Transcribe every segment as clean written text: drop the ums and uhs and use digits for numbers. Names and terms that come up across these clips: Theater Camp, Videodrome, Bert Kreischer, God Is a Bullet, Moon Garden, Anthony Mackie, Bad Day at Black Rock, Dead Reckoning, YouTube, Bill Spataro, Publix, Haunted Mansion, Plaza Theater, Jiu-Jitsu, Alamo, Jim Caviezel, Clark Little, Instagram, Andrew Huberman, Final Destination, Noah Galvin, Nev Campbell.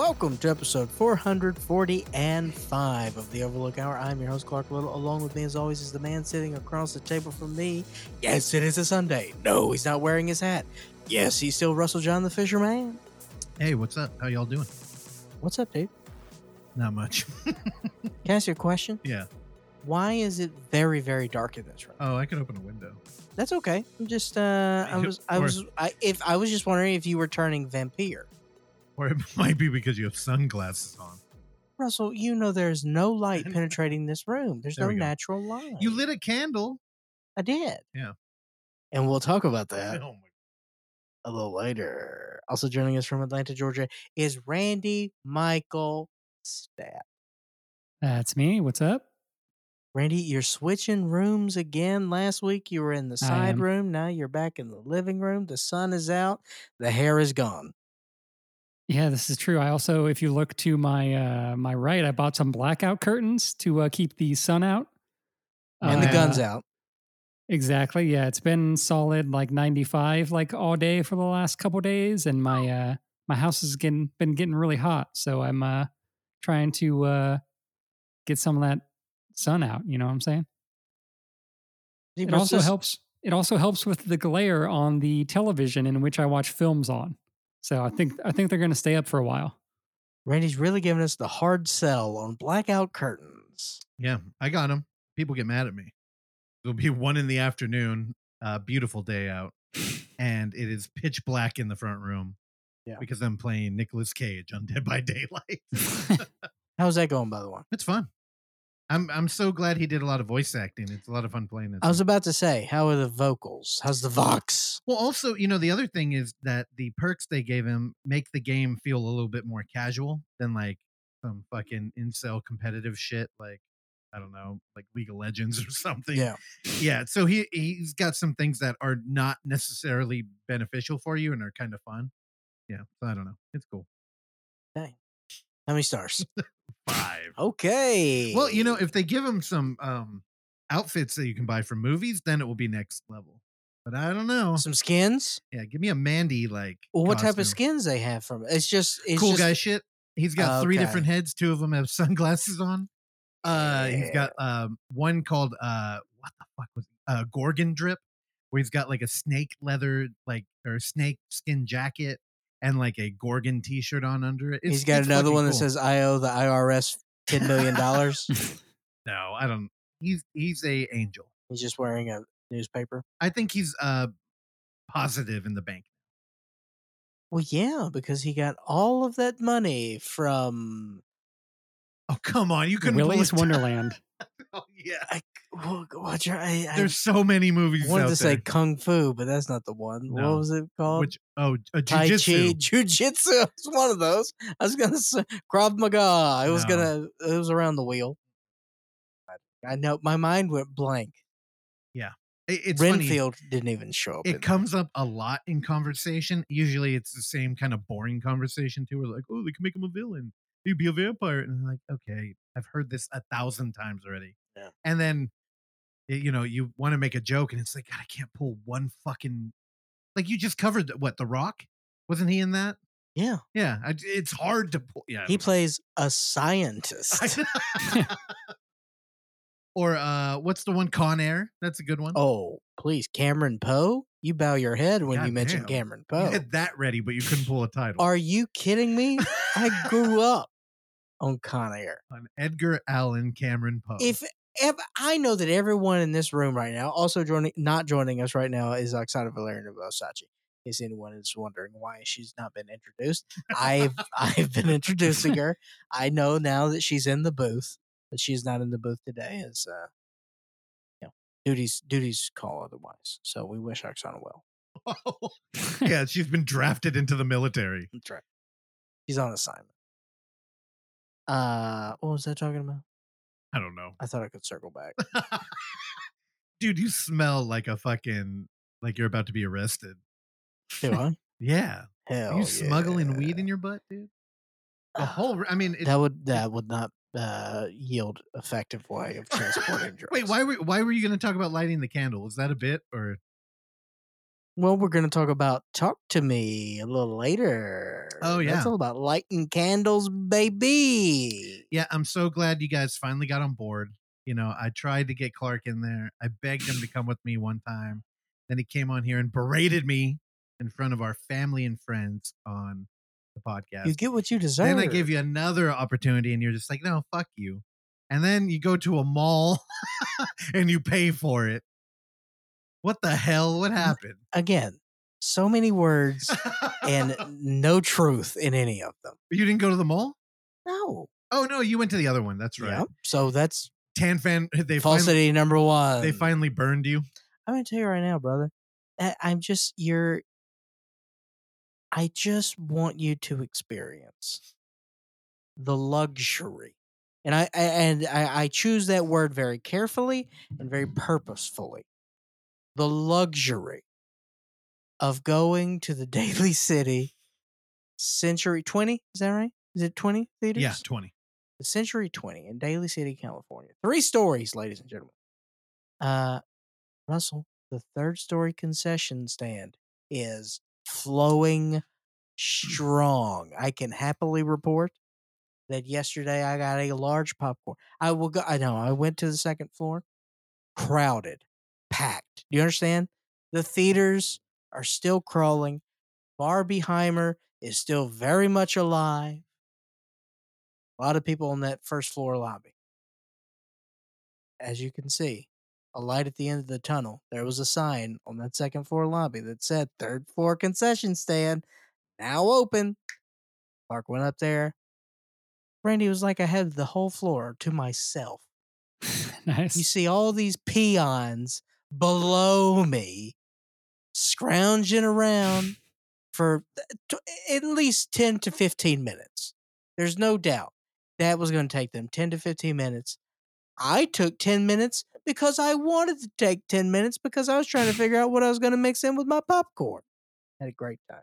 welcome to episode 445 of the Overlook Hour. I'm your host, Clark Little. Along with me, as always, is the man sitting across the table from me. Yes, it is a Sunday. No, he's not wearing his hat. Yes, he's still Russell John the Fisherman. Hey, what's up? How y'all doing? What's up, dude? Not much. Can I ask you a question? Yeah. Why is it very, very dark in this room? Oh, I could open a window. That's okay. I'm just, I was just wondering if you were turning vampire. Or it might be because you have sunglasses on. Russell, you know there's no light penetrating this room. There's no natural light. You lit a candle. I did. Yeah. And we'll talk about that a little later. Also joining us from Atlanta, Georgia is Randy Michael Stapp. That's me. What's up? Randy, you're switching rooms again. Last week you were in the side room. Now you're back in the living room. The sun is out. The hair is gone. Yeah, this is true. I also, if you look to my my right, I bought some blackout curtains to keep the sun out. And the guns out. Exactly. Yeah, it's been solid like 95 like all day for the last couple days. And my my house has been getting really hot. So I'm trying to get some of that sun out, you know what I'm saying? It also helps. It also helps with the glare on the television in which I watch films on. So I think they're going to stay up for a while. Randy's really giving us the hard sell on blackout curtains. Yeah, I got them. People get mad at me. It'll be 1 in the afternoon, beautiful day out, and it is pitch black in the front room. Yeah, because I'm playing Nicolas Cage on Dead by Daylight. How's that going, by the way? It's fun. I'm so glad he did a lot of voice acting. It's a lot of fun playing this. I was about to say, how are the vocals? How's the vox? Well, also, you know, the other thing is that the perks they gave him make the game feel a little bit more casual than like some fucking incel competitive shit. Like, I don't know, like League of Legends or something. Yeah. Yeah. So he's got some things that are not necessarily beneficial for you and are kind of fun. Yeah. So I don't know. It's cool. Dang. How many stars? 5. Okay. Well, you know, if they give him some outfits that you can buy from movies, then it will be next level. But I don't know. Some skins? Yeah, give me a Mandy like. Well, what costume. Type of skins they have from it? It's just cool guy shit. He's got 3 different heads. 2 of them have sunglasses on. He's got one called what the fuck was it? Gorgon Drip, where he's got like a snake leather or snake skin jacket. And like a Gorgon t-shirt on under it. He's got another one that says, I owe the IRS $10 million. No, I don't. He's a angel. He's just wearing a newspaper. I think he's positive in the bank. Well, yeah, because he got all of that money from. Oh, come on. You couldn't believe it. Willy's Wonderland. Oh, yeah. There's so many movies. I wanted to say Kung Fu, but that's not the one. No. What was it called? Jiu-Jitsu. Jiu-Jitsu was one of those. I was going to say Krav Maga. It was around the wheel. I know. My mind went blank. Yeah. It's Renfield funny. Didn't even show up. It comes up a lot in conversation. Usually it's the same kind of boring conversation too. We're like, oh, they can make him a villain. He'd be a vampire. And I'm like, okay, I've heard this 1,000 times already. Yeah. And then, you know, you want to make a joke and it's like, God, I can't pull one fucking, like you just covered The Rock? Wasn't he in that? Yeah. Yeah. It's hard to pull. Yeah. He plays a scientist. Or what's the one? Con Air. That's a good one. Oh, please. Cameron Poe. You bow your head when you mention Cameron Poe. You had that ready, but you couldn't pull a title. Are you kidding me? I grew up on Con Air. On Edgar Allan Cameron Poe. If I know that everyone in this room right now, also not joining us right now, is Oksana Valeria of Osace. In case anyone is wondering why she's not been introduced, I've been introducing her. I know now that she's in the booth, but she's not in the booth today, as you know, duties call otherwise. So we wish Oksana well. Oh, yeah, she's been drafted into the military. That's right. She's on assignment. What was that talking about? I don't know. I thought I could circle back. Dude, you smell like a fucking, like you're about to be arrested. Do I? Yeah. Hell, are you smuggling weed in your butt, dude? The whole, I mean. That would not yield effective way of transporting drugs. Wait, why were you going to talk about lighting the candle? Was that a bit or? Well, we're going to talk about Talk to Me a little later. Oh, yeah. That's all about lighting candles, baby. Yeah, I'm so glad you guys finally got on board. You know, I tried to get Clark in there. I begged him to come with me one time. Then he came on here and berated me in front of our family and friends on the podcast. You get what you deserve. Then I give you another opportunity and you're just like, no, fuck you. And then you go to a mall and you pay for it. What the hell? What happened? Again, so many words and no truth in any of them. You didn't go to the mall? No. Oh, no, you went to the other one. That's right. Yep. So that's Tanfan. Falsity number one. They finally burned you. I'm going to tell you right now, brother. I just want you to experience the luxury. And I choose that word very carefully and very purposefully. The luxury of going to the Daly City Century 20. Is that right? Is it 20 theaters? Yeah, 20. The Century 20 in Daly City, California. 3 stories, ladies and gentlemen. Russell, the third story concession stand is flowing strong. I can happily report that yesterday I got a large popcorn. I went to the second floor, crowded, packed. Do you understand? The theaters are still crawling. Barbenheimer is still very much alive. A lot of people in that first floor lobby. As you can see, a light at the end of the tunnel. There was a sign on that second floor lobby that said third floor concession stand now open. Clark went up there. Randy was like, I had the whole floor to myself. Nice. You see all these peons below me scrounging around for at least 10 to 15 minutes. There's no doubt that was going to take them 10 to 15 minutes. I took 10 minutes because I wanted to take 10 minutes because I was trying to figure out what I was going to mix in with my popcorn. Had a great time.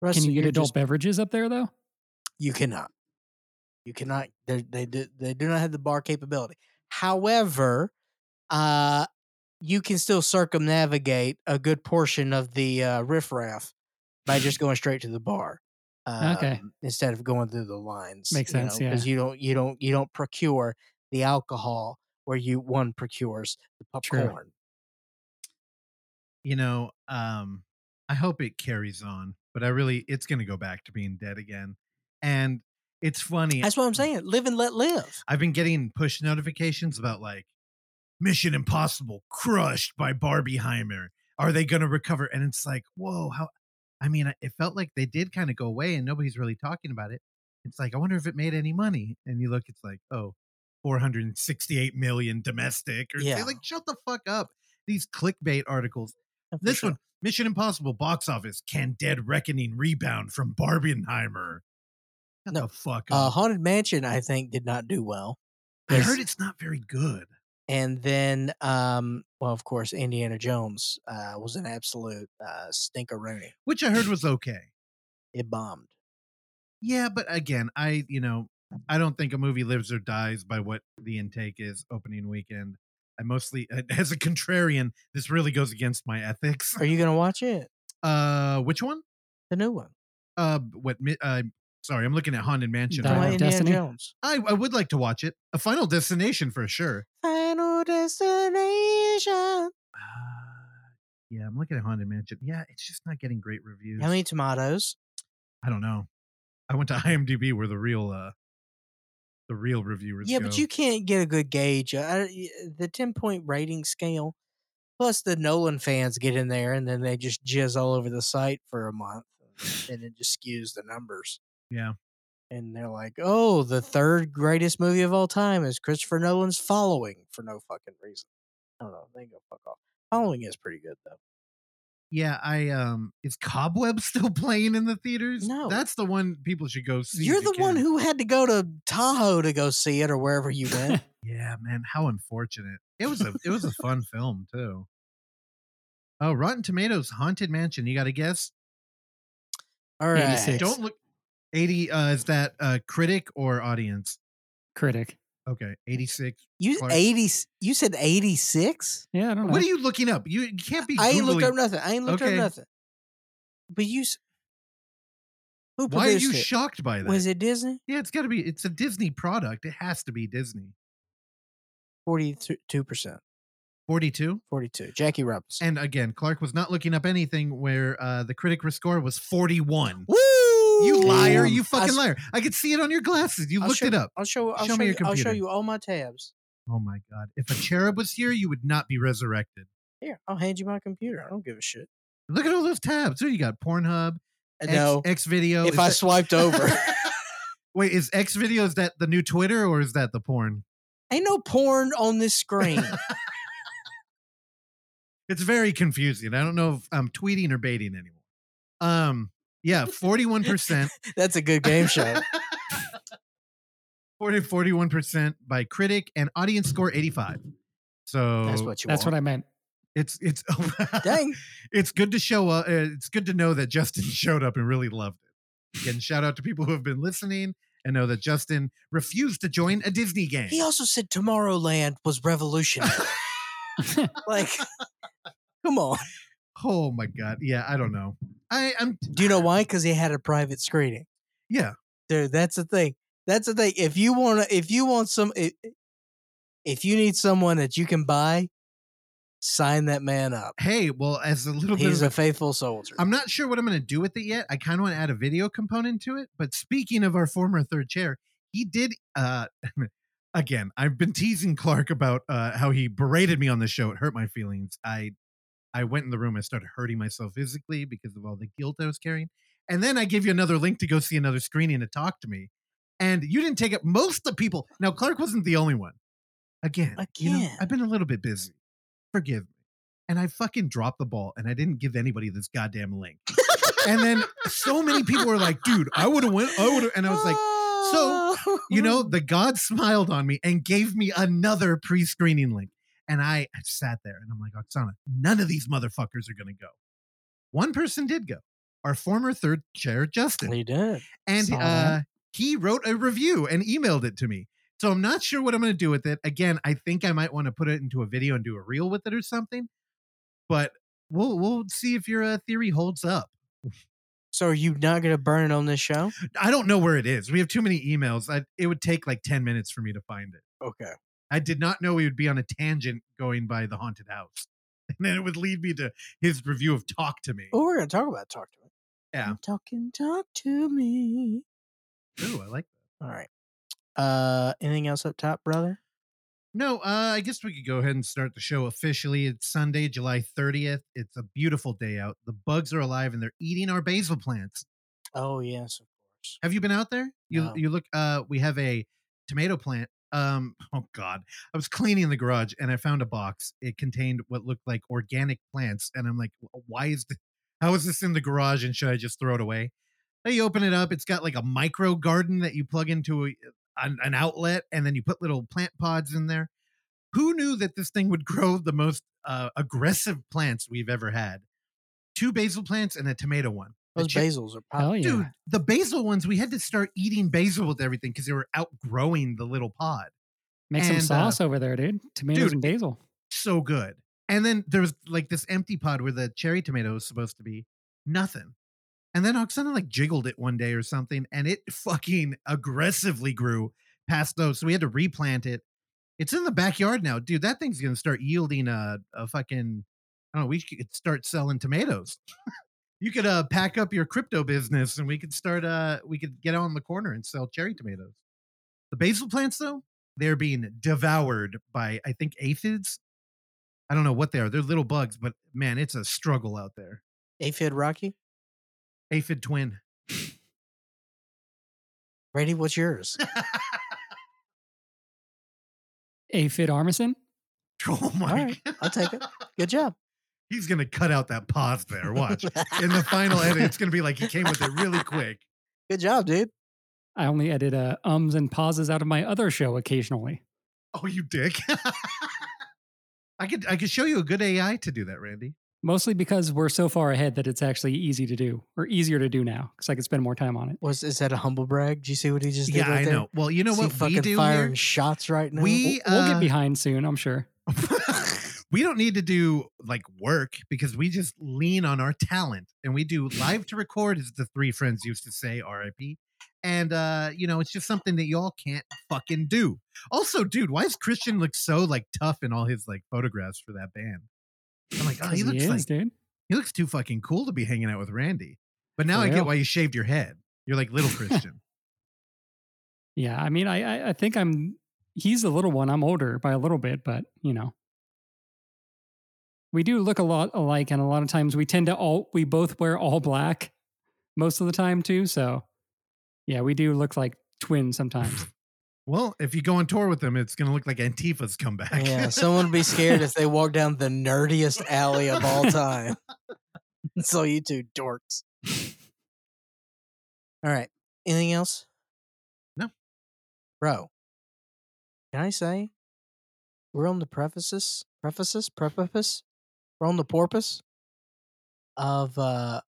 Russell, can you get adult beverages up there, though? You cannot. You cannot. They do not have the bar capability. However, you can still circumnavigate a good portion of the riffraff by just going straight to the bar, okay, instead of going through the lines. Makes sense, yeah. Because you don't procure the alcohol where one procures the popcorn. True. You know, I hope it carries on, but it's going to go back to being dead again, and it's funny. That's what I'm saying. Live and let live. I've been getting push notifications about like Mission Impossible crushed by Barbenheimer. Are they going to recover? And it's like, whoa, how? I mean, it felt like they did kind of go away and nobody's really talking about it. It's like, I wonder if it made any money. And you look, it's like, oh, 468 million domestic. Or yeah. Like, shut the fuck up. These clickbait articles. This one, Mission Impossible box office. Can Dead Reckoning rebound from Barbenheimer? No, the fuck up. Haunted Mansion, I think, did not do well. I heard it's not very good. And then, well, of course, Indiana Jones was an absolute stinkeroonie. Which I heard was okay. It bombed. Yeah, but again, I don't think a movie lives or dies by what the intake is opening weekend. I mostly, as a contrarian, this really goes against my ethics. Are you going to watch it? Which one? The new one. Sorry, I'm looking at Haunted Mansion. Jones. I would like to watch it. A Final Destination for sure. Final Destination. Yeah, I'm looking at Haunted Mansion. Yeah, it's just not getting great reviews. How many tomatoes? I don't know. I went to IMDb where the real reviewers. Yeah, but you can't get a good gauge. The 10-point rating scale. Plus, the Nolan fans get in there and then they just jizz all over the site for a month, and it just skews the numbers. Yeah. And they're like, oh, the third greatest movie of all time is Christopher Nolan's Following for no fucking reason. I don't know. They go fuck off. Following is pretty good, though. Yeah, is Cobweb still playing in the theaters? No. That's the one people should go see. You're the one who had to go to Tahoe to go see it or wherever you went. Yeah, man. How unfortunate. It was a fun film, too. Oh, Rotten Tomatoes, Haunted Mansion. You got a guess? All right. 86. Don't look. 80 is that critic or audience? Critic. Okay, 86. You said 86? Yeah, I don't know. What are you looking up? You can't be Googling. I ain't looked up nothing. But you... Why are you shocked by that? Was it Disney? Yeah, it's got to be. It's a Disney product. It has to be Disney. 42%. 42? 42. Jackie Robinson. And again, Clark was not looking up anything where the critic score was 41. Woo! You liar. You fucking liar. I could see it on your glasses. You looked it up. I'll show you your computer. I'll show you all my tabs. Oh, my God. If a cherub was here, you would not be resurrected. Here, I'll hand you my computer. I don't give a shit. Look at all those tabs. What do you got? Pornhub. No. X video. If I swiped over. Wait, is X video, is that the new Twitter or is that the porn? Ain't no porn on this screen. It's very confusing. I don't know if I'm tweeting or baiting anymore. Yeah, 41%. That's a good game show. 41% by critic and audience score 85. So that's what I meant. It's dang. It's good to show up. It's good to know that Justin showed up and really loved it. Again, shout out to people who have been listening and know that Justin refused to join a Disney game. He also said Tomorrowland was revolutionary. Like, come on. Oh my God. Yeah, I don't know. I'm. Do you know why? Because he had a private screening. Yeah, dude. That's the thing. If you need someone that you can buy. Sign that man up. Hey, well, as a little bit, he's a faithful soldier. I'm not sure what I'm going to do with it yet. I kind of want to add a video component to it. But speaking of our former third chair, he did. Again, I've been teasing Clark about how he berated me on the show. It hurt my feelings. I went in the room. I started hurting myself physically because of all the guilt I was carrying. And then I gave you another link to go see another screening to Talk to Me. And you didn't take it. Most of the people. Now, Clark wasn't the only one. Again. You know, I've been a little bit busy. Forgive me. And I fucking dropped the ball and I didn't give anybody this goddamn link. And then so many people were like, dude, I would have. And I was like, so, you know, the God smiled on me and gave me another pre-screening link. And I sat there and I'm like, Oksana, none of these motherfuckers are going to go. One person did go. Our former third chair, Justin. He did. And he wrote a review and emailed it to me. So I'm not sure what I'm going to do with it. Again, I think I might want to put it into a video and do a reel with it or something. But we'll see if your theory holds up. So are you not going to burn it on this show? I don't know where it is. We have too many emails. It would take like 10 minutes for me to find it. Okay. I did not know we would be on a tangent going by the haunted house. And then it would lead me to his review of Talk to Me. Oh, we're going to talk about Talk to Me. Yeah. I'm talking Talk to Me. Ooh, I like that. All right. Anything else up top, brother? No, I guess we could go ahead and start the show officially. It's Sunday, July 30th. It's a beautiful day out. The bugs are alive and they're eating our basil plants. Oh, yes, of course. Have you been out there? You look, we have a tomato plant. Oh God, I was cleaning the garage and I found a box. It contained what looked like organic plants. And I'm like, how is this in the garage? And should I just throw it away? Now you open it up. It's got like a micro garden that you plug into an outlet, and then you put little plant pods in there. Who knew that this thing would grow the most aggressive plants we've ever had? 2 basil plants and a tomato one. Those basils are popping. Dude, yeah. The basil ones, we had to start eating basil with everything because they were outgrowing the little pod. Make some sauce over there, dude. Tomatoes and basil. So good. And then there was like this empty pod where the cherry tomato was supposed to be. Nothing. And then Oksana like jiggled it one day or something, and it fucking aggressively grew past those. So we had to replant it. It's in the backyard now. Dude, that thing's going to start yielding a fucking, I don't know, we could start selling tomatoes. You could pack up your crypto business and we could start, we could get on the corner and sell cherry tomatoes. The basil plants, though, they're being devoured by, I think, aphids. I don't know what they are. They're little bugs, but man, it's a struggle out there. Aphid Rocky? Aphid twin. Brady, what's yours? Aphid Armisen? Oh, my. All right, I'll take it. Good job. He's going to cut out that pause there. Watch. In the final edit, it's going to be like he came with it really quick. Good job, dude. I only edit ums and pauses out of my other show occasionally. Oh, you dick. I could show you a good AI to do that, Randy. Mostly because we're so far ahead that it's actually easy to do, or easier to do now, because I could spend more time on it. Is that a humble brag? Do you see what he just did? Yeah, right there? I know. Well, you know what we do here? Fucking firing shots right now. We'll get behind soon, I'm sure. We don't need to do like work because we just lean on our talent and we do live to record, as the three friends used to say, RIP. And, you know, it's just something that y'all can't fucking do. Also, dude, why does Christian look so like tough in all his like photographs for that band? I'm like, oh, he looks too fucking cool to be hanging out with Randy. But now I get why you shaved your head. You're like little Christian. Yeah, I mean, I think he's the little one. I'm older by a little bit, but, you know. We do look a lot alike, and a lot of times we tend to we both wear all black most of the time too, so yeah, we do look like twins sometimes. Well, if you go on tour with them, it's going to look like Antifa's comeback. Yeah, someone would be scared if they walk down the nerdiest alley of all time. So you two dorks. All right, anything else? No. Bro, can I say we're on the prefaces? We're on the porpoise of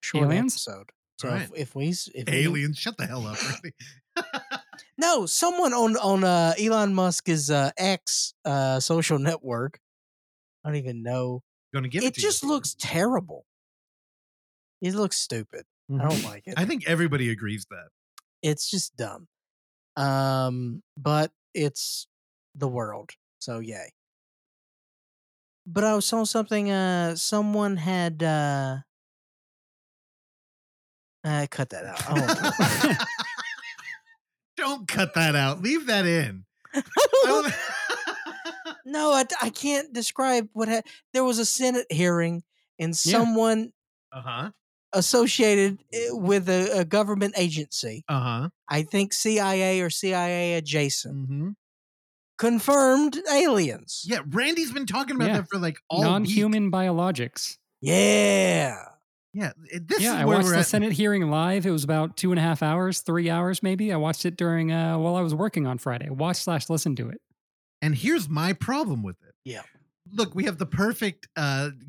short Aliens? Episode. So right. if Aliens, shut the hell up. No, someone on Elon Musk's ex social network. I don't even know. Gonna give it to just you. Looks terrible. It looks stupid. Mm-hmm. I don't like it. I think everybody agrees that it's just dumb. But it's the world, so yay. But I saw something. Someone had. Cut that out. Oh. Don't cut that out. Leave that in. No, I can't describe what happened. There was a Senate hearing, and someone associated with a government agency. I think CIA or CIA adjacent. Mm-hmm. Confirmed aliens. Yeah, Randy's been talking about that for like all non-human biologics. Yeah. Yeah, this is where I watched the Senate hearing live. It was about 2.5 hours, 3 hours maybe. I watched it during while I was working on Friday. Watch/listen to it. And here's my problem with it. Yeah. Look, we have the perfect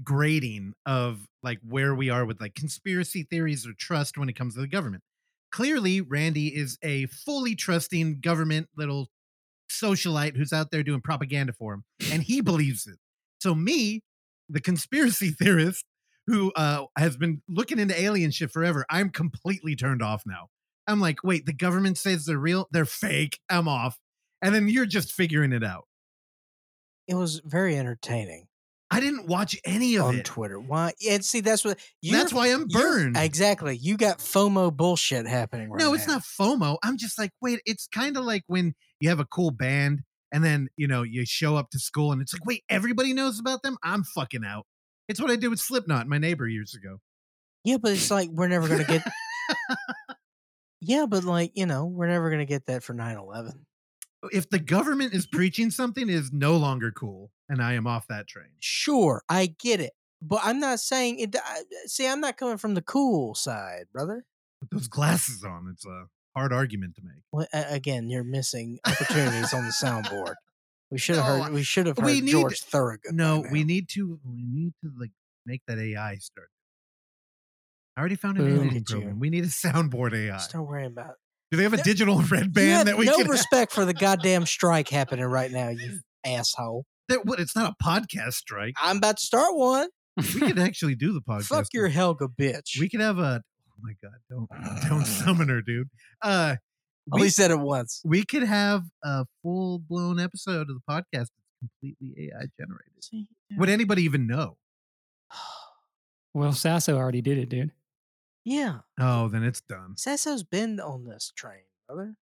grading of like where we are with like conspiracy theories or trust when it comes to the government. Clearly, Randy is a fully trusting government little socialite who's out there doing propaganda for him, and he believes it. So me, the conspiracy theorist, who has been looking into alien shit forever, I'm completely turned off now. I'm like, wait, the government says they're real? They're fake. I'm off. And then you're just figuring it out. It was very entertaining. I didn't watch any of it. On Twitter. Why? And see, that's why I'm burned. Exactly. You got FOMO bullshit happening right now. No, it's not FOMO. I'm just like, wait, it's kind of like when you have a cool band and then, you know, you show up to school and it's like, wait, everybody knows about them? I'm fucking out. It's what I did with Slipknot, my neighbor, years ago. Yeah, but it's like, we're never going to get... Yeah, but like, you know, we're never going to get that for 9/11. If the government is preaching something, it is no longer cool, and I am off that train. Sure, I get it. But I'm not saying... I'm not coming from the cool side, brother. With those glasses on, it's a hard argument to make. Well, again, you're missing opportunities on the soundboard. We should have heard. We should have heard George Thorogood. No, we need to like make that AI start. I already found an alien program. We need a soundboard AI. Start worrying about. Do they have a digital red band that we can? No respect for the goddamn strike happening right now, you asshole. It's not a podcast strike. I'm about to start one. We could actually do the podcast. Fuck your Helga, bitch. We could have a. Oh my god! Don't summon her, dude. At least said it once. We could have a full-blown episode of the podcast that's completely AI-generated. Yeah. Would anybody even know? Well, Sasso already did it, dude. Yeah. Oh, then it's done. Sasso's been on this train, brother.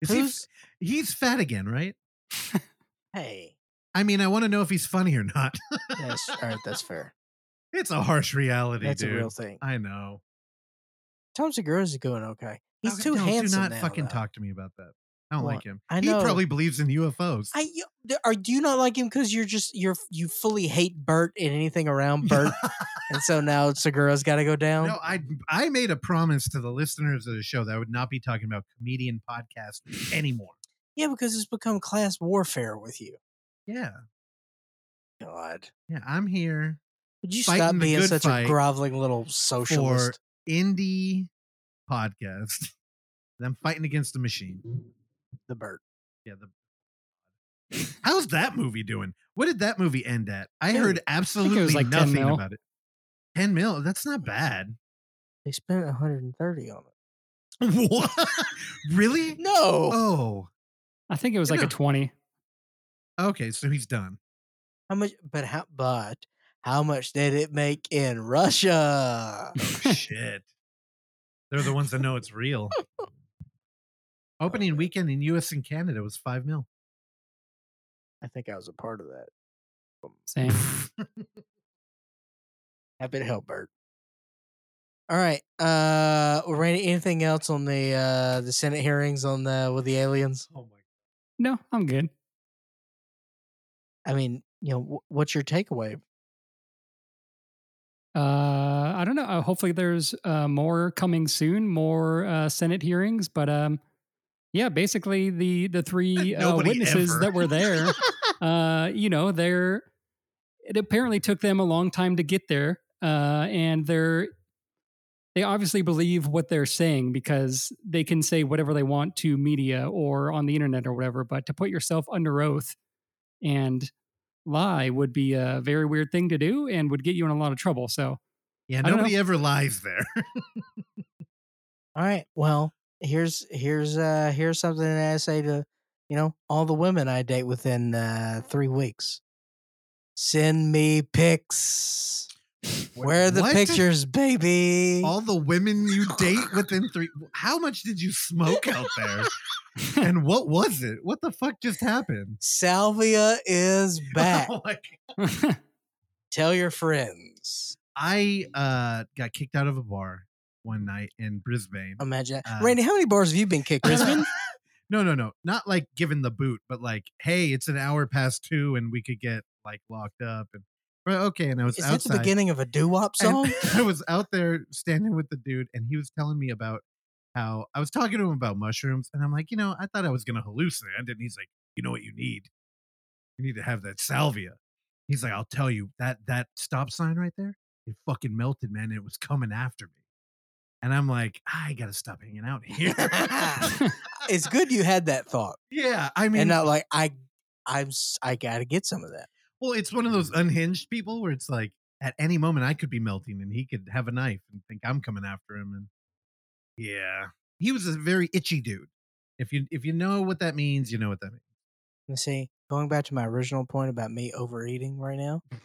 He's fat again, right? Hey. I mean, I want to know if he's funny or not. Yes, all right, that's fair. It's a harsh reality, that's dude. That's a real thing. I know. Tom Segura's going okay. He's too handsome. Do not fucking talk to me about that. I don't like him. I know. He probably believes in UFOs. Do you not like him because you fully hate Bert and anything around Bert, and so now Segura's got to go down. No, I made a promise to the listeners of the show that I would not be talking about comedian podcasts anymore. Yeah, because it's become class warfare with you. Yeah. God. Yeah, I'm here. Would you stop being such a groveling little socialist? For indie podcast. I'm fighting against the machine. The bird. Yeah, the How's that movie doing? What did that movie end at? I heard absolutely nothing about it. 10 mil? That's not bad. They spent 130 on it. What? Really? No. Oh. I think it was like a 20. Okay, so he's done. How much? But how much did it make in Russia? Oh, shit. They're the ones that know it's real. Opening weekend in U.S. and Canada was 5 mil. I think I was a part of that. Same. Happy to help, Bert. All right. Randy, anything else on the Senate hearings on with the aliens? Oh my God. No, I'm good. I mean, you know, what's your takeaway? I don't know. Hopefully there's more coming soon, more Senate hearings, but yeah, basically the three witnesses that were there, it apparently took them a long time to get there, and they obviously believe what they're saying because they can say whatever they want to media or on the internet or whatever, but to put yourself under oath and lie would be a very weird thing to do and would get you in a lot of trouble. So yeah, nobody ever lies there. All right. Well, here's something that I say to, all the women I date within 3 weeks. Send me pics. Where are the pictures, baby? All the women you date within 3. How much did you smoke out there? And what was it? What the fuck just happened? Salvia is back. Oh my God. Tell your friends. I got kicked out of a bar one night in Brisbane. Imagine that. Randy, how many bars have you been kicked out of? No. Not like giving the boot, but like, hey, it's an hour past 2 and we could get like locked up. And okay, and I was outside. Is that the beginning of a doo-wop song? I was out there standing with the dude and he was telling me about how I was talking to him about mushrooms, and I'm like, I thought I was going to hallucinate. And he's like, you know what you need? You need to have that salvia. He's like, I'll tell you, that stop sign right there, it fucking melted, man. It was coming after me. And I'm like, I got to stop hanging out here. It's good you had that thought. Yeah, I mean. And not like, I got to get some of that. Well, it's one of those unhinged people where it's like, at any moment I could be melting and he could have a knife and think I'm coming after him. And yeah, he was a very itchy dude. If you know what that means, you know what that means. Let's see, going back to my original point about me overeating right now, as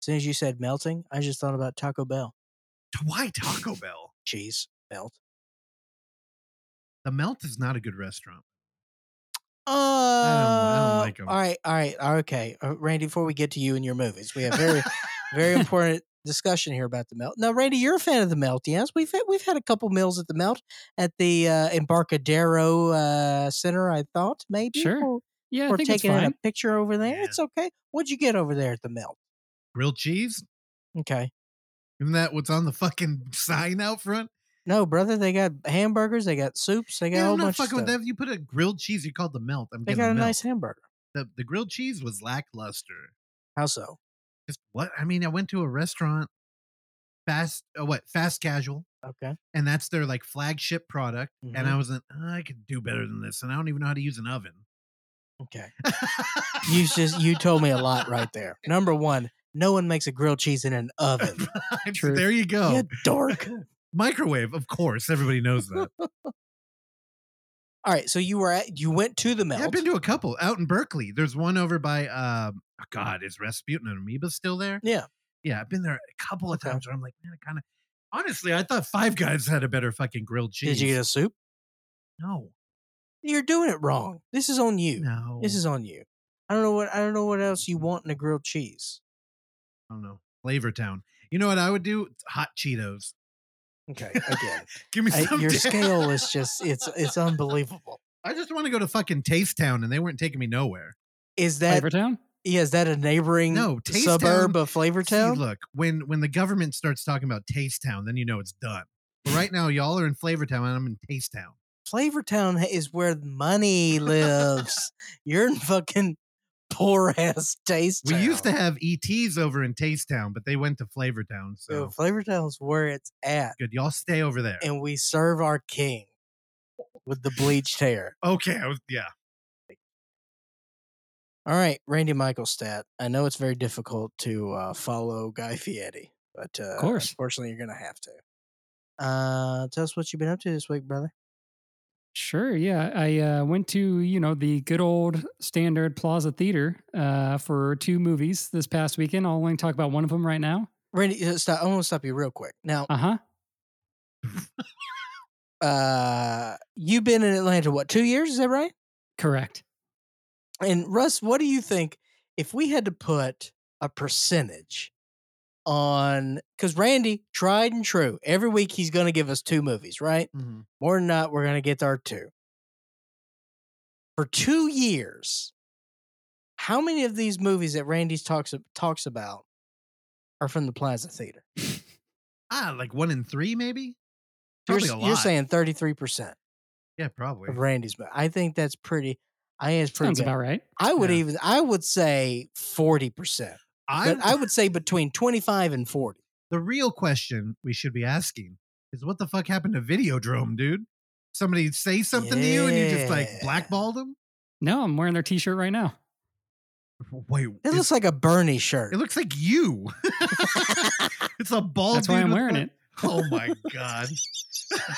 soon as you said melting, I just thought about Taco Bell. Why Taco Bell? Cheese, melt. The Melt is not a good restaurant. I don't like them. All right. Okay. Randy, before we get to you and your movies, we have very, very important discussion here about the Melt. Now, Randy, you're a fan of the Melt, yes? We've had a couple meals at the Melt at the Embarcadero Center, I thought, maybe. Sure. I think taking a picture over there. Yeah. It's okay. What'd you get over there at the Melt? Grilled cheese. Okay. Isn't that what's on the fucking sign out front? No, brother. They got hamburgers. They got soups. They got a whole bunch of stuff. With that. If you put a grilled cheese, you call it the Melt. They got a nice hamburger. The grilled cheese was lackluster. How so? What? I mean, I went to a restaurant, fast casual. Okay. And that's their like flagship product. Mm-hmm. And I was like, I could do better than this. And I don't even know how to use an oven. Okay. You told me a lot right there. Number one, no one makes a grilled cheese in an oven. True. There you go. You dork. Microwave, of course. Everybody knows that. All right. So you went to the Melt. Yeah, I've been to a couple out in Berkeley. There's one over by, is Rasputin and Amoeba still there? Yeah. Yeah. I've been there a couple of times where I'm like, man, honestly, I thought Five Guys had a better fucking grilled cheese. Did you get a soup? No. You're doing it wrong. This is on you. No. This is on you. I don't know what else you want in a grilled cheese. I don't know. Flavor Town. You know what I would do? Hot Cheetos. Okay, again. Give me some. Your scale is just, it's unbelievable. I just want to go to fucking Taste Town and they weren't taking me nowhere. Is that Flavor Town? Yeah, is that a neighboring suburb of Flavor Town? See, look, when the government starts talking about Taste Town, then you know it's done. But right now, y'all are in Flavor Town and I'm in Taste Town. Flavor Town is where money lives. You're in fucking poor ass Taste Town. We used to have ETs over in Taste Town, but they went to Flavor Town. So dude, Flavor Town's where it's at. Good, y'all stay over there. And we serve our king with the bleached hair. Okay, yeah. All right, Randy Michael Stapp. I know it's very difficult to follow Guy Fieri, but of course, unfortunately, you're going to have to. Tell us what you've been up to this week, brother. Sure, yeah. I went to, the good old standard Plaza Theater for two movies this past weekend. I'll only talk about one of them right now. Randy, stop. I want to stop you real quick. Now, you've been in Atlanta, what, 2 years? Is that right? Correct. And Russ, what do you think if we had to put a percentage on, because Randy, tried and true, every week he's going to give us two movies, right? Mm-hmm. More than not, we're going to get our two. For 2 years, how many of these movies that Randy talks about are from the Plaza Theater? Like 1 in 3, maybe? Probably a lot. You're saying 33%. Yeah, probably. Of Randy's, but I think that's pretty... Sounds good. About right. I would say 40%. I would say between 25 and 40. The real question we should be asking is what the fuck happened to Videodrome, dude? Somebody say something to you and you just blackballed them? No, I'm wearing their t-shirt right now. Wait. It looks like a Bernie shirt. It looks like you. It's a bald That's dude why I'm wearing it. Oh my God.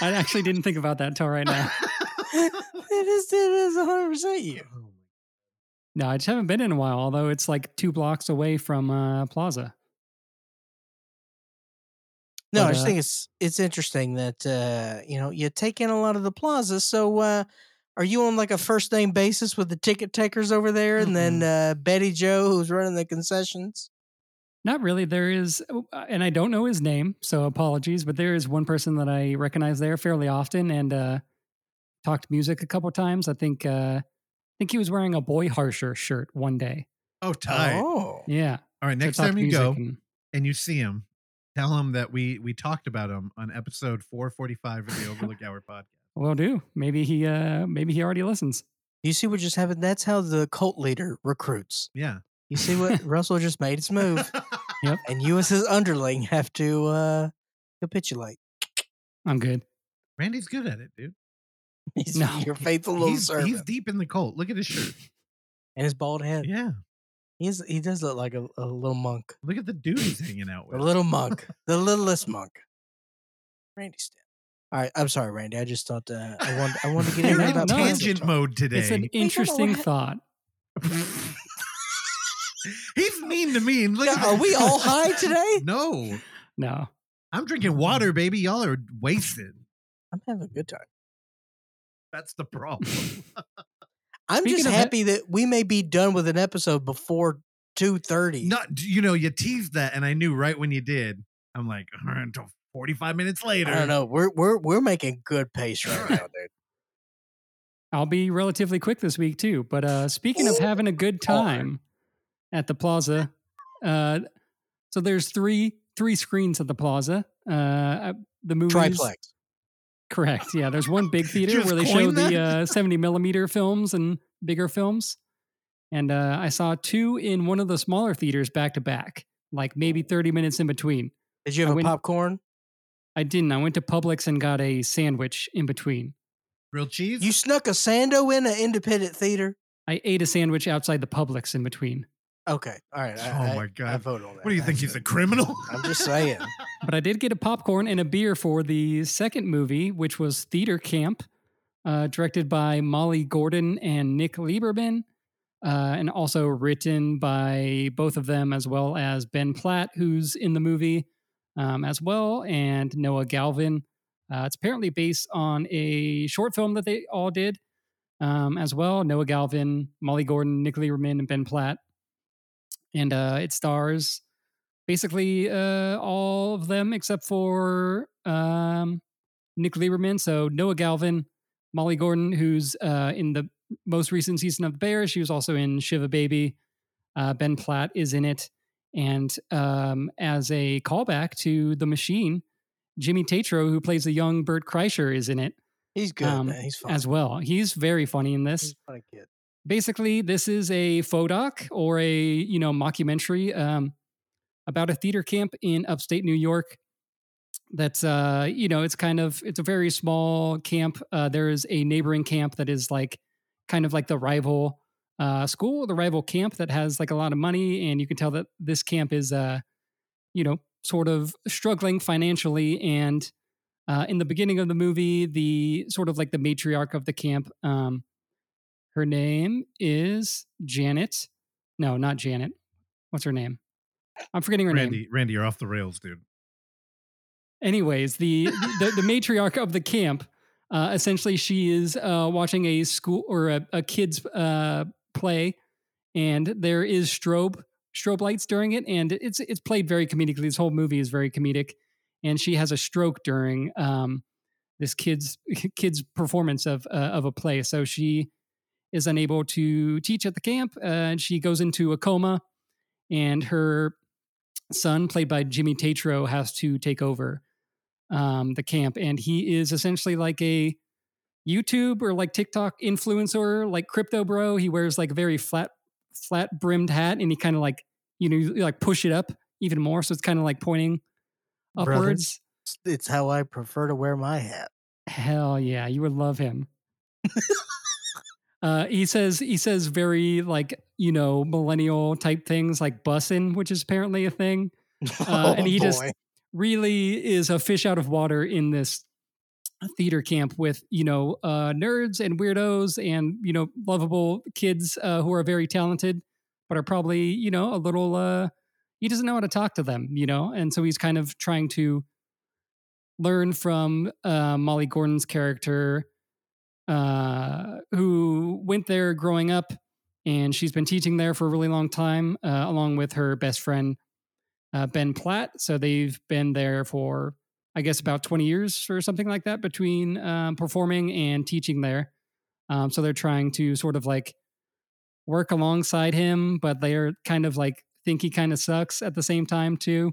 I actually didn't think about that until right now. It is 100% you. No, I just haven't been in a while, although it's like 2 blocks away from Plaza. No, but I just think it's interesting that, you take in a lot of the Plaza. So are you on like a first name basis with the ticket takers over there? Mm-hmm. And then Betty Joe, who's running the concessions? Not really. There is, and I don't know his name, so apologies, but there is one person that I recognize there fairly often. And, talked music a couple times. I think I think he was wearing a Boy Harsher shirt one day. Oh, tight. Oh. Yeah. All right, next time you go and you see him, tell him that we talked about him on episode 445 of the Overlook Hour podcast. Will do. Maybe he already listens. You see what just happened? That's how the cult leader recruits. Yeah. You see what Russell just made his move. Yep. And you as his underling have to capitulate. I'm good. Randy's good at it, dude. He's your faithful little servant. He's deep in the cult. Look at his shirt. And his bald head. Yeah. He does look like a little monk. Look at the dude he's hanging out with. A little monk. The littlest monk. Randy Stapp. All right. I'm sorry, Randy. I just thought I wanted to get in about tangent mode today. It's an interesting thought. He's mean to me. And look, are we all high today? No. I'm drinking water, baby. Y'all are wasted. I'm having a good time. That's the problem. I'm just happy that we may be done with an episode before 2:30. You teased that, and I knew right when you did. I'm like, all right, until 45 minutes later. I don't know. We're making good pace right now, dude. I'll be relatively quick this week too. But speaking of having a good time at the Plaza, so there's three screens at the Plaza. The movies. Triplex. Correct. Yeah, there's one big theater where they show the 70 millimeter films and bigger films. And I saw two in one of the smaller theaters back to back, like maybe 30 minutes in between. Did you have popcorn? I didn't. I went to Publix and got a sandwich in between. Grilled cheese? You snuck a sando in an independent theater? I ate a sandwich outside the Publix in between. Okay. All right. My God. I vote on that. What do you think? He's a criminal? I'm just saying. But I did get a popcorn and a beer for the second movie, which was Theater Camp, directed by Molly Gordon and Nick Lieberman, and also written by both of them, as well as Ben Platt, who's in the movie as well, and Noah Galvin. It's apparently based on a short film that they all did as well. Noah Galvin, Molly Gordon, Nick Lieberman, and Ben Platt. And it stars basically all of them except for Nick Lieberman. So Noah Galvin, Molly Gordon, who's in the most recent season of The Bear. She was also in Shiva Baby. Ben Platt is in it. And as a callback to The Machine, Jimmy Tatro, who plays the young Bert Kreischer, is in it. He's good, man. He's funny. As well. He's very funny in this. He's a funny kid. Basically, this is a faux doc or a mockumentary about a theater camp in upstate New York. That's it's a very small camp. There is a neighboring camp that is like kind of like the rival school, the rival camp that has like a lot of money, and you can tell that this camp is, sort of struggling financially. And in the beginning of the movie, the sort of like the matriarch of the camp, her name is Janet. No, not Janet. What's her name? I'm forgetting her name. Randy, you're off the rails, dude. Anyways, the matriarch of the camp, essentially she is watching a school or a kid's play, and there is strobe lights during it, and it's played very comedically. This whole movie is very comedic, and she has a stroke during this kid's performance of a play. So she is unable to teach at the camp, and she goes into a coma, and her son, played by Jimmy Tatro, has to take over the camp, and he is essentially like a YouTube or like TikTok influencer, like crypto bro. He wears like a very flat brimmed hat, and he kind of like, like push it up even more, so it's kind of like pointing upwards. Brothers, it's how I prefer to wear my hat. Hell yeah, you would love him. He says very like, millennial type things like bussin', which is apparently a thing. And he just really is a fish out of water in this theater camp with, nerds and weirdos and, lovable kids who are very talented, but are probably, a little, he doesn't know how to talk to them, And so he's kind of trying to learn from Molly Gordon's character, who went there growing up, and she's been teaching there for a really long time, along with her best friend, Ben Platt. So they've been there for, I guess, about 20 years or something like that between performing and teaching there. So they're trying to sort of like work alongside him, but they're kind of like think he kind of sucks at the same time too.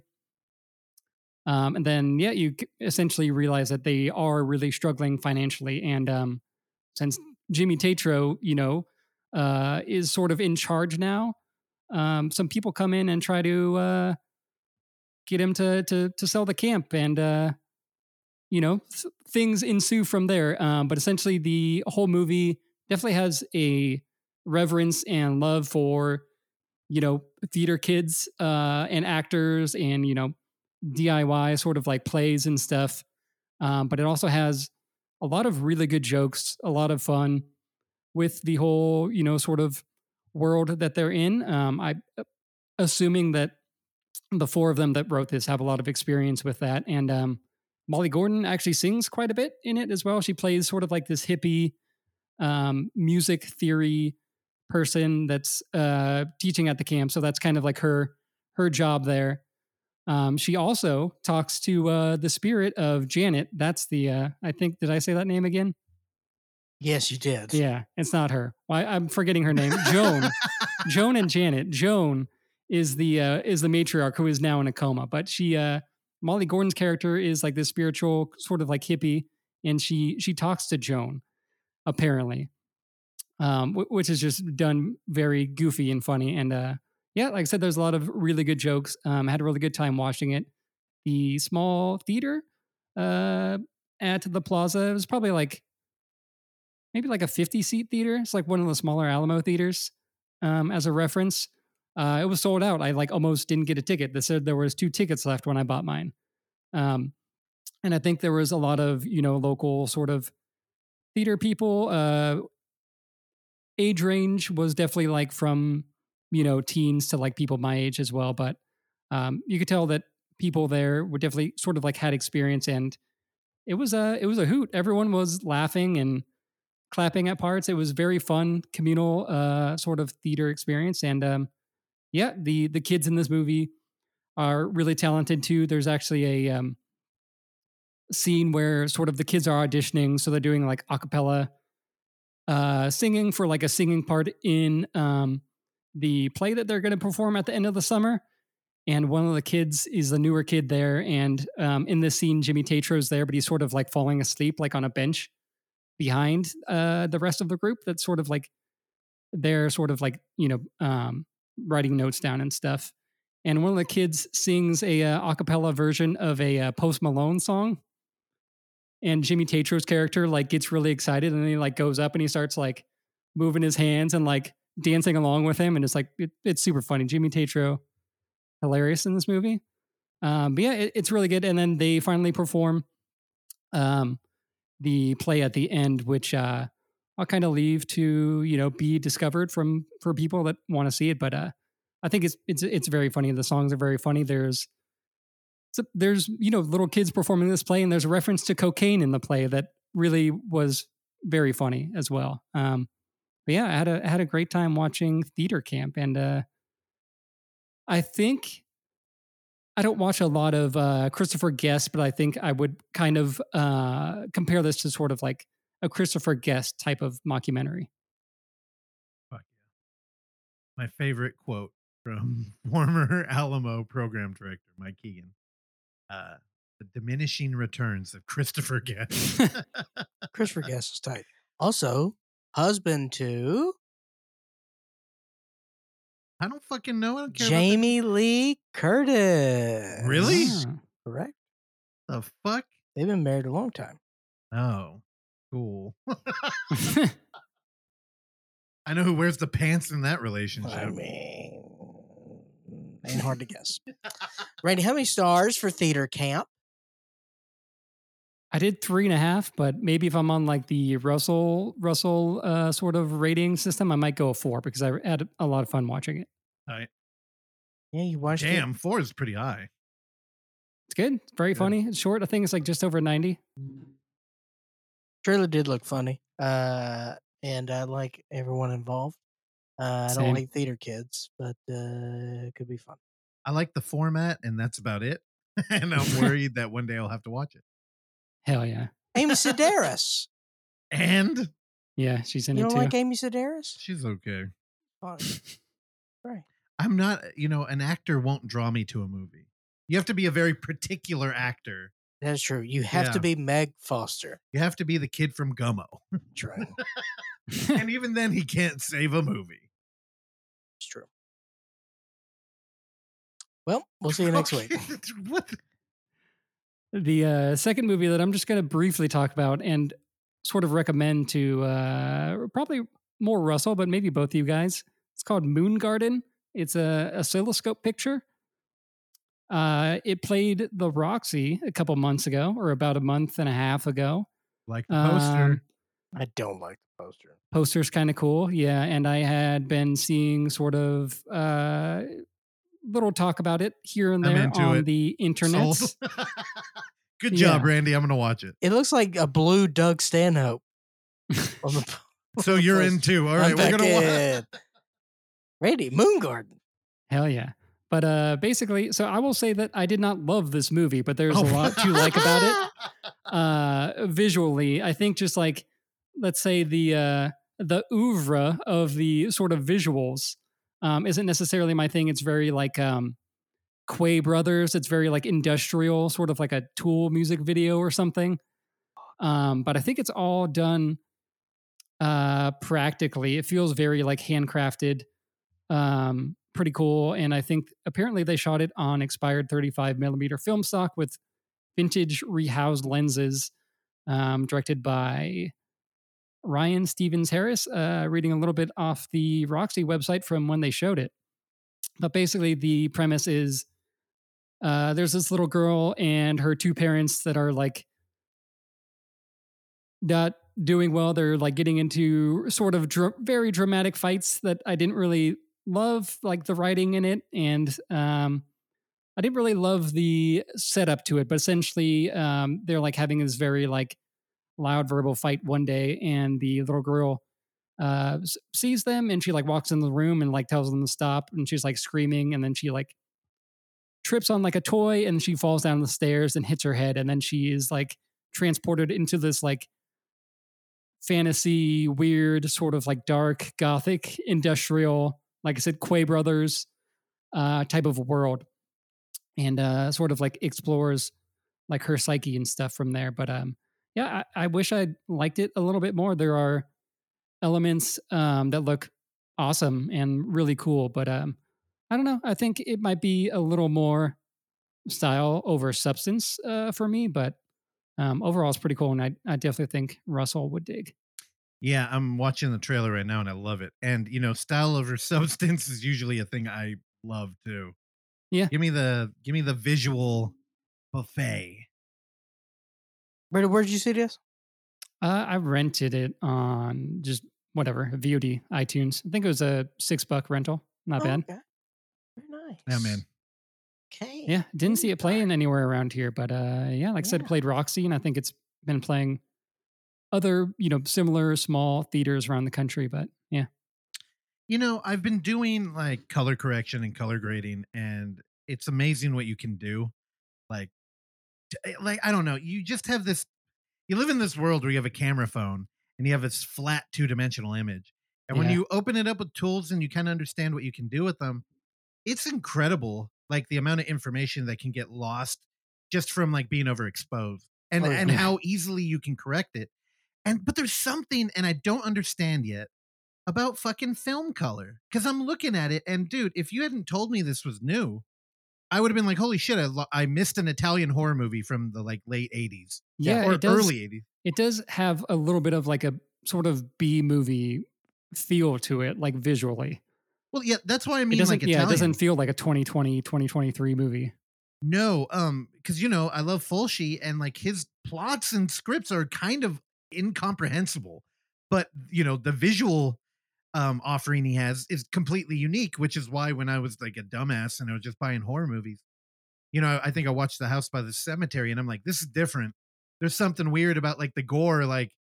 And then, you essentially realize that they are really struggling financially. And since Jimmy Tatro, is sort of in charge now, some people come in and try to get him to sell the camp, and things ensue from there. But essentially, the whole movie definitely has a reverence and love for theater kids and actors and DIY sort of like plays and stuff. But it also has a lot of really good jokes, a lot of fun with the whole, sort of world that they're in. I assuming that the four of them that wrote this have a lot of experience with that. And Molly Gordon actually sings quite a bit in it as well. She plays sort of like this hippie music theory person that's teaching at the camp. So that's kind of like her job there. She also talks to the spirit of Janet. That's the, I think, did I say that name again? Yes, you did. Yeah, it's not her. Well, I'm forgetting her name. Joan. Joan and Janet. Joan is the matriarch who is now in a coma. But she, Molly Gordon's character is like this spiritual sort of like hippie, and she talks to Joan, apparently, which is just done very goofy and funny. And like I said, there's a lot of really good jokes. I had a really good time watching it. The small theater at the Plaza, it was probably like maybe like a 50-seat theater. It's like one of the smaller Alamo theaters. As a reference, it was sold out. I like almost didn't get a ticket. They said there was 2 tickets left when I bought mine. And I think there was a lot of, local sort of theater people. Age range was definitely like from, teens to like people my age as well. But you could tell that people there were definitely sort of like had experience, and it was a hoot. Everyone was laughing and clapping at parts. It was very fun, communal sort of theater experience. And the kids in this movie are really talented too. There's actually a scene where sort of the kids are auditioning, so they're doing like a cappella singing for like a singing part in the play that they're going to perform at the end of the summer. And one of the kids is the newer kid there, and in this scene Jimmy Tatro's there, but he's sort of like falling asleep like on a bench behind the rest of the group that's sort of like they're sort of like writing notes down and stuff. And one of the kids sings a acapella version of a Post Malone song, and Jimmy Tatro's character like gets really excited, and then he like goes up and he starts like moving his hands and like dancing along with him, and it's like it's super funny. Jimmy Tatro, hilarious in this movie. But yeah, it's really good. And then they finally perform the play at the end, which I'll kind of leave to, you know, be discovered for people that want to see it. But I think it's very funny. The songs are very funny. There's you know, little kids performing this play, and there's a reference to cocaine in the play that really was very funny as well. But yeah, I had a great time watching Theater Camp, and I think I don't watch a lot of Christopher Guest, but I think I would kind of compare this to sort of like a Christopher Guest type of mockumentary. Fuck yeah! My favorite quote from former Alamo program director Mike Keegan: "The diminishing returns of Christopher Guest." Christopher Guest is tight. Also, husband to I don't fucking know. I don't care. Jamie Lee Curtis. Really? Yeah, correct. The fuck? They've been married a long time. Oh, cool. I know who wears the pants in that relationship. I mean, ain't hard to guess. Randy, how many stars for Theater Camp? I did 3.5, but maybe if I'm on like the Russell sort of rating system, I might go a 4 because I had a lot of fun watching it. All right. Yeah, you watched it. Damn, 4 is pretty high. It's good. It's very funny. It's short. I think it's like just over 90. Trailer did look funny. And I like everyone involved. I don't like theater kids, but it could be fun. I like the format, and that's about it. And I'm worried that one day I'll have to watch it. Hell yeah. Amy Sedaris. And? Yeah, she's in it too. You don't like Amy Sedaris? She's okay. Right. I'm not, you know, an actor won't draw me to a movie. You have to be a very particular actor. That's true. You have to be Meg Foster. You have to be the kid from Gummo. That's right. And even then, he can't save a movie. It's true. Well, we'll see you next week. What the? The second movie that I'm just going to briefly talk about and sort of recommend to probably more Russell, but maybe both of you guys. It's called Moon Garden. It's a oscilloscope picture. It played the Roxy a couple months ago, or about a month and a half ago. Like the poster. I don't like the poster. Poster's kind of cool. Yeah. And I had been seeing sort of little talk about it here and there on the internet. Good job, Randy. I'm going to watch it. It looks like a blue Doug Stanhope. So you're in too. All right. We're going to watch Randy, Moon Garden. Hell yeah. But basically, so I will say that I did not love this movie, but there's a lot to like about it. Visually, I think just like, let's say the oeuvre of the sort of visuals isn't necessarily my thing. It's very like Quay Brothers. It's very like industrial, sort of like a Tool music video or something. But I think it's all done practically. It feels very like handcrafted, pretty cool. And I think apparently they shot it on expired 35 millimeter film stock with vintage rehoused lenses, directed by Ryan Stevens Harris, reading a little bit off the Roxy website from when they showed it. But basically the premise is there's this little girl and her two parents that are like not doing well. They're like getting into sort of very dramatic fights that I didn't really love, like the writing in it. And I didn't really love the setup to it, but essentially they're like having this very like loud verbal fight one day, and the little girl sees them, and she like walks in the room and like tells them to stop, and she's like screaming, and then she like trips on like a toy, and she falls down the stairs and hits her head, and then she is like transported into this like fantasy, weird, sort of like dark, gothic, industrial, like I said, Quay Brothers type of world, and sort of like explores like her psyche and stuff from there. But yeah, I wish I liked it a little bit more. There are elements that look awesome and really cool, but I don't know. I think it might be a little more style over substance for me, but overall it's pretty cool, and I definitely think Russell would dig. Yeah, I'm watching the trailer right now and I love it. And, you know, style over substance is usually a thing I love too. Yeah. Give me the visual buffet. Where did you see this? I rented it on just whatever, VOD, iTunes. I think it was a $6 rental. Not bad. Okay. Very nice. Yeah, man. Okay. Yeah, didn't see it playing anywhere around here, but like I said, played Roxy, and I think it's been playing other, you know, similar small theaters around the country, but yeah. You know, I've been doing like color correction and color grading, and it's amazing what you can do. Like I don't know, you just have this. You live in this world where you have a camera phone and you have this flat 2-dimensional image, and when you open it up with tools and you kind of understand what you can do with them, it's incredible. Like the amount of information that can get lost just from like being overexposed, and how easily you can correct it. But there's something, and I don't understand yet, about fucking film color, because I'm looking at it, and dude, if you hadn't told me this was new, I would have been like, holy shit, I missed an Italian horror movie from the like late 80s. Yeah, or early 80s. It does have a little bit of like a sort of B-movie feel to it, like visually. Well, yeah, that's why I mean like Italian. Yeah, it doesn't feel like a 2020, 2023 movie. No, because, you know, I love Fulci, and like his plots and scripts are kind of incomprehensible. But, you know, the visual offering he has is completely unique, which is why when I was like a dumbass and I was just buying horror movies, you know, I think I watched The House by the Cemetery, and I'm like, this is different. There's something weird about like the gore, like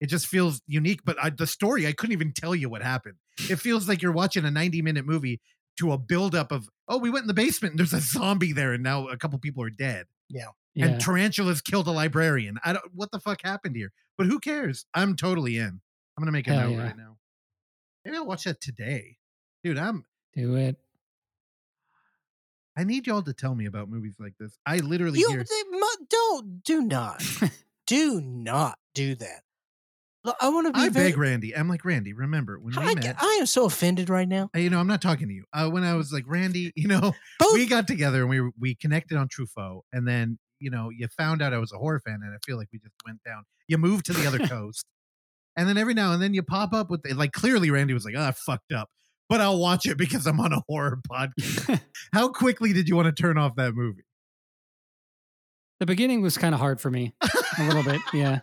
it just feels unique. But the story, I couldn't even tell you what happened. It feels like you're watching a 90-minute movie to a buildup of, oh, we went in the basement and there's a zombie there, and now a couple people are dead. Yeah. And tarantulas killed a librarian. What the fuck happened here? But who cares? I'm totally in. I'm going to make a note right now. Maybe I'll watch that today. Dude, do it. I need y'all to tell me about movies like this. I literally do not do that. Look, I want to be. I beg Randy. I'm like, Randy, remember when we met? I am so offended right now. You know, I'm not talking to you. When I was like, Randy, you know, we got together and we connected on Truffaut, and then, you know, you found out I was a horror fan, and I feel like we just went down. You moved to the other coast, and then every now and then you pop up with like, clearly Randy was like, I fucked up, but I'll watch it because I'm on a horror podcast. How quickly did you want to turn off that movie? The beginning was kind of hard for me, a little bit, yeah.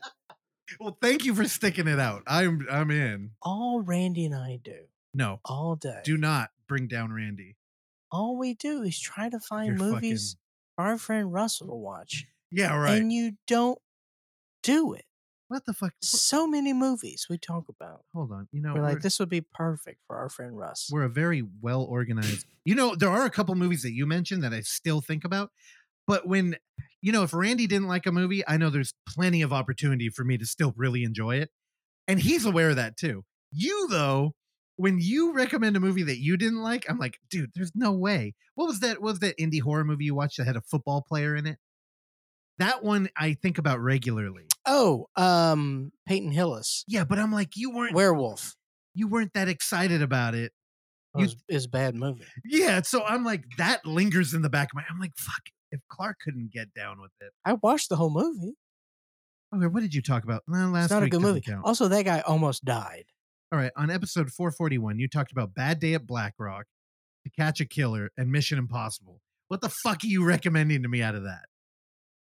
Well, thank you for sticking it out. I'm in. All Randy and I do. No. All day. Do not bring down Randy. All we do is try to find movies for our friend Russell to watch. Yeah, right. And you don't do it. What the fuck? So many movies we talk about. Hold on. You know, we're like, this would be perfect for our friend Russ. We're a very well organized. You know, there are a couple movies that you mentioned that I still think about. But when, you know, if Randy didn't like a movie, I know there's plenty of opportunity for me to still really enjoy it. And he's aware of that too. You, though, when you recommend a movie that you didn't like, I'm like, dude, there's no way. What was that indie horror movie you watched that had a football player in it? That one I think about regularly. Oh, Peyton Hillis. Yeah, but I'm like, you weren't. Werewolf. You weren't that excited about it. It's a bad movie. Yeah, so I'm like, that lingers in the back of my, I'm like, fuck. If Clark couldn't get down with it. I watched the whole movie. Okay, what did you talk about? It's not a good movie. Count. Also, that guy almost died. All right, on episode 441, you talked about Bad Day at Black Rock, To Catch a Killer, and Mission Impossible. What the fuck are you recommending to me out of that?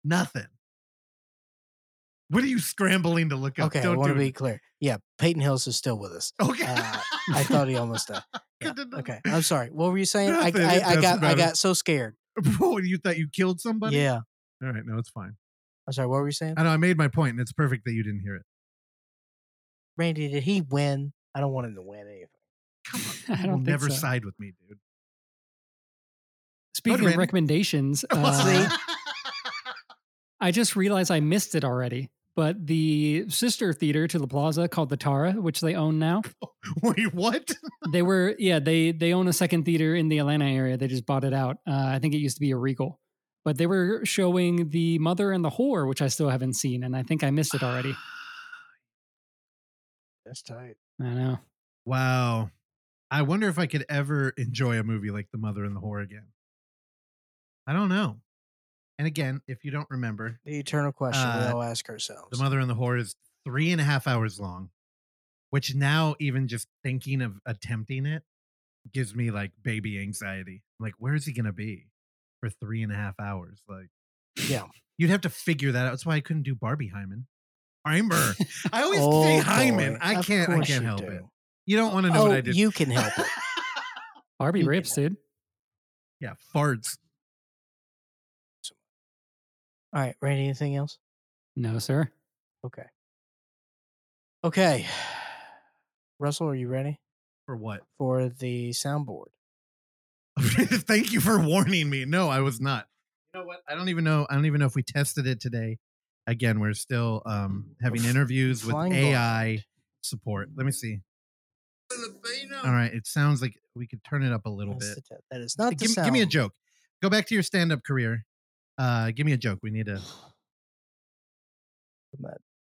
Nothing. What are you scrambling to look up? Okay, I want to be clear. Yeah, Peyton Hillis is still with us. Okay. I thought he almost died. Yeah. Okay, I'm sorry. What were you saying? Nothing. I got so scared. Oh, you thought you killed somebody? Yeah. All right. No, it's fine. I'm sorry. What were you saying? I know. I made my point, and it's perfect that you didn't hear it. Randy, did he win? I don't want him to win anything. Come on. I don't think never so. Side with me, dude. Speaking of recommendations, I just realized I missed it already. But the sister theater to La Plaza called the Tara, which they own now. Wait, what? They own a second theater in the Atlanta area. They just bought it out. I think it used to be a Regal. But they were showing The Mother and the Whore, which I still haven't seen, and I think I missed it already. That's tight. I know. Wow. I wonder if I could ever enjoy a movie like The Mother and the Whore again. I don't know. And again, if you don't remember... The eternal question we all ask ourselves. The Mother and the Whore is 3.5 hours long. which now even just thinking of attempting it gives me like baby anxiety. I'm like, where is he going to be for 3.5 hours? Like, yeah, you'd have to figure that out. That's why I couldn't do Barbenheimer. I always say Hyman. I can't help it. You don't want to know what I did. You can help it. Barbie rips, dude. Yeah, farts. All right, Randy, anything else? No, sir. Okay. Russell, are you ready? For what? For the soundboard. Thank you for warning me. No, I was not. You know what? I don't even know if we tested it today. Again, we're still having interviews with AI support. Let me see. All right, it sounds like we could turn it up a little bit. That is not the sound. Give me a joke. Go back to your stand-up career. Give me a joke. We need to.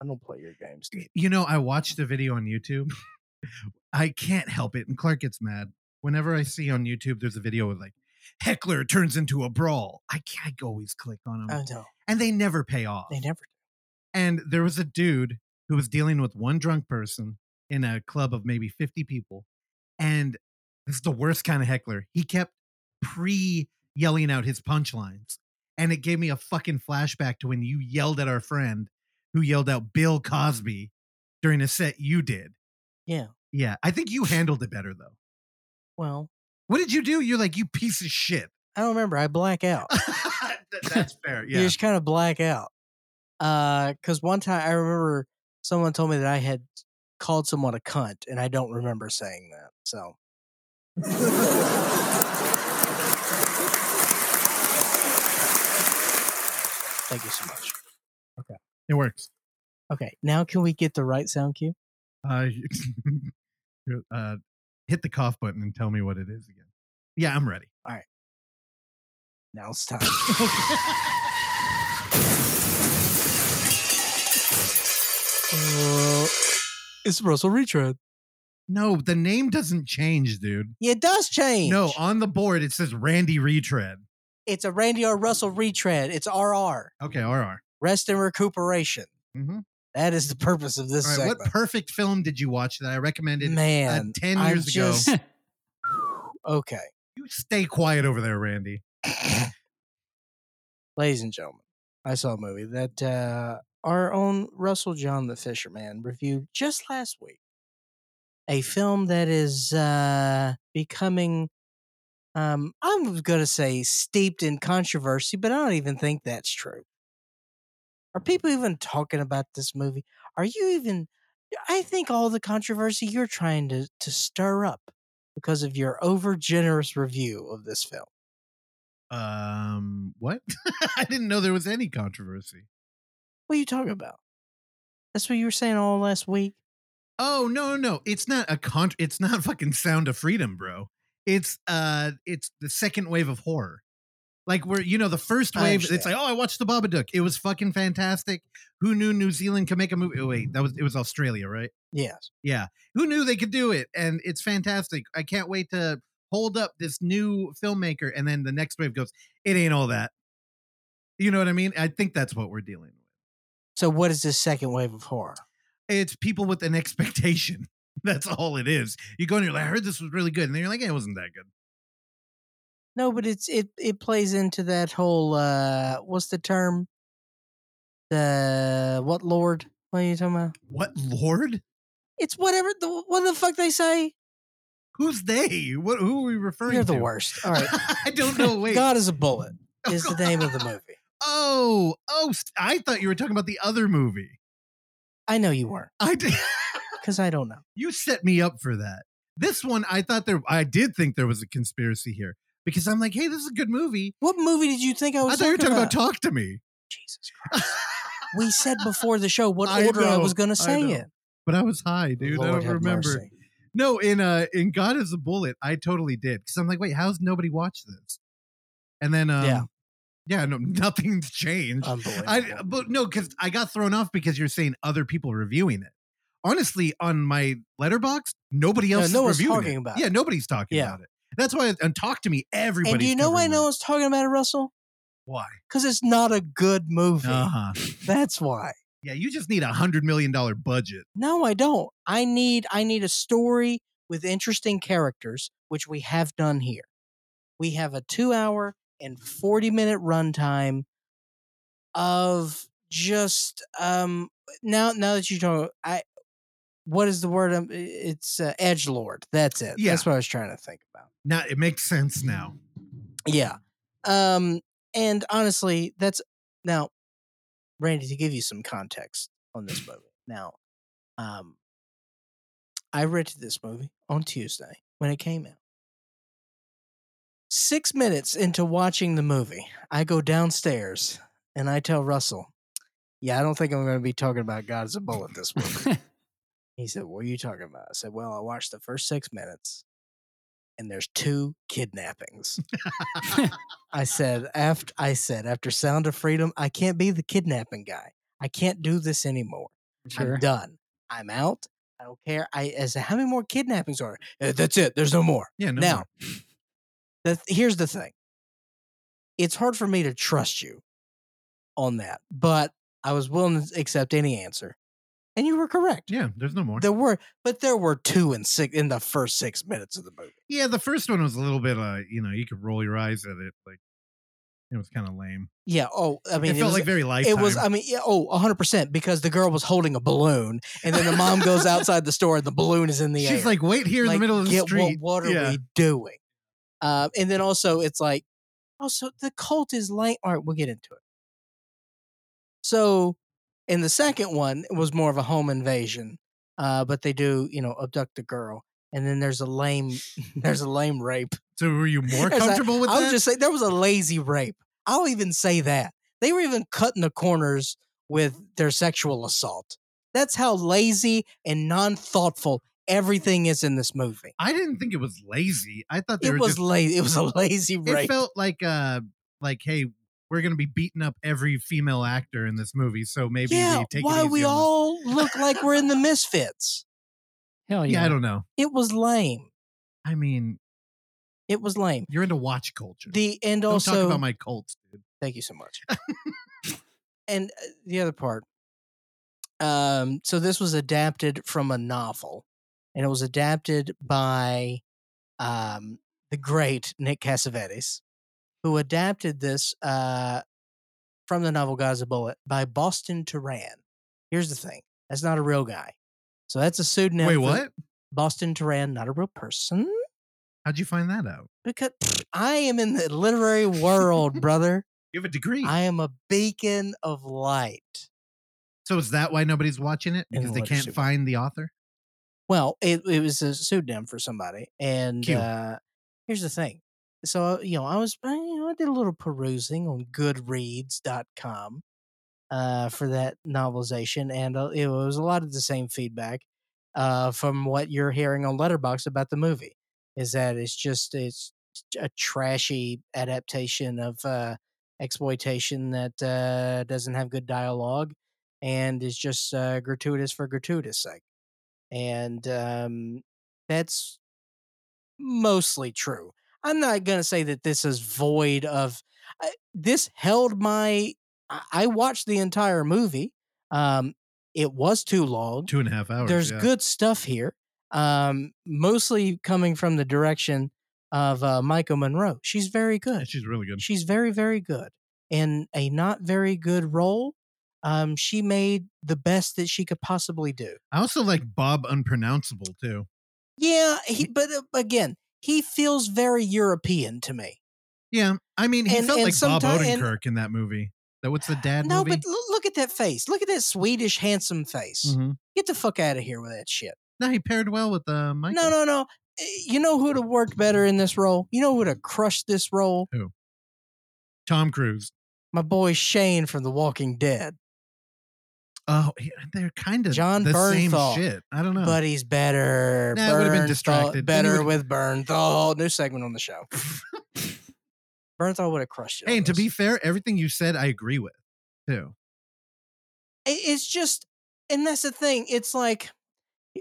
I don't play your games, dude. You know, I watched a video on YouTube. I can't help it, and Clark gets mad whenever I see on YouTube. There's a video with like heckler turns into a brawl. I can't always click on them. I know. And they never pay off. They never do. And there was a dude who was dealing with one drunk person in a club of maybe 50 people. And this is the worst kind of heckler. He kept yelling out his punchlines. And it gave me a fucking flashback to when you yelled at our friend who yelled out Bill Cosby during a set you did. Yeah. Yeah. I think you handled it better, though. Well. What did you do? You're like, you piece of shit. I don't remember. I black out. That's fair. Yeah. You just kind of black out. Because one time I remember someone told me that I had called someone a cunt, and I don't remember saying that. So. Thank you so much. Okay. It works. Okay. Now, can we get the right sound cue? Hit the cough button and tell me what it is again. Yeah, I'm ready. All right. Now it's time. It's Russell Retread. No, the name doesn't change, dude. Yeah, it does change. No, on the board it says Randy Retread. It's a Randy R. Russell Retread. It's RR. Okay, RR. Rest and recuperation. Mm-hmm. That is the purpose of this segment. What perfect film did you watch that I recommended 10 years ago? Okay. You stay quiet over there, Randy. Ladies and gentlemen, I saw a movie that our own Russell John the Fisherman reviewed just last week. A film that is becoming, I'm going to say, steeped in controversy, but I don't even think that's true. Are people even talking about this movie? I think all the controversy you're trying to stir up because of your over-generous review of this film. What? I didn't know there was any controversy. What are you talking about? That's what you were saying all last week. Oh, no. It's not it's not fucking Sound of Freedom, bro. It's the second wave of horror. Like the first wave, it's like, I watched the Babadook. It was fucking fantastic. Who knew New Zealand could make a movie? Oh, wait, it was Australia, right? Yes. Yeah. Who knew they could do it? And it's fantastic. I can't wait to hold up this new filmmaker. And then the next wave goes, it ain't all that. You know what I mean? I think that's what we're dealing with. So what is this second wave of horror? It's people with an expectation. That's all it is. You go and you're like, I heard this was really good. And then you're like, it wasn't that good. No, but it plays into that whole, what's the term? What Lord? What are you talking about? What Lord? It's whatever, what the fuck they say? Who's they? Who are we referring to? You're the worst. All right. I don't know, wait. God Is a Bullet is the name of the movie. Oh, I thought you were talking about the other movie. I know you were. I did. Because I don't know. You set me up for that. This one, I did think there was a conspiracy here. Because I'm like, hey, this is a good movie. What movie did you think I was talking about? I thought you were talking about Talk to Me. Jesus Christ. We said before the show what order I was going to say it. But I was high, dude. Lord, I don't remember. Mercy. No, in God Is a Bullet, I totally did. Because I'm like, wait, how's nobody watched this? And then, no, nothing's changed. Unbelievable. Because I got thrown off because you're saying other people reviewing it. Honestly, on my Letterboxd, nobody else is reviewing talking it. About it. Yeah, nobody's talking about it. That's why, and Talk to Me, everybody. And do you know why no one's talking about it, Russell? Why? Because it's not a good movie. Uh-huh. That's why. Yeah, you just need $100 million budget. No, I don't. I need a story with interesting characters, which we have done here. We have a 2 hour and 40 minute runtime of just now that you talk, what is the word? It's edgelord. That's it. Yeah. That's what I was trying to think about. Now it makes sense now. Yeah. And honestly, that's now, Randy, to give you some context on this movie. Now, I rented this movie on Tuesday when it came out. 6 minutes into watching the movie, I go downstairs and I tell Russell, yeah, I don't think I'm going to be talking about God Is a Bullet this week. He said, what are you talking about? I said, well, I watched the first 6 minutes and there's 2 kidnappings. I said, after Sound of Freedom, I can't be the kidnapping guy. I can't do this anymore. Sure. I'm done. I'm out. I don't care. How many more kidnappings are there? That's it. There's no more. Yeah. No now, more. Here's the thing. It's hard for me to trust you on that, but I was willing to accept any answer. And you were correct. Yeah, there's no more. There were 2 and 6 in the first 6 minutes of the movie. Yeah, the first one was a little bit, you could roll your eyes at it. Like, it was kind of lame. Yeah. Oh, I mean, it felt like very Lifetime. It was, 100%, because the girl was holding a balloon, and then the mom goes outside the store, and the balloon is in the air. She's like, wait here in the middle of the street. What are we doing? And then also, it's like, the cult is light. All right, we'll get into it. So. And the second one was more of a home invasion, but they do, abduct the girl, and then there's a lame rape. So were you more comfortable with that? I would just say there was a lazy rape. I'll even say that they were even cutting the corners with their sexual assault. That's how lazy and non-thoughtful everything is in this movie. I didn't think it was lazy. I thought it was lazy. It was a lazy rape. It felt like hey. We're going to be beating up every female actor in this movie, so maybe we take it easy. Why we all look like we're in the Misfits. Hell yeah. I don't know. It was lame. I mean. It was lame. You're into watch culture. Don't talk about my cults, dude. Thank you so much. And the other part. So this was adapted from a novel, and it was adapted by the great Nick Cassavetes, who adapted this from the novel God Is a Bullet by Boston Turan. Here's the thing. That's not a real guy. So that's a pseudonym. Wait, what? Boston Turan, not a real person. How'd you find that out? Because I am in the literary world, brother. You have a degree. I am a beacon of light. So is that why nobody's watching it? Because they can't find the author? Well, it was a pseudonym for somebody. And here's the thing. So, I did a little perusing on goodreads.com for that novelization, and it was a lot of the same feedback from what you're hearing on Letterboxd about the movie, is that it's a trashy adaptation of exploitation that doesn't have good dialogue and is just gratuitous for gratuitous sake. And that's mostly true. I'm not going to say that this is void of this held my. I watched the entire movie. It was too long. 2.5 hours. There's good stuff here. Mostly coming from the direction of Michael Monroe. She's very good. She's really good. She's very, very good in a not very good role. She made the best that she could possibly do. I also like Bob Unpronounceable too. Yeah. But again, he feels very European to me. Yeah. I mean, he felt like Bob Odenkirk in that movie. What's the dad movie? No, but look at that face. Look at that Swedish handsome face. Mm-hmm. Get the fuck out of here with that shit. No, he paired well with Michael. No. You know who would have worked better in this role? You know who would have crushed this role? Who? Tom Cruise. My boy Shane from The Walking Dead. Oh, they're kind of the same shit. I don't know. But he's better. Nah, I would have been distracted. Better with Bernthal. New segment on the show. Bernthal would have crushed it. Hey, and to be fair, everything you said, I agree with, too. It's just, and that's the thing. It's like,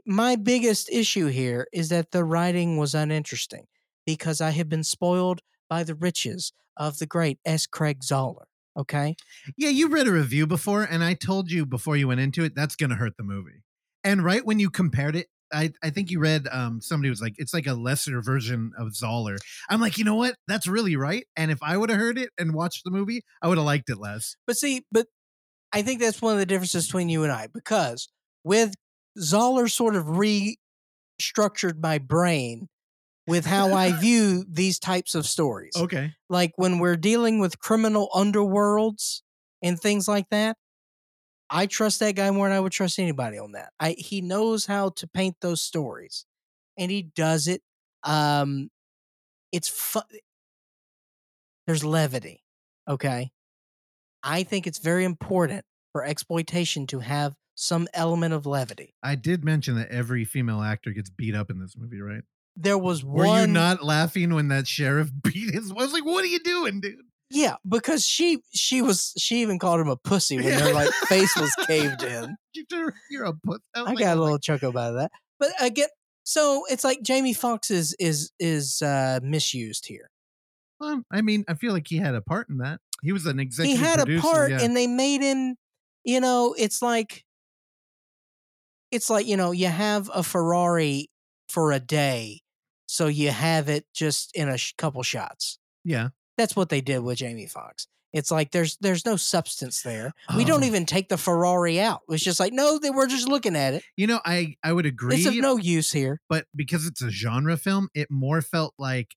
my biggest issue here is that the writing was uninteresting because I had been spoiled by the riches of the great S. Craig Zahler. Okay. Yeah, you read a review before, and I told you before you went into it, that's going to hurt the movie. And right when you compared it, I think you read somebody was like, it's like a lesser version of Zoller. I'm like, you know what? That's really right. And if I would have heard it and watched the movie, I would have liked it less. But I think that's one of the differences between you and I, because with Zoller sort of restructured my brain with how I view these types of stories. Okay. Like when we're dealing with criminal underworlds and things like that, I trust that guy more than I would trust anybody on that. He knows how to paint those stories, and he does it. It's fun. There's levity. Okay. I think it's very important for exploitation to have some element of levity. I did mention that every female actor gets beat up in this movie, right? There was one. Were you not laughing when that sheriff beat his? I was like, what are you doing, dude? Yeah, because she even called him a pussy when their like face was caved in. You're a pussy. I got a little chuckle about that. But again, so it's like Jamie Foxx is misused here. Well, I mean, I feel like he had a part in that. He was an executive producer. He had a part, and they made him. You know, it's like you know, you have a Ferrari for a day, so you have it just in a couple shots. Yeah. That's what they did with Jamie Foxx. It's like there's no substance there. Oh. We don't even take the Ferrari out. It's just like, no, we're just looking at it. You know, I would agree. It's of no use here. But because it's a genre film, it more felt like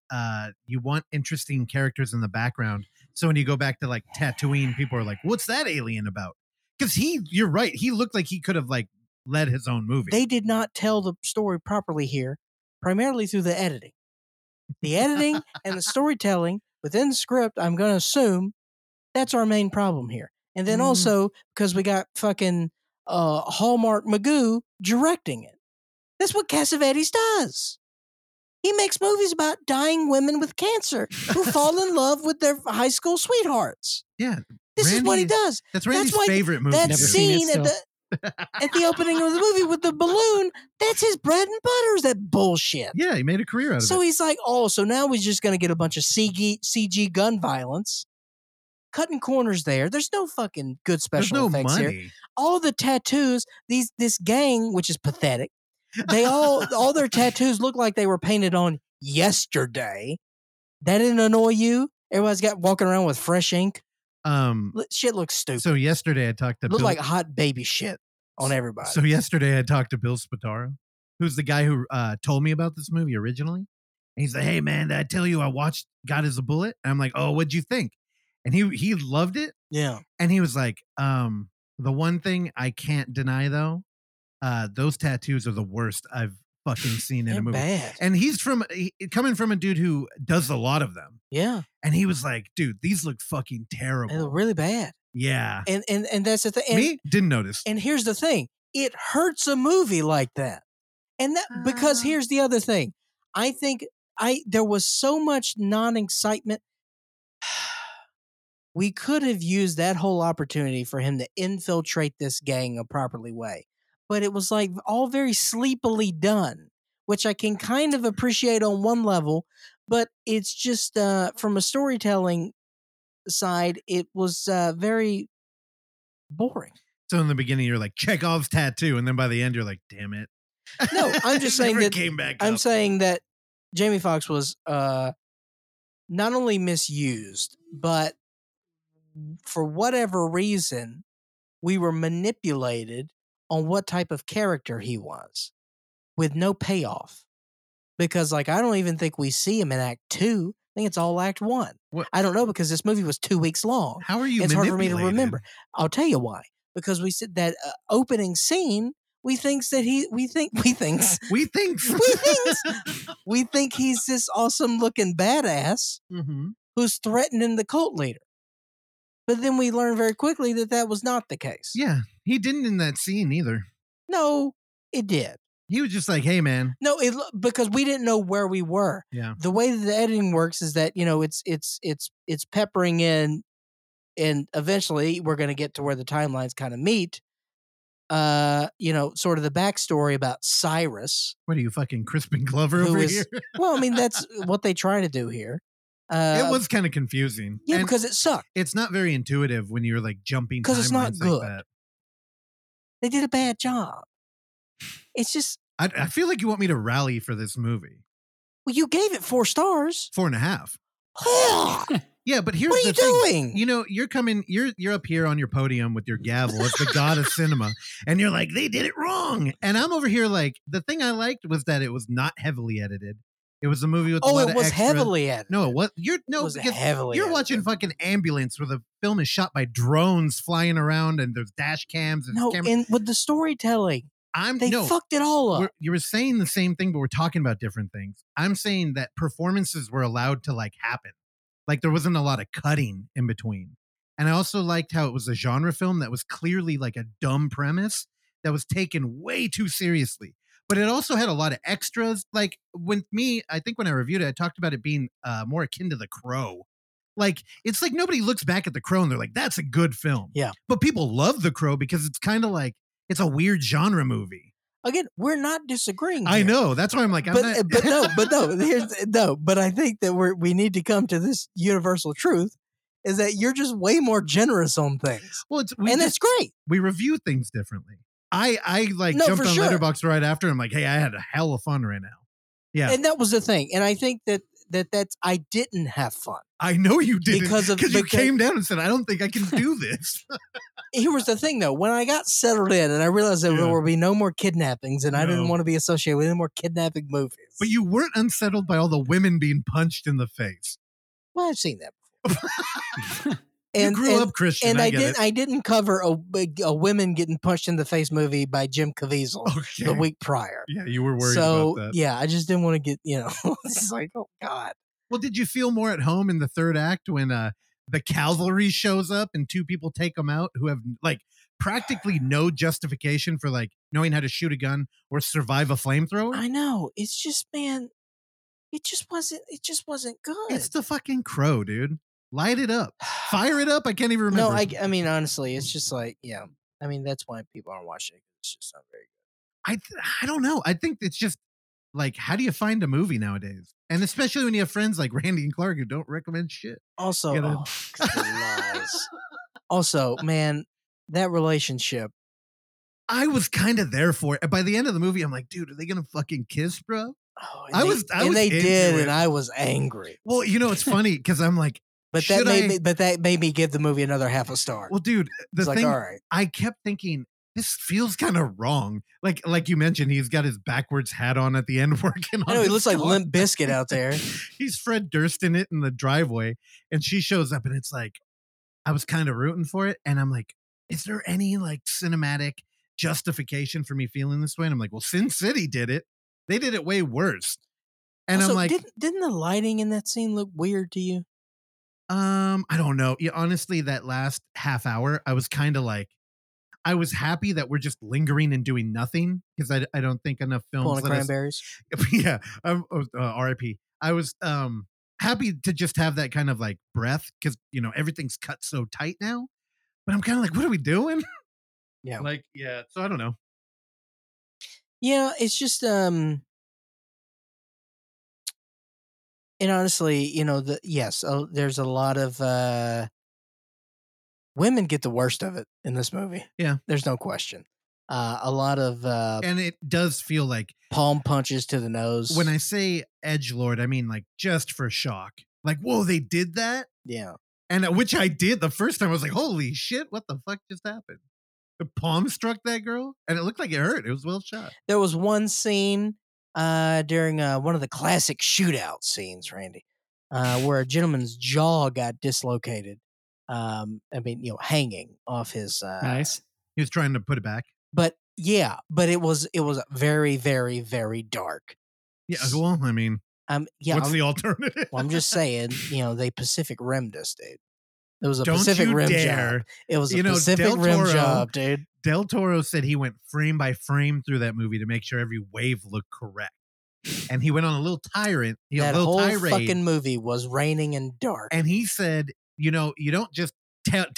you want interesting characters in the background. So when you go back to like Tatooine, people are like, what's that alien about? Because you're right. He looked like he could have like led his own movie. They did not tell the story properly here, primarily through the editing. The editing and the storytelling. Within the script, I'm going to assume that's our main problem here. And then also, because we got fucking Hallmark Magoo directing it. That's what Cassavetes does. He makes movies about dying women with cancer who fall in love with their high school sweethearts. Yeah. This is what he does. That's Randy's favorite movie. That scene at the opening of the movie with the balloon, that's his bread and butter, is that bullshit. Yeah, he made a career out of it. So he's like, oh, so now we're just going to get a bunch of CG gun violence, cutting corners there. There's no fucking good special effects here. All the tattoos, this gang, which is pathetic, they all their tattoos look like they were painted on yesterday. That didn't annoy you? Everybody's got walking around with fresh ink. Shit looks stupid. So yesterday I talked to Bill. Looked like hot baby shit on everybody. So yesterday I talked to Bill Spataro, who's the guy who told me about this movie originally. And he's like, hey man, did I tell you I watched God Is a Bullet? And I'm like, oh, what'd you think? And he loved it. Yeah. And he was like, the one thing I can't deny though, those tattoos are the worst I've fucking seen in a movie. Bad. And he's coming from a dude who does a lot of them. Yeah. And he was like, dude, these look fucking terrible. They look really bad. Yeah. And that's the thing. Me? Didn't notice. And here's the thing. It hurts a movie like that. And that, because here's the other thing. I think there was so much non-excitement. We could have used that whole opportunity for him to infiltrate this gang a properly way. But it was like all very sleepily done, which I can kind of appreciate on one level, but it's just from a storytelling side, it was very boring. So in the beginning, you're like Chekhov's tattoo, and then by the end, you're like, damn it. No, I'm just saying that saying that Jamie Foxx was not only misused, but for whatever reason, we were manipulated on what type of character he was with no payoff. Because like, I don't even think we see him in Act 2. I think it's all Act 1. What? I don't know, because this movie was 2 weeks long. How are you? It's hard for me to remember. I'll tell you why, because we said that opening scene, we think he's this awesome looking badass who's threatening the cult leader. But then we learn very quickly that was not the case. Yeah. He didn't in that scene either. No, it did. He was just like, hey, man. No, because we didn't know where we were. Yeah. The way that the editing works is that, you know, it's peppering in, and eventually we're going to get to where the timelines kind of meet. You know, sort of the backstory about Cyrus. What are you, fucking Crispin Glover over here? Well, I mean, that's what they try to do here. It was kind of confusing. Yeah, and because it sucked. It's not very intuitive when you're like jumping. Because it's not good. Like they did a bad job. It's just. I feel like you want me to rally for this movie. Well, you gave it 4 stars. 4.5. Yeah, but here's what are you doing? You know, you're up here on your podium with your gavel as the god of cinema, and you're like, they did it wrong, and I'm over here like, the thing I liked was that it was not heavily edited. It was a movie with a lot of extra. Heavily edited. No, it was you're watching fucking Ambulance where the film is shot by drones flying around and there's dash cams and cameras. And with the storytelling. They fucked it all up. You were saying the same thing, but we're talking about different things. I'm saying that performances were allowed to like happen. Like there wasn't a lot of cutting in between. And I also liked how it was a genre film that was clearly like a dumb premise that was taken way too seriously. But it also had a lot of extras. Like with me, I think when I reviewed it, I talked about it being more akin to The Crow. Like, it's like nobody looks back at The Crow and they're like, that's a good film. Yeah. But people love The Crow because it's kind of like, it's a weird genre movie. Again, we're not disagreeing here. I know. That's why I'm like, I'm not. But I think that we need to come to this universal truth is that you're just way more generous on things. Well, that's great. We review things differently. I jumped on Letterboxd right after. I'm like, hey, I had a hell of fun right now. Yeah. And that was the thing. And I think that's I didn't have fun. I know you didn't because you came down and said, I don't think I can do this. Here was the thing, though. When I got settled in and I realized that there would be no more kidnappings and I didn't want to be associated with any more kidnapping movies. But you weren't unsettled by all the women being punched in the face. Well, I've seen that before. You grew up Christian. And I didn't cover a women getting punched in the face movie by Jim Caviezel the week prior. Yeah, you were worried about that. Yeah, I just didn't want to get, it's like, oh, God. Well, did you feel more at home in the third act when the cavalry shows up and 2 people take them out who have like practically no justification for like knowing how to shoot a gun or survive a flamethrower? I know. It's just, man, it just wasn't good. It's the fucking Crow, dude. Light it up. Fire it up. I can't even remember. No, I mean, honestly, it's just like, yeah. I mean, that's why people aren't watching it. It's just not very good. I don't know. I think it's just like, how do you find a movie nowadays? And especially when you have friends like Randy and Clark who don't recommend shit. Also, lies. Also, man, that relationship. I was kind of there for it. And by the end of the movie, I'm like, dude, are they going to fucking kiss, bro? Oh, and they did, and I was angry. Well, it's funny because I'm like, but that made me give the movie another 0.5 star. Well, dude, I kept thinking, this feels kind of wrong. Like you mentioned, he's got his backwards hat on at the end working on it. I know, he looks like Limp Bizkit out there. He's Fred Durst in it in the driveway, and she shows up, and it's like, I was kind of rooting for it, and I'm like, is there any like cinematic justification for me feeling this way? And I'm like, well, Sin City did it. They did it way worse. And also, I'm like, didn't the lighting in that scene look weird to you? I don't know. Yeah, honestly, that last half hour, I was kind of like, I was happy that we're just lingering and doing nothing because I don't think enough films. Pulling cranberries. Yeah. R.I.P. I was happy to just have that kind of like breath because, everything's cut so tight now. But I'm kind of like, what are we doing? Yeah. Like, yeah. So I don't know. Yeah. It's just, and honestly, there's a lot of women get the worst of it in this movie. Yeah, there's no question. A lot of and it does feel like palm punches to the nose. When I say edgelord, I mean like just for shock. Like, whoa, they did that. Yeah, and which I did the first time. I was like, holy shit, what the fuck just happened? The palm struck that girl, and it looked like it hurt. It was well shot. There was one scene. During one of the classic shootout scenes, Randy, where a gentleman's jaw got dislocated. Hanging off his. Nice. He was trying to put it back. But yeah, it was very, very, very dark. Yeah. Well, I mean, what's the alternative? Well, I'm just saying, they Pacific Rimmed us, dude. It was a Pacific Rim job. It was a Pacific Rim job, dude. Del Toro said he went frame by frame through that movie to make sure every wave looked correct. And he went on a little tirade. That whole fucking movie was raining and dark. And he said, you don't just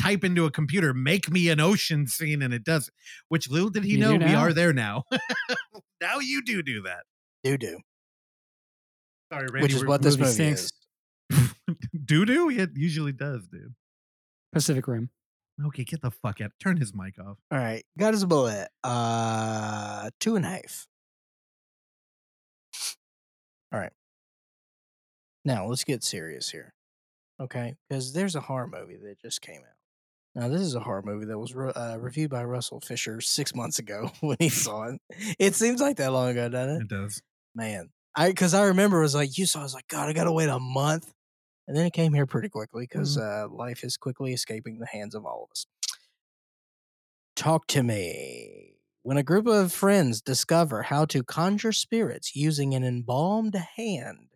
type into a computer, make me an ocean scene, and it does. Which little did he know, we are there now. Now you do that. You do. Sorry, Randy. Which is what this movie is. Doo-doo? It usually does, dude. Pacific Rim. Okay, get the fuck out. Turn his mic off. All right. God Is a Bullet. 2.5. All right. Now, let's get serious here. Okay? Because there's a horror movie that just came out. Now, this is a horror movie that was reviewed by Russell Fisher 6 months ago when he saw it. It seems like that long ago, doesn't it? It does. Man. Because I remember it was like, you saw it, I was like, God, I got to wait a month. And then it came here pretty quickly because life is quickly escaping the hands of all of us. Talk to Me. When a group of friends discover how to conjure spirits using an embalmed hand,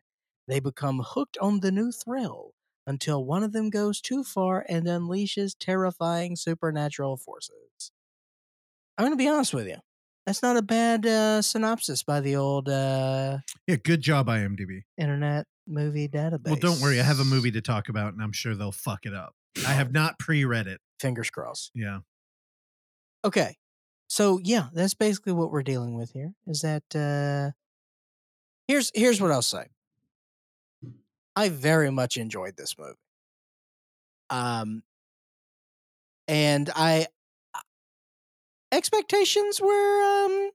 they become hooked on the new thrill until one of them goes too far and unleashes terrifying supernatural forces. I'm going to be honest with you. That's not a bad synopsis by the old... yeah, good job, IMDb. Internet movie database. Well, don't worry. I have a movie to talk about, and I'm sure they'll fuck it up. I have not pre-read it. Fingers crossed. Yeah. Okay. So, yeah, that's basically what we're dealing with here, is that... Here's what I'll say. I very much enjoyed this movie. And I... Expectations were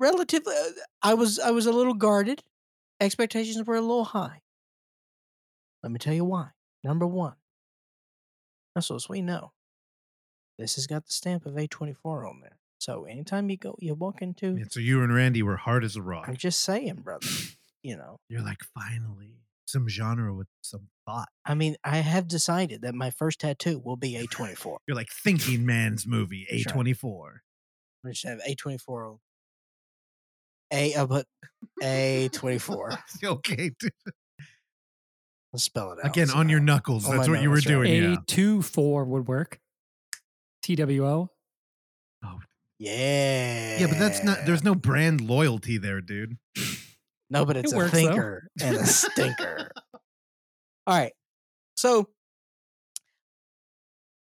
relatively. I was a little guarded. Expectations were a little high. Let me tell you why. Number one, also as we know, this has got the stamp of A24 on there. So anytime you walk into. Yeah, so you and Randy were hard as a rock. I'm just saying, brother. You know, you're like finally some genre with some thought. I mean, I have decided that my first tattoo will be A24. You're like thinking man's movie, A24. Sure. I just have A24. A24. Okay, dude. Let's spell it out. Again, on your knuckles. That's what you were doing. A24 would work. TWO. Oh. Yeah. Yeah, but that's not, there's no brand loyalty there, dude. No, but it's a thinker and a stinker. All right. So,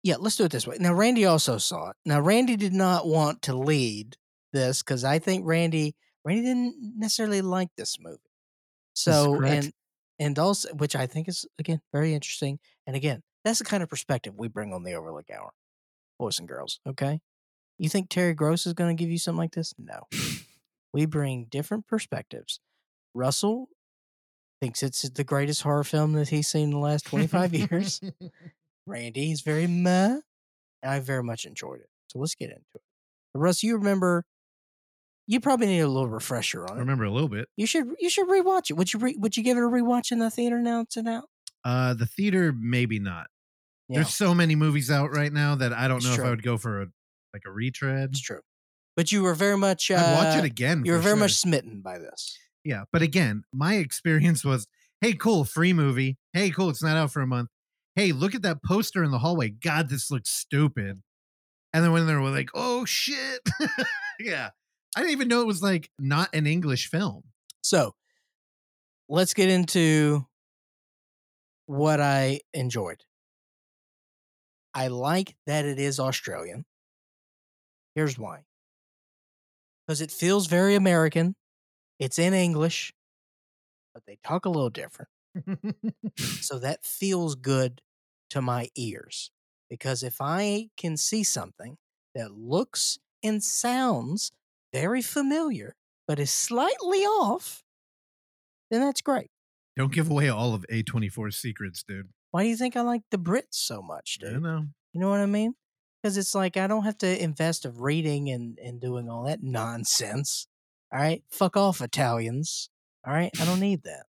yeah, let's do it this way. Now, Randy also saw it. Now, Randy did not want to lead this because I think Randy didn't necessarily like this movie. So, and also, which I think is, again, very interesting. And again, that's the kind of perspective we bring on the Overlook Hour, boys and girls. Okay. You think Terry Gross is going to give you something like this? No. We bring different perspectives. Russell thinks it's the greatest horror film that he's seen in the last 25 years. Randy is very meh. And I very much enjoyed it. So let's get into it. Russ, you remember, you probably need a little refresher on it. I remember a little bit. You should rewatch it. Would you give it a rewatch in the theater now? It's an out? The theater, maybe not. Yeah. There's so many movies out right now that I don't know if I would go for a retread. It's true. But you were very much... I'd watch it again. You were very much smitten by this. Yeah, but again, my experience was, hey, cool, free movie. Hey, cool, it's not out for a month. Hey, look at that poster in the hallway. God, this looks stupid. And then when they were like, oh, shit. Yeah. I didn't even know it was like not an English film. So let's get into what I enjoyed. I like that it is Australian. Here's why. Because it feels very American. It's in English, but they talk a little different. So that feels good to my ears. Because if I can see something that looks and sounds very familiar, but is slightly off, then that's great. Don't give away all of A24's secrets, dude. Why do you think I like the Brits so much, dude? I don't know. You know what I mean? Because it's like I don't have to invest of reading and doing all that nonsense. All right, fuck off, Italians. All right, I don't need that.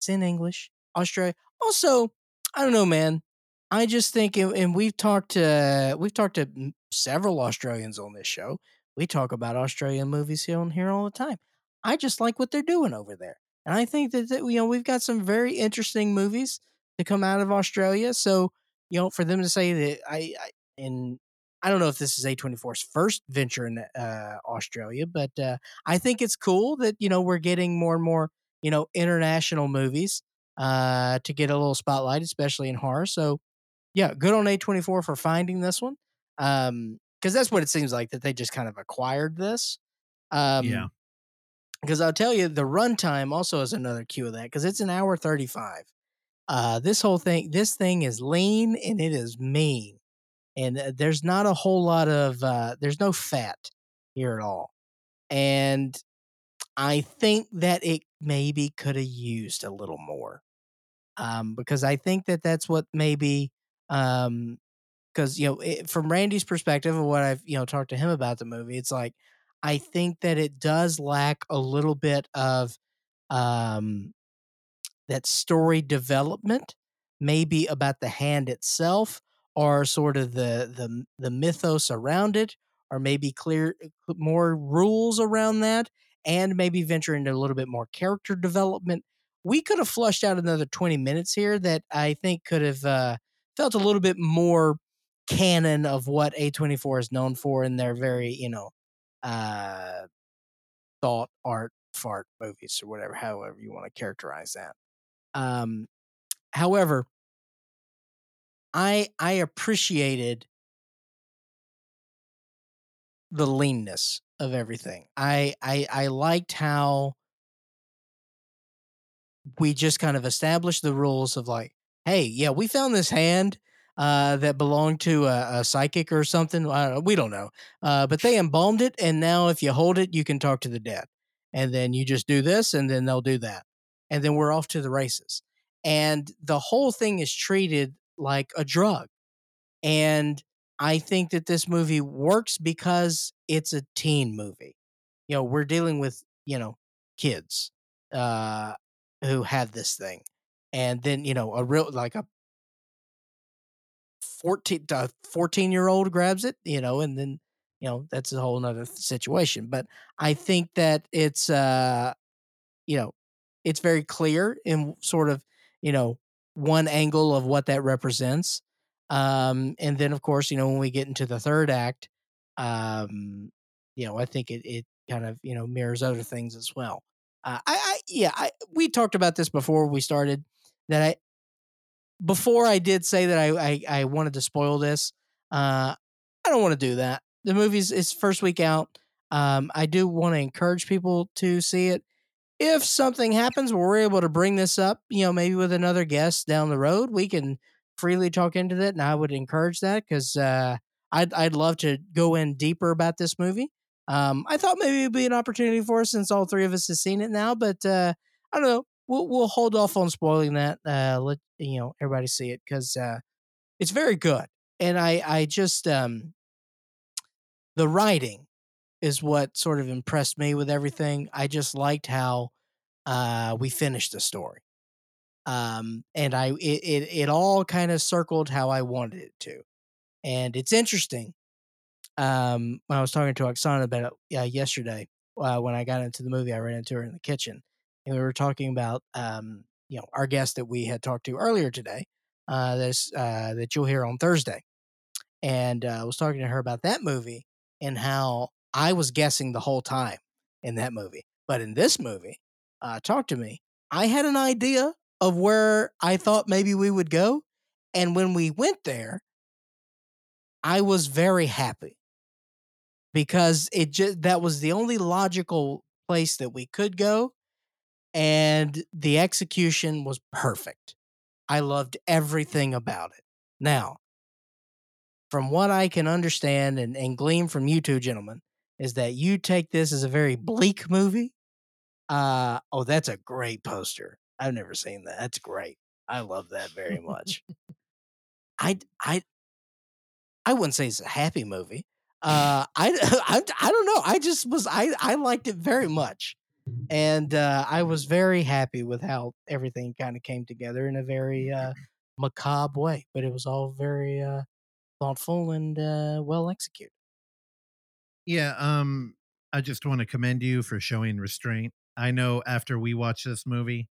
It's in English. Australia. Also, I don't know, man. I just think, and we've talked to several Australians on this show. We talk about Australian movies here all the time. I just like what they're doing over there, and I think that you know we've got some very interesting movies to come out of Australia. So you know, for them to say that I don't know if this is A24's first venture in Australia, but I think it's cool that, you know, we're getting more and more, you know, international movies to get a little spotlight, especially in horror. So, yeah, good on A24 for finding this one because that's what it seems like, that they just kind of acquired this. Yeah. Because I'll tell you, the runtime also is another cue of that, because it's an hour 35. This thing is lean and it is mean. And there's not a whole lot of, there's no fat here at all. And I think that it maybe could have used a little more. Because I think that that's what maybe, because, you know, from Randy's perspective and what I've, you know, talked to him about the movie, it's like, I think that it does lack a little bit of that story development, maybe about the hand itself, or sort of the mythos around it, or maybe more rules around that, and maybe venture into a little bit more character development. We could have flushed out another 20 minutes here that I think could have felt a little bit more canon of what A24 is known for in their very, you know, thought, art, fart movies, or whatever, however you want to characterize that. However, I appreciated the leanness of everything. I liked how we just kind of established the rules of like, hey, yeah, we found this hand that belonged to a psychic or something. We don't know. But they embalmed it, and now if you hold it, you can talk to the dead. And then you just do this, and then they'll do that. And then we're off to the races. And the whole thing is treated like a drug. And I think that this movie works because it's a teen movie. You know, we're dealing with, you know, kids who have this thing. And then, you know, a real, like a 14-year-old grabs it, you know, and then, you know, that's a whole nother situation. But I think that it's, you know, it's very clear in sort of, you know, one angle of what that represents. And then, of course, you know, when we get into the third act, you know, I think it kind of, you know, mirrors other things as well. We talked about this before we started, that before I did say that I wanted to spoil this. I don't want to do that. The movie's its first week out. I do want to encourage people to see it. If something happens where we're able to bring this up, you know, maybe with another guest down the road, we can freely talk into that, and I would encourage that, because I'd love to go in deeper about this movie. I thought maybe it'd be an opportunity for us, since all three of us have seen it now, but I don't know. We'll hold off on spoiling that. Let you know, everybody see it, because it's very good, and I just the writing is what sort of impressed me with everything. I just liked how we finished the story. And it all kind of circled how I wanted it to. And it's interesting. When I was talking to Oksana about it yesterday, when I got into the movie, I ran into her in the kitchen, and we were talking about, you know, our guest that we had talked to earlier today, that you'll hear on Thursday. And I was talking to her about that movie and how I was guessing the whole time in that movie. But in this movie, Talk to Me, I had an idea of where I thought maybe we would go. And when we went there, I was very happy, because that was the only logical place that we could go. And the execution was perfect. I loved everything about it. Now, from what I can understand and glean from you two gentlemen, is that you take this as a very bleak movie. Oh, that's a great poster. I've never seen that. That's great. I love that very much. I wouldn't say it's a happy movie. I don't know. I just was, I liked it very much. And I was very happy with how everything kind of came together in a very macabre way, but it was all very thoughtful and well executed. Yeah. I just want to commend you for showing restraint. I know after we watched this movie,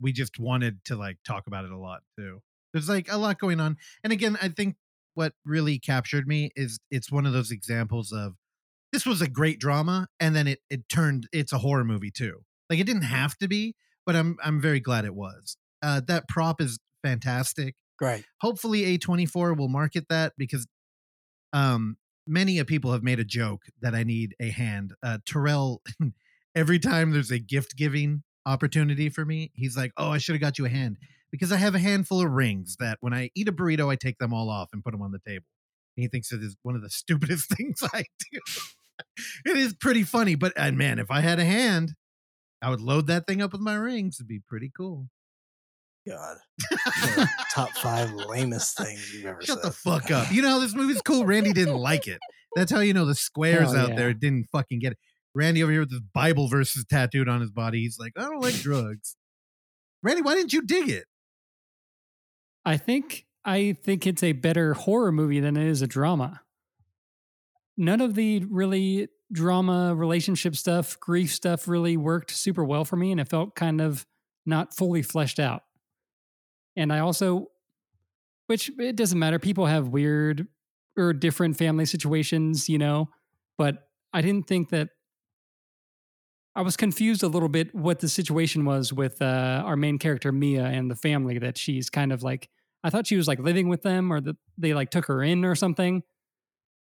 we just wanted to like talk about it a lot too. There's like a lot going on. And again, I think what really captured me is it's one of those examples of this was a great drama, and then it turned, it's a horror movie too. Like, it didn't have to be, but I'm very glad it was. That prop is fantastic. Great. Hopefully A24 will market that, because many people have made a joke that I need a hand. Terrell every time there's a gift giving opportunity for me, he's like, oh, I should have got you a hand, because I have a handful of rings that when I eat a burrito, I take them all off and put them on the table. And he thinks it is one of the stupidest things I do. It is pretty funny, but and man, if I had a hand, I would load that thing up with my rings. It'd be pretty cool. God. Top 5 lamest things you've ever said. Shut the fuck up. You know how this movie's cool? Randy didn't like it. That's how you know the squares out there didn't fucking get it. Randy over here with this Bible verses tattooed on his body. He's like, I don't like drugs. Randy, why didn't you dig it? I think it's a better horror movie than it is a drama. None of the really drama, relationship stuff, grief stuff really worked super well for me, and it felt kind of not fully fleshed out. And I also, which it doesn't matter, people have weird or different family situations, you know, but I didn't think that, I was confused a little bit what the situation was with our main character, Mia, and the family that she's kind of like, I thought she was like living with them, or that they like took her in or something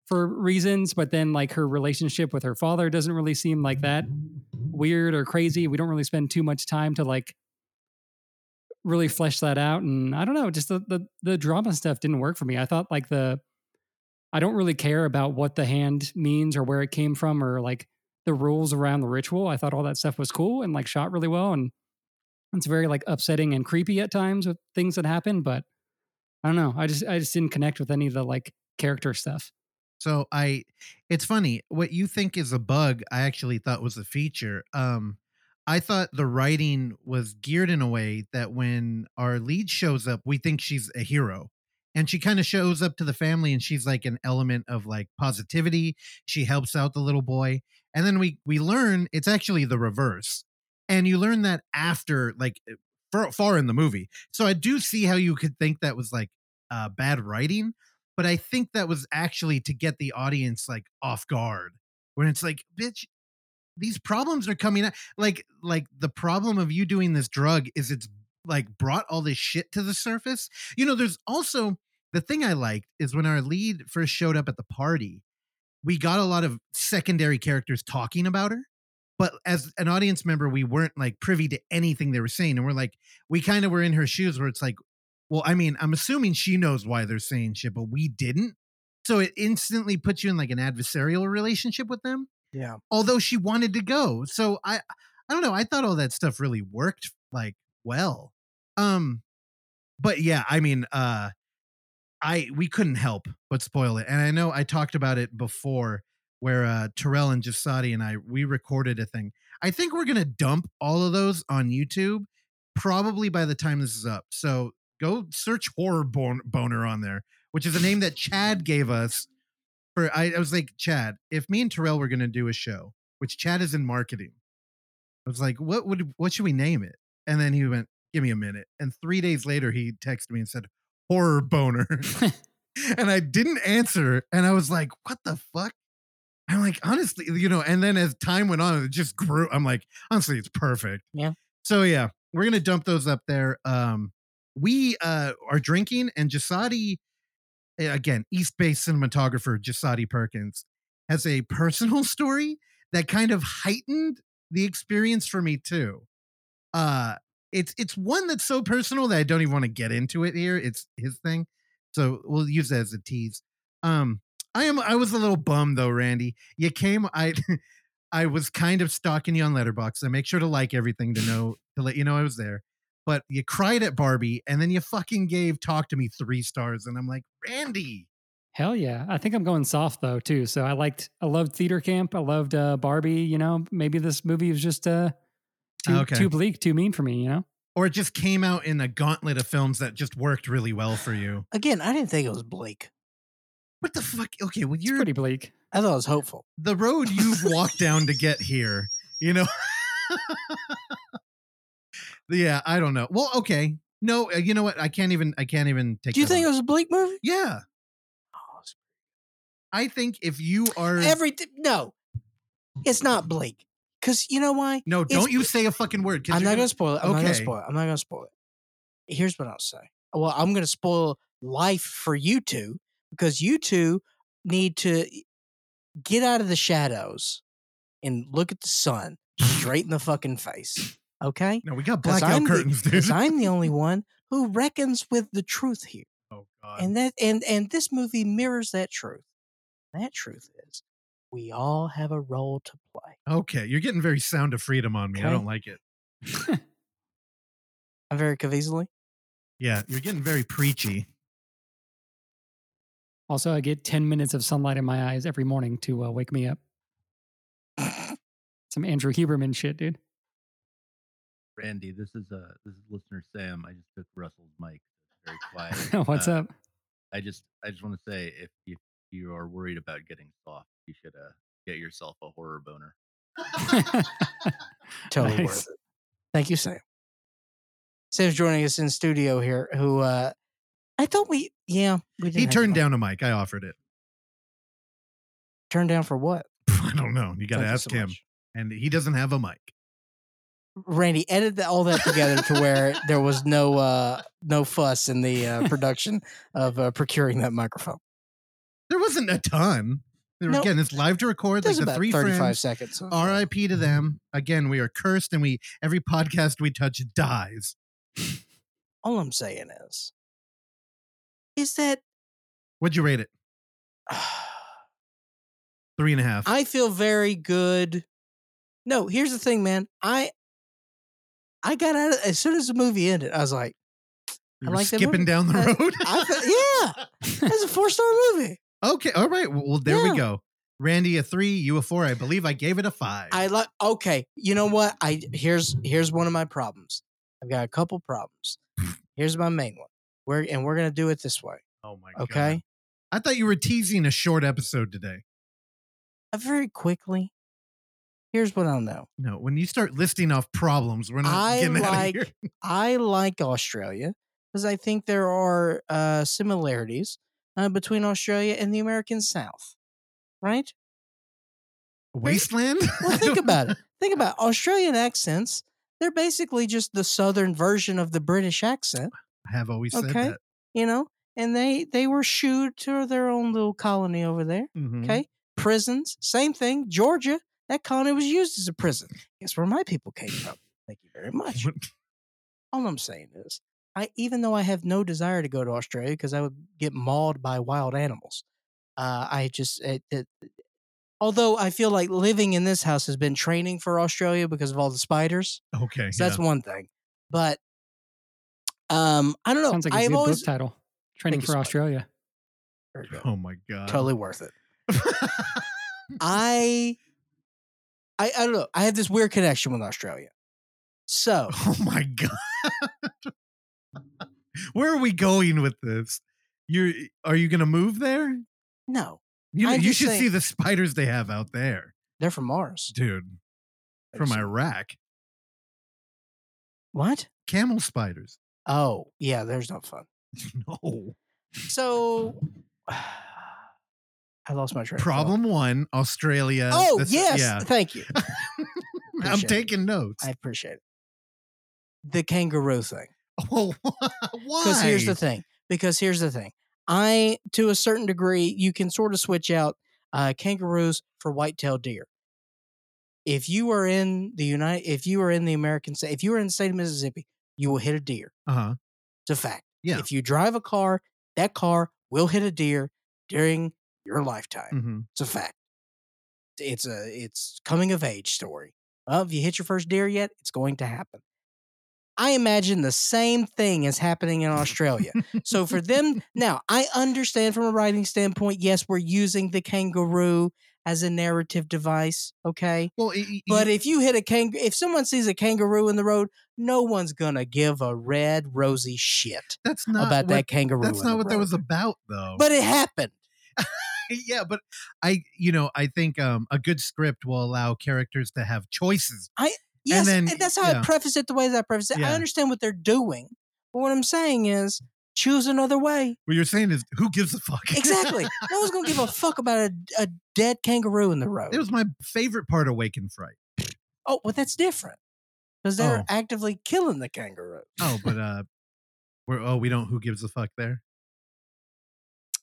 for reasons, but then like her relationship with her father doesn't really seem like that weird or crazy. We don't really spend too much time to like really flesh that out. And I don't know, just the drama stuff didn't work for me. I thought like I don't really care about what the hand means or where it came from or like the rules around the ritual. I thought all that stuff was cool and like shot really well. And it's very like upsetting and creepy at times with things that happen, but I don't know. I just didn't connect with any of the like character stuff. So it's funny, what you think is a bug, I actually thought was a feature. I thought the writing was geared in a way that when our lead shows up, we think she's a hero, and she kind of shows up to the family and she's like an element of like positivity. She helps out the little boy. And then we learn it's actually the reverse. And you learn that after like far in the movie. So I do see how you could think that was like bad writing. But I think that was actually to get the audience like off guard, when it's like, bitch, these problems are coming out. Like the problem of you doing this drug is it's like brought all this shit to the surface. You know, there's also the thing I liked is when our lead first showed up at the party, we got a lot of secondary characters talking about her. But as an audience member, we weren't like privy to anything they were saying. And we're like, we kind of were in her shoes where it's like, well, I mean, I'm assuming she knows why they're saying shit, but we didn't. So it instantly puts you in like an adversarial relationship with them. Yeah. Although she wanted to go. So I don't know. I thought all that stuff really worked like well. But yeah, I mean, we couldn't help but spoil it. And I know I talked about it before where Terrell and Jasadi and we recorded a thing. I think we're going to dump all of those on YouTube probably by the time this is up. So go search Horror Boner on there, which is a name that Chad gave us. I was like, Chad, if me and Terrell were going to do a show, which Chad is in marketing, I was like, what should we name it? And then he went, give me a minute. And 3 days later, he texted me and said, Horror Boner. And I didn't answer. And I was like, what the fuck? I'm like, honestly, you know, and then as time went on, it just grew. I'm like, honestly, it's perfect. Yeah. So yeah, we're going to dump those up there. We are drinking, and Jasadi, again, East Bay cinematographer Jasadi Perkins, has a personal story that kind of heightened the experience for me too. It's one that's so personal that I don't even want to get into it here. It's his thing, so we'll use that as a tease. I was a little bummed though, Randy. You came. I was kind of stalking you on Letterboxd. I make sure to like everything to let you know I was there. But you cried at Barbie, and then you fucking gave Talk to Me 3 stars. And I'm like, Randy. Hell yeah. I think I'm going soft, though, too. So I loved Theater Camp. I loved Barbie. You know, maybe this movie was just too bleak, too mean for me, you know? Or it just came out in a gauntlet of films that just worked really well for you. Again, I didn't think it was bleak. What the fuck? Okay, well, it's pretty bleak. I thought it was hopeful. The road you've walked down to get here, you know? Yeah, I don't know. Well, okay. No, you know what? I can't even take. Do you think it was a bleak movie? Yeah. Oh, I think if you are no, it's not bleak. Because you know why? No, don't you say a fucking word. I'm not going to spoil it. I'm not going to spoil it. Here's what I'll say. Well, I'm going to spoil life for you two, because you two need to get out of the shadows and look at the sun straight in the fucking face. Okay? No, we got blackout curtains, dude. Because I'm the only one who reckons with the truth here. Oh, God. And that, and this movie mirrors that truth. That truth is we all have a role to play. Okay. You're getting very Sound of Freedom on me. Okay. I don't like it. I'm very caviezelly. Yeah. You're getting very preachy. Also, I get 10 minutes of sunlight in my eyes every morning to wake me up. Some Andrew Huberman shit, dude. Randy, this is listener Sam. I just took Russell's mic. Very quiet. What's up? I just want to say, if you are worried about getting soft, you should get yourself a horror boner. Totally nice. Worth it. Thank you, Sam. Sam's joining us in studio here. Who I thought we didn't. He turned down a mic. I offered it. Turned down for what? I don't know. You got to ask him. And he doesn't have a mic. Randy, edit all that together to where there was no fuss in the production of procuring that microphone. There wasn't a ton. Again, it's live to record. Like the three 35 friends. Seconds. R.I.P. to them. Again, we are cursed, and every podcast we touch dies. All I'm saying is that. What'd you rate it? 3.5. I feel very good. No, here's the thing, man. I got out of, as soon as the movie ended, I was like, I like that movie. Skipping down the road? Yeah. That's a 4-star movie. Okay. All right. Well, there we go. Randy, a 3, you a 4. I believe I gave it a 5. Okay. You know what? Here's one of my problems. I've got a couple problems. Here's my main one. We're going to do it this way. Oh, my God. Okay? I thought you were teasing a short episode today. Very quickly. Here's what I'll know. No, when you start listing off problems, we're not getting out of here. I like Australia because I think there are similarities between Australia and the American South, right? Wasteland? Well, think about it. Think about it. Australian accents. They're basically just the southern version of the British accent. I have always said that. You know, and they were shooed to their own little colony over there. Mm-hmm. Okay. Prisons. Same thing. Georgia. That colony was used as a prison. Guess where my people came from? Thank you very much. All I'm saying is, even though I have no desire to go to Australia because I would get mauled by wild animals, although I feel like living in this house has been training for Australia because of all the spiders. Okay, so that's one thing. But I don't know. Sounds like a good book title. Training for Australia. There you go. Oh my God! Totally worth it. I don't know. I have this weird connection with Australia. So. Oh, my God. Where are we going with this? Are you going to move there? No. You should see the spiders they have out there. They're from Mars. Dude. From Iraq. What? Camel spiders. Oh, yeah. There's no fun. No. So. I lost my train. Problem one, Australia. Oh, yes. Yeah. Thank you. I'm taking notes. I appreciate it. The kangaroo thing. Oh, why? Because here's the thing. To a certain degree, you can sort of switch out kangaroos for white-tailed deer. If you are in the American state, if you are in the state of Mississippi, you will hit a deer. Uh-huh. It's a fact. Yeah. If you drive a car, that car will hit a deer during your lifetime. Mm-hmm. It's a fact. It's coming of age story. If you hit your first deer yet, it's going to happen. I imagine the same thing is happening in Australia. So for them, now I understand from a writing standpoint, yes, we're using the kangaroo as a narrative device. Okay. Well, but if you hit if someone sees a kangaroo in the road, no one's going to give a red rosy shit. That's not about that kangaroo. That's not what that was about though. But it happened. Yeah, but I think a good script will allow characters to have choices. And that's how I preface it the way that I preface it. Yeah. I understand what they're doing, but what I'm saying is choose another way. What you're saying is who gives a fuck? Exactly. No one's going to give a fuck about a dead kangaroo in the road. It was my favorite part of Wake and Fright. Oh, well, that's different because they're actively killing the kangaroo. Oh, but we don't who gives a fuck there.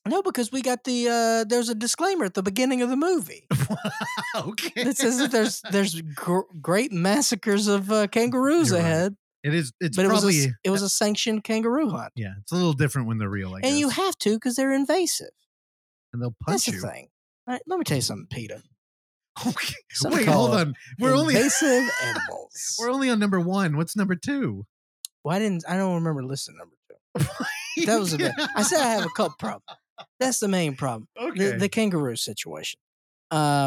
No, because we got the there's a disclaimer at the beginning of the movie. Okay, it says that there's great massacres of kangaroos ahead. Right. It is. It's but probably it was a sanctioned kangaroo hunt. Yeah, it's a little different when they're real. I guess. You have to because they're invasive, and they'll punch you. That's the thing. All right, let me tell you something, Peter. Okay. Wait, hold on. We're only invasive animals. We're only on number one. What's number two? Well, I don't remember listing number two. That was a bit. I said I have a cup problem. That's the main problem. Okay. The kangaroo situation. That's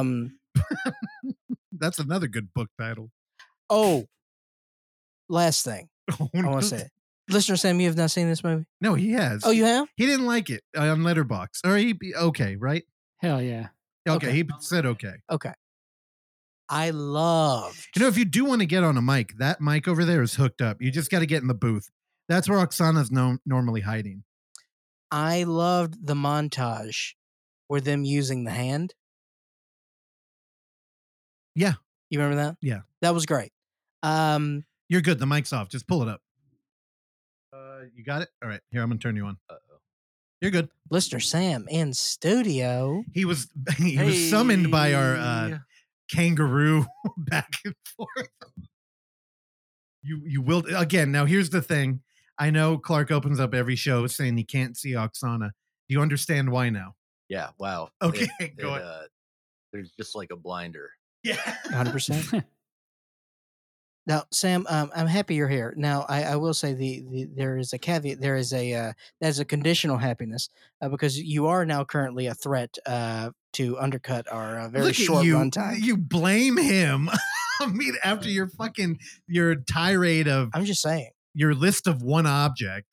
another good book title. Oh, last thing I want to say. Listener Sam, you have not seen this movie? No, he has. Oh, you have? He didn't like it on Letterboxd. Or he'd be okay, right? Hell yeah. Okay, he said okay. Okay. I love. You know, if you do want to get on a mic, that mic over there is hooked up. You just got to get in the booth. That's where Oksana's normally hiding. I loved the montage where them using the hand. Yeah. You remember that? Yeah. That was great. You're good. The mic's off. Just pull it up. You got it? All right. Here, I'm going to turn you on. You're good. Listener Sam in studio. He was summoned by our kangaroo back and forth. You will again. Now here's the thing. I know Clark opens up every show saying he can't see Oksana. Do you understand why now? Yeah. Wow. Okay. Go on. There's just like a blinder. Yeah. 100%. Now, Sam, I'm happy you're here. Now, I will say there is a caveat. There is a conditional happiness because you are now currently a threat to undercut our very short runtime. You blame him. I mean, after your tirade of, I'm just saying, your list of one object.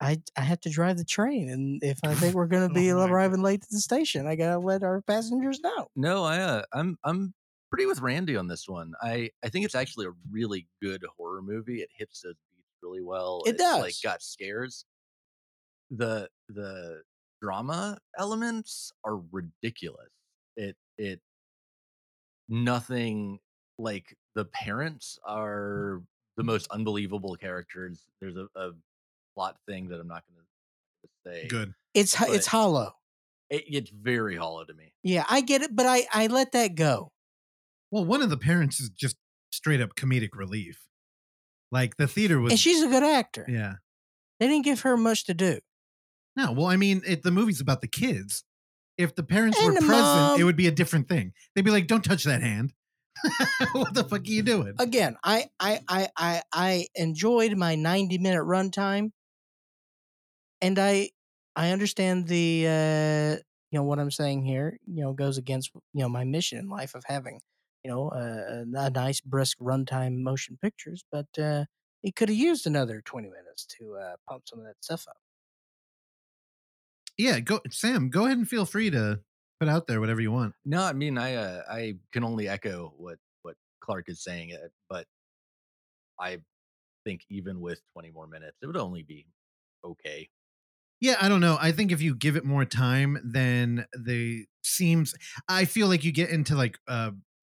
I have to drive the train, and if I think we're going to be arriving late to the station, I got to let our passengers know. No, I'm pretty with Randy on this one. I think it's actually a really good horror movie. It hits those beats really well. It does. Like got scares. The drama elements are ridiculous. It nothing like the parents are the most unbelievable characters. There's a plot thing that I'm not going to say. Good. It's hollow. It's very hollow to me. Yeah, I get it, but I let that go. Well, one of the parents is just straight up comedic relief. Like the theater was. And she's a good actor. Yeah. They didn't give her much to do. No. Well, I mean, the movie's about the kids. If the parents were present, it would be a different thing. They'd be like, don't touch that hand. What the fuck are you doing? Again, I enjoyed my 90-minute runtime. And I understand the, what I'm saying here, goes against, my mission in life of having. A nice brisk runtime motion pictures, but it could have used another 20 minutes to pump some of that stuff up. Yeah, Sam, go ahead and feel free to put out there whatever you want. No, I mean, I can only echo what Clark is saying, but I think even with 20 more minutes, it would only be okay. Yeah, I don't know. I think if you give it more time, then I feel like you get into like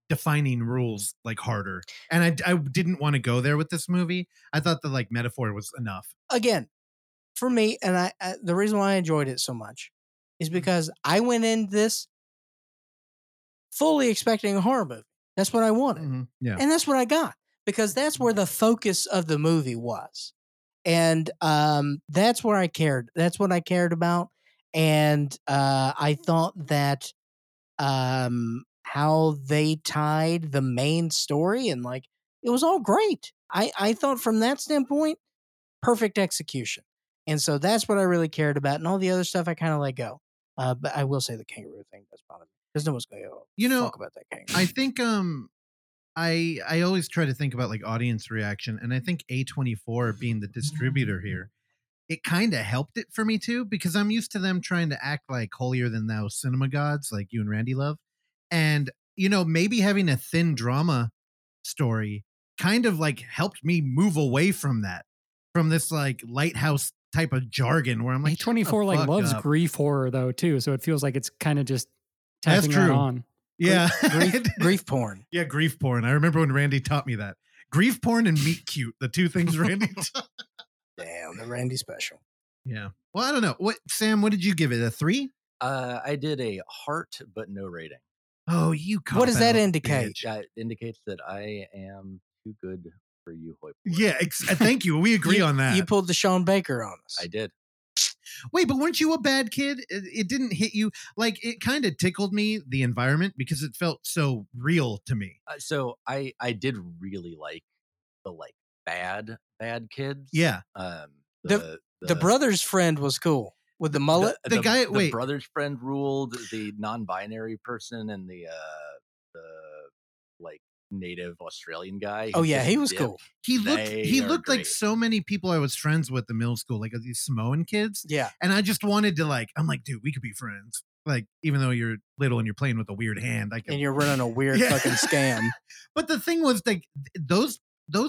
defining rules like harder, and I didn't want to go there with this movie. I thought the like metaphor was enough again for me, and I the reason why I enjoyed it so much is because I went in this fully expecting a horror movie. That's what I wanted. Mm-hmm. Yeah, and that's what I got, because that's where the focus of the movie was, and that's where I cared. That's what I cared about, and I thought that how they tied the main story and like it was all great. I thought from that standpoint, perfect execution. And so that's what I really cared about. And all the other stuff I kind of let go. But I will say the kangaroo thing does bother me because no one's going to talk about that kangaroo. I think I always try to think about like audience reaction, and I think A24 being the distributor here, it kind of helped it for me too, because I'm used to them trying to act like holier than thou cinema gods like you and Randy love. And, maybe having a thin drama story kind of like helped me move away from that, from this like lighthouse type of jargon where I'm like, A24 like loves grief horror though, too. So it feels like it's kind of just tapping that on. Yeah. Grief porn. Yeah. Grief porn. I remember when Randy taught me that. Grief porn and meat cute. The two things Randy taught. Damn, the Randy special. Yeah. Well, I don't know. What, Sam, what did you give it? A 3? I did a heart, but no rating. Oh, you cop out. What does that indicate? It indicates that I am too good for you, Hoy. Yeah, thank you. We agree on that. You pulled the Sean Baker on us. I did. Wait, but weren't you a bad kid? It didn't hit you. Like, it kind of tickled me, the environment, because it felt so real to me. So I did really like the, like, bad kids. Yeah. The brother's friend was cool. With the mullet? The guy, the brother's friend ruled, the non-binary person, and the native Australian guy. Oh yeah, he was cool. He looked like so many people I was friends with in middle school, like these Samoan kids. Yeah. And I just wanted to, like, I'm like, dude, we could be friends. Like, even though you're little and you're playing with a weird hand. And you're running a weird fucking scam. But the thing was, like, those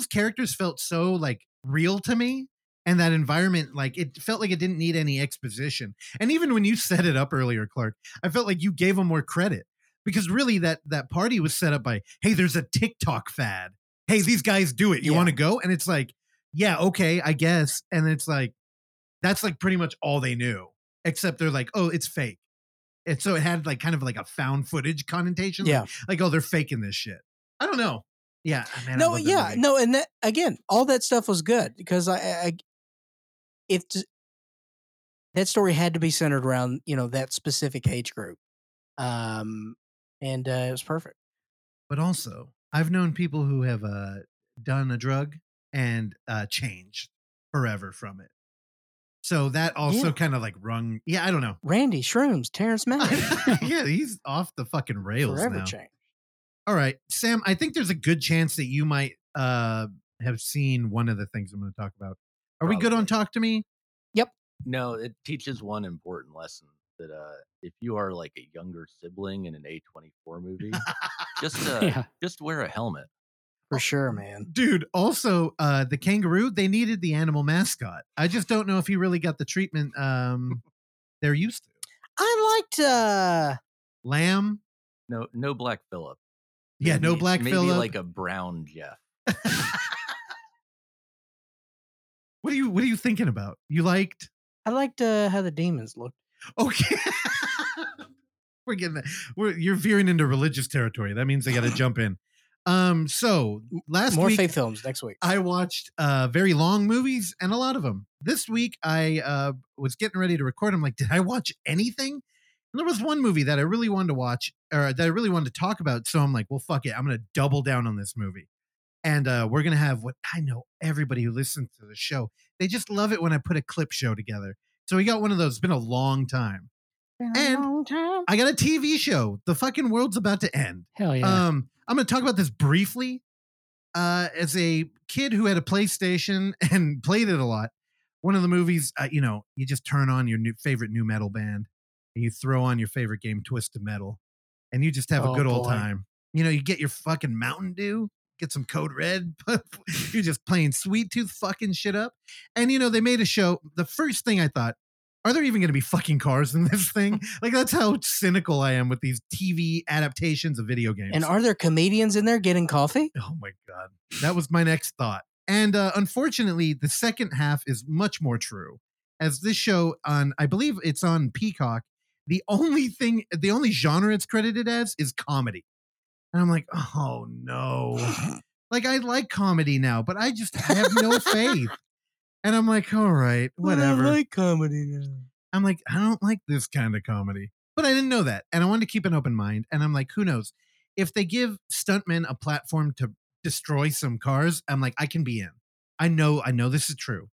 characters felt so, like, real to me. And that environment, like, it felt like it didn't need any exposition. And even when you set it up earlier, Clark, I felt like you gave them more credit, because really that party was set up by, hey, there's a TikTok fad. Hey, these guys do it. You want to go? And it's like, yeah, okay, I guess. And it's like, that's like pretty much all they knew, except they're like, oh, it's fake. And so it had like kind of like a found footage connotation. Yeah. Like, oh, they're faking this shit. I don't know. Yeah. Man, no. Yeah. No. And that, again, all that stuff was good, because if that story had to be centered around, you know, that specific age group. And it was perfect. But also, I've known people who have done a drug and changed forever from it. So that also kind of like rung. Yeah, I don't know. Randy Shrooms, Terrence Malick. Yeah, he's off the fucking rails forever now. Changed. All right, Sam, I think there's a good chance that you might have seen one of the things I'm going to talk about. Are we good on Talk to Me? Yep. No, it teaches one important lesson, that if you are like a younger sibling in an A24 movie, just wear a helmet. For sure, man. Dude, also, the kangaroo, they needed the animal mascot. I just don't know if he really got the treatment they're used to. I liked Lamb. No Black Phillip. Yeah, maybe, no Black Phillip. Maybe like a brown Jeff. What are you thinking about? I liked how the demons looked. Okay. We're getting that. You're veering into religious territory. That means I got to jump in. So last more week, faith films next week. I watched very long movies, and a lot of them. This week I was getting ready to record. I'm like, did I watch anything? And there was one movie that I really wanted to watch, or that I really wanted to talk about. So I'm like, well, fuck it. I'm going to double down on this movie. And we're going to have what I know everybody who listens to the show, they just love it when I put a clip show together. So we got one of those. It's been a long time. I got a TV show. The fucking world's about to end. Hell yeah. I'm going to talk about this briefly. As a kid who had a PlayStation and played it a lot, one of the movies, you just turn on your favorite new metal band and you throw on your favorite game, Twisted Metal, and you just have a good old time. You know, you get your fucking Mountain Dew. Get some Code Red. You're just playing Sweet Tooth fucking shit up. And, they made a show. The first thing I thought, are there even going to be fucking cars in this thing? Like, that's how cynical I am with these TV adaptations of video games. And are there comedians in there getting coffee? Oh, my God. That was my next thought. And unfortunately, the second half is much more true. As this show I believe it's on Peacock, the only genre it's credited as is comedy. And I'm like, oh, no. Like, I like comedy now, but I just have no faith. And I'm like, all right, whatever. I like comedy now. I'm like, I don't like this kind of comedy. But I didn't know that. And I wanted to keep an open mind. And I'm like, who knows? If they give stuntmen a platform to destroy some cars, I'm like, I can be in. I know this is true.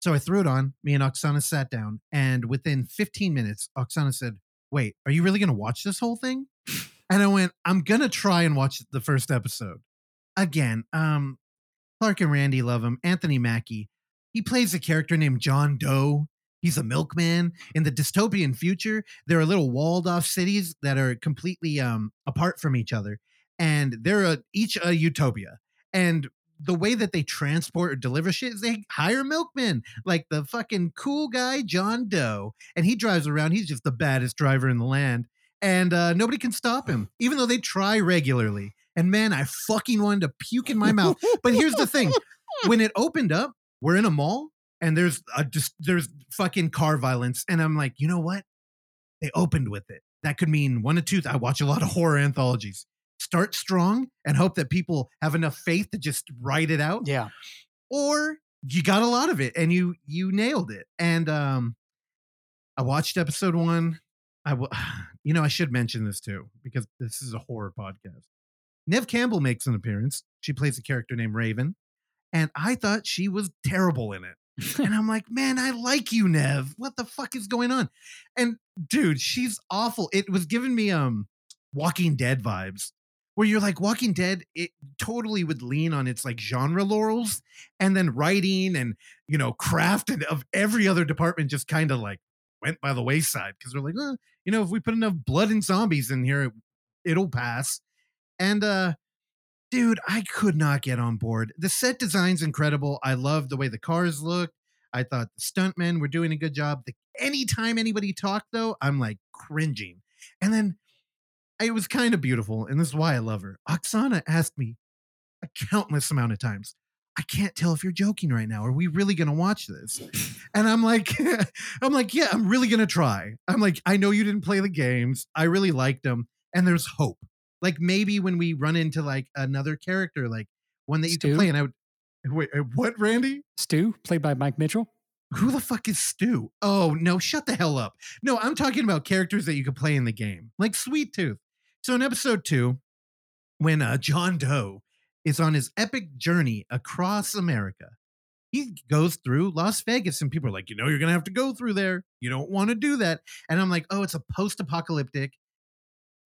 So I threw it on. Me and Oksana sat down. And within 15 minutes, Oksana said, wait, are you really going to watch this whole thing? And I went, I'm going to try and watch the first episode. Again, Clark and Randy love him. Anthony Mackie, he plays a character named John Doe. He's a milkman. In the dystopian future, there are little walled-off cities that are completely apart from each other. And they're each a utopia. And the way that they transport or deliver shit is they hire milkmen, like the fucking cool guy John Doe. And he drives around. He's just the baddest driver in the land. And nobody can stop him, even though they try regularly. And man, I fucking wanted to puke in my mouth. But here's the thing. When it opened up, we're in a mall. and there's fucking car violence, and I'm like, you know what? They opened with it. That could mean one of two. I watch a lot of horror anthologies. Start strong and hope that people have enough faith to just ride it out. Yeah. Or you got a lot of it and you nailed it. And I watched episode one. I should mention this too, because this is a horror podcast. Nev Campbell makes an appearance. She plays a character named Raven. And I thought she was terrible in it. And I'm like, man, I like you, Nev. What the fuck is going on? And dude, she's awful. It was giving me Walking Dead vibes, where you're like, Walking Dead, it totally would lean on its like genre laurels, and then writing and, you know, craft and of every other department just kind of like went by the wayside, because we're like, if we put enough blood and zombies in here, it'll pass. And dude, I could not get on board. The set design's incredible. I love the way the cars looked. I thought the stuntmen were doing a good job. Anytime anybody talked, though, I'm like cringing. And then it was kind of beautiful, and this is why I love her. Oksana asked me a countless amount of times, I can't tell if you're joking right now. Are we really going to watch this? And I'm like, yeah, I'm really going to try. I'm like, I know you didn't play the games. I really liked them, and there's hope. Like, maybe when we run into like another character, like one that you can play, and I would wait. What, Randy? Stu, played by Mike Mitchell. Who the fuck is Stu? Oh no, shut the hell up. No, I'm talking about characters that you could play in the game, like Sweet Tooth. So in episode 2, when John Doe is on his epic journey across America, he goes through Las Vegas, and people are like, you're going to have to go through there. You don't want to do that. And I'm like, oh, it's a post-apocalyptic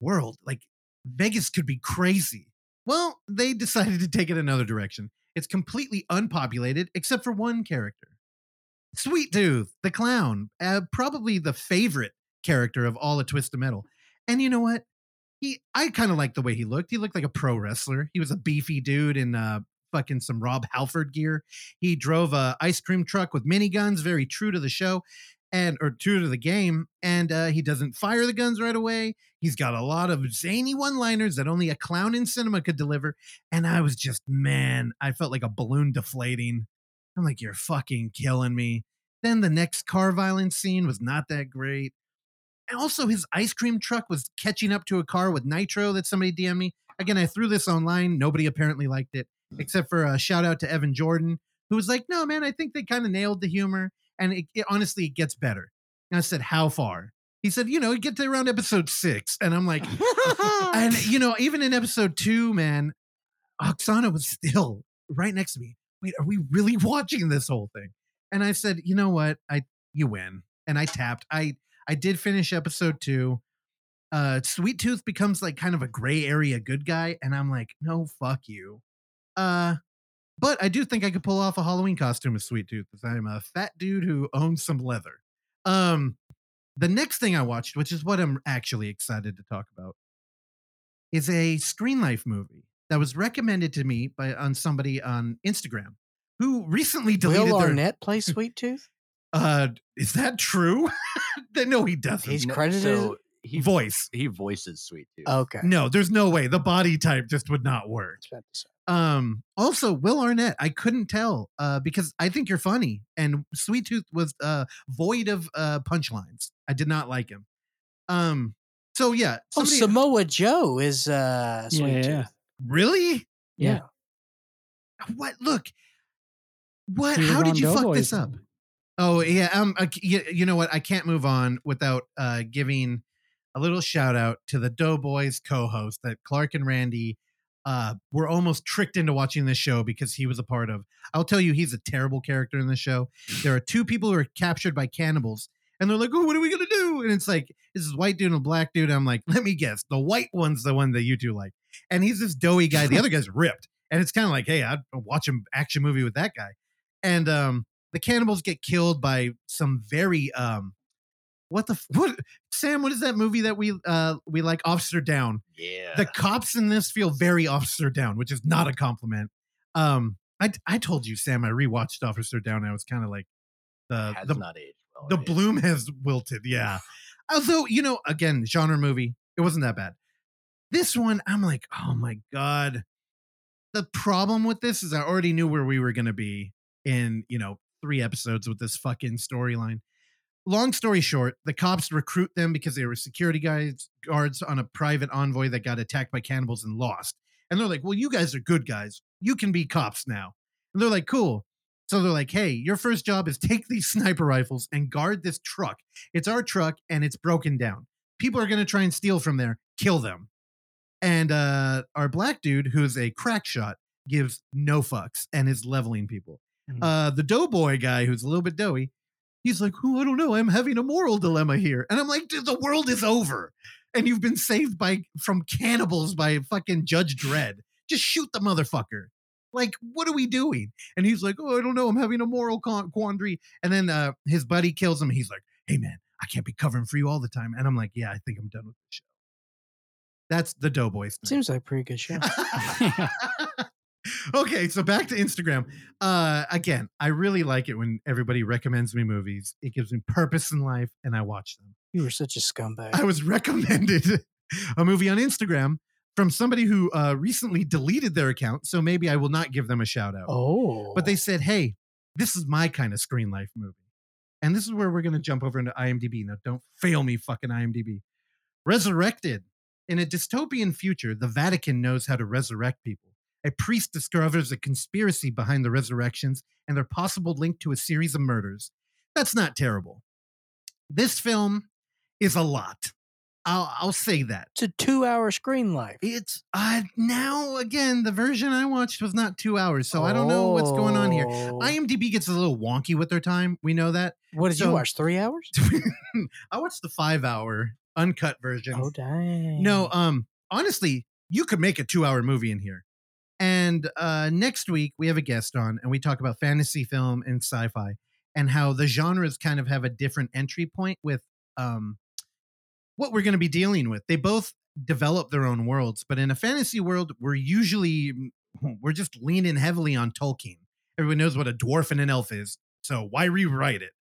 world. Like, Vegas could be crazy. Well, they decided to take it another direction. It's completely unpopulated, except for one character. Sweet Tooth, the clown, probably the favorite character of all of Twist of Metal. And you know what? I kind of liked the way he looked. He looked like a pro wrestler. He was a beefy dude in fucking some Rob Halford gear. He drove a ice cream truck with miniguns, very true to the show, or true to the game. And he doesn't fire the guns right away. He's got a lot of zany one-liners that only a clown in cinema could deliver. And I was just, man, I felt like a balloon deflating. I'm like, you're fucking killing me. Then the next car violence scene was not that great. And also, his ice cream truck was catching up to a car with nitro that somebody DM'd me. Again, I threw this online. Nobody apparently liked it, except for a shout out to Evan Jordan, who was like, no, man, I think they kind of nailed the humor. And it honestly, it gets better. And I said, how far? He said, you get to around episode 6. And I'm like, and, even in episode 2, man, Oksana was still right next to me. Wait, are we really watching this whole thing? And I said, you know what? You win. And I tapped. I did finish episode 2. Sweet Tooth becomes like kind of a gray area good guy. And I'm like, no, fuck you. But I do think I could pull off a Halloween costume as Sweet Tooth, because I'm a fat dude who owns some leather. The next thing I watched, which is what I'm actually excited to talk about, is a Screen Life movie that was recommended to me on somebody on Instagram who recently deleted Will Arnett play Sweet Tooth? Is that true? No, he doesn't. He's credited. So he voices Sweet Tooth. Okay. No, there's no way. The body type just would not work. Also, Will Arnett, I couldn't tell because I think you're funny, and Sweet Tooth was void of punchlines. I did not like him. So yeah. Samoa Joe is Sweet Tooth. Really? Yeah. What? Look. What? How did you fuck this up? Oh, yeah. You know what? I can't move on without giving a little shout out to the Doughboys co-host that Clark and Randy were almost tricked into watching this show because he was a part of. I'll tell you, he's a terrible character in this show. There are two people who are captured by cannibals, and they're like, oh, what are we going to do? And it's like, this is white dude and a black dude. And I'm like, let me guess. The white one's the one that you two like. And he's this doughy guy. The other guy's ripped. And it's kind of like, hey, I'd watch an action movie with that guy. And, the cannibals get killed by some very what Sam? What is that movie that we like? Officer Down. Yeah. The cops in this feel very Officer Down, which is not a compliment. I told you, Sam, I rewatched Officer Down. I was kind of like the bloom has wilted. Yeah. Although again, genre movie, it wasn't that bad. This one, I'm like, oh my god. The problem with this is I already knew where we were going to be in three episodes with this fucking storyline. Long story short, the cops recruit them because they were security guards on a private envoy that got attacked by cannibals and lost. And they're like, well, you guys are good guys. You can be cops now. And they're like, cool. So they're like, hey, your first job is take these sniper rifles and guard this truck. It's our truck and it's broken down. People are going to try and steal from there. Kill them. And our black dude, who's a crack shot, gives no fucks and is leveling people. Mm-hmm. The doughboy guy, who's a little bit doughy, he's like, oh, I don't know. I'm having a moral dilemma here. And I'm like, dude, the world is over. And you've been saved from cannibals by fucking Judge Dredd. Just shoot the motherfucker. Like, what are we doing? And he's like, oh, I don't know. I'm having a moral quandary. And then his buddy kills him. He's like, hey, man, I can't be covering for you all the time. And I'm like, yeah, I think I'm done with this show. That's the Doughboys. Seems like a pretty good show. Okay, so back to Instagram. Again, I really like it when everybody recommends me movies. It gives me purpose in life, and I watch them. You were such a scumbag. I was recommended a movie on Instagram from somebody who recently deleted their account, so maybe I will not give them a shout out. Oh. But they said, hey, this is my kind of screen life movie. And this is where we're going to jump over into IMDb. Now, don't fail me, fucking IMDb. Resurrected. In a dystopian future, the Vatican knows how to resurrect people. A priest discovers a conspiracy behind the resurrections and their possible link to a series of murders. That's not terrible. This film is a lot. I'll say that. It's a 2-hour screen life. It's now, again, the version I watched was not 2 hours, so I don't know what's going on here. IMDb gets a little wonky with their time. We know that. What did you watch, 3 hours? I watched the 5-hour uncut version. Oh, dang. No, honestly, you could make a 2-hour movie in here. And next week, we have a guest on, and we talk about fantasy film and sci-fi and how the genres kind of have a different entry point with what we're going to be dealing with. They both develop their own worlds, but in a fantasy world, we're just leaning heavily on Tolkien. Everyone knows what a dwarf and an elf is, so why rewrite it?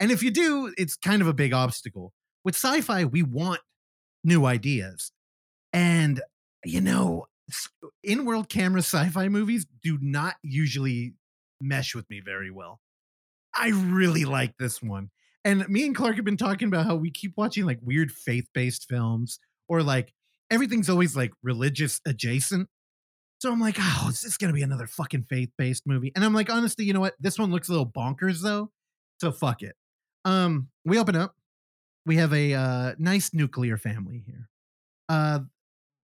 And if you do, it's kind of a big obstacle. With sci-fi, we want new ideas. And, you know, in-world camera sci-fi movies do not usually mesh with me very well. I really like this one. And me and Clark have been talking about how we keep watching like weird faith-based films or like everything's always like religious adjacent. So I'm like, oh, is this going to be another fucking faith-based movie? And I'm like, honestly, you know what? This one looks a little bonkers though. So fuck it. We open up. We have a nice nuclear family here.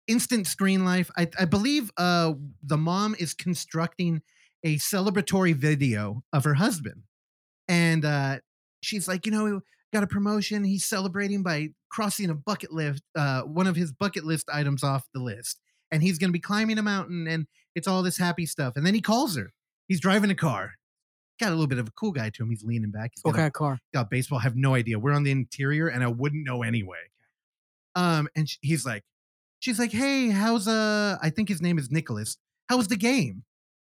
Instant screen life. I believe the mom is constructing a celebratory video of her husband. And she's like, you know, he got a promotion. He's celebrating by crossing a bucket list, one of his bucket list items off the list. And he's going to be climbing a mountain and it's all this happy stuff. And then he calls her. He's driving a car. Got a little bit of a cool guy to him. He's leaning back. What kind of car? Got baseball. I have no idea. We're on the interior and I wouldn't know anyway. And he's like, she's like, hey, how's I think his name is Nicolas. How was the game?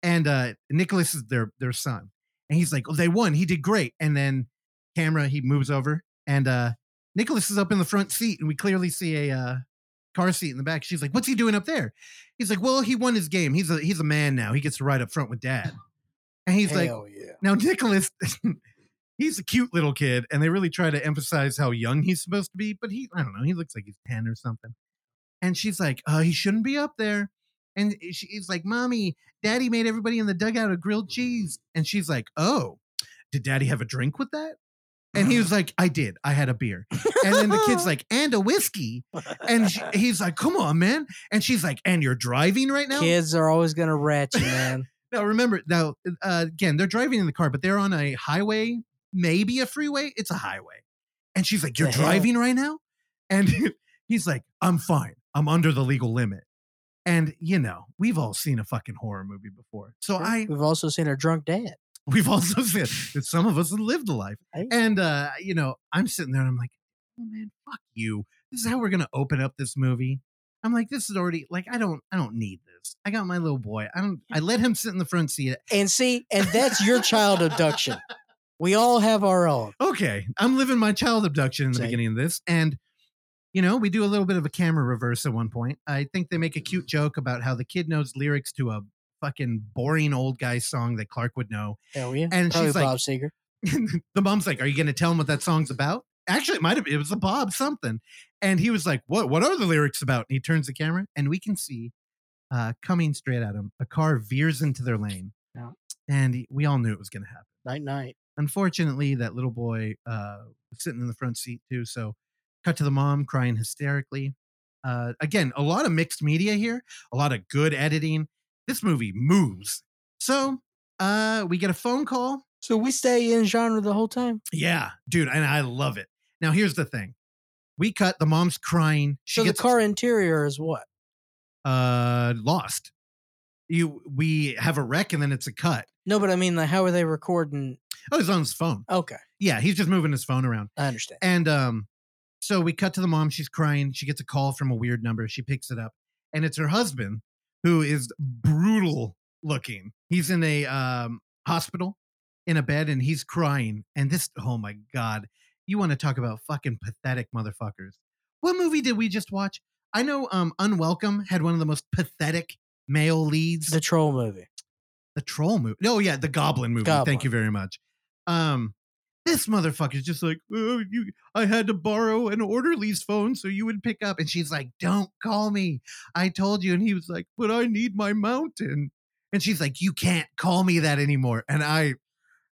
And Nicolas is their son. And he's like, oh, they won. He did great. And then camera, he moves over. And Nicolas is up in the front seat. And we clearly see a car seat in the back. She's like, what's he doing up there? He's like, well, he won his game. He's a man now. He gets to ride up front with dad. And he's like, yeah. Now Nicolas, he's a cute little kid. And they really try to emphasize how young he's supposed to be. But I don't know. He looks like he's 10 or something. And she's like, he shouldn't be up there. And she's like, mommy, daddy made everybody in the dugout a grilled cheese. And she's like, oh, did daddy have a drink with that? And he was like, I did. I had a beer. And then the kid's like, and a whiskey. And he's like, come on, man. And she's like, and you're driving right now? Kids are always going to rat you, man. Now, remember, again, they're driving in the car, but they're on a highway, maybe a freeway. It's a highway. And she's like, you're driving right now? And he's like, I'm fine. I'm under the legal limit. And, you know, we've all seen a fucking horror movie before. So We've also seen a drunk dad. We've also seen that some of us have lived a life. Right. And, you know, I'm sitting there and I'm like, oh, man, fuck you. This is how we're going to open up this movie. I'm like, this is already like, I don't need this. I got my little boy. I let him sit in the front seat. And see, and that's your child abduction. We all have our own. Okay. I'm living my child abduction in the beginning of this. And, you know, we do a little bit of a camera reverse at one point. I think they make a cute joke about how the kid knows lyrics to a fucking boring old guy song that Clark would know. Hell yeah. And probably she's like, Bob Seger. The mom's like, are you going to tell him what that song's about? Actually, it might have been. It was a Bob something. And he was like, what are the lyrics about? And he turns the camera and we can see coming straight at him, a car veers into their lane. Yeah. And we all knew it was going to happen. Night, night. Unfortunately, that little boy was sitting in the front seat too. So cut to the mom crying hysterically. Again, a lot of mixed media here, a lot of good editing. This movie moves. So we get a phone call. So we stay in genre the whole time. Yeah, dude. And I love it. Now, here's the thing. We cut. The mom's crying. She so the car interior is what? Lost. We have a wreck and then it's a cut. No, but I mean, like, how are they recording? Oh, he's on his phone. Okay. Yeah, he's just moving his phone around. I understand. And so we cut to the mom. She's crying. She gets a call from a weird number. She picks it up. And it's her husband, who is brutal looking. He's in a hospital in a bed and he's crying. And this, oh my God, you want to talk about fucking pathetic motherfuckers. What movie did we just watch? I know Unwelcome had one of the most pathetic male leads. The Troll movie. The Troll movie. No, yeah, the Goblin movie. Goblin. Thank you very much. This motherfucker's just like, oh, I had to borrow an orderly's phone so you would pick up. And she's like, don't call me. I told you. And he was like, but I need my mountain. And she's like, you can't call me that anymore. And I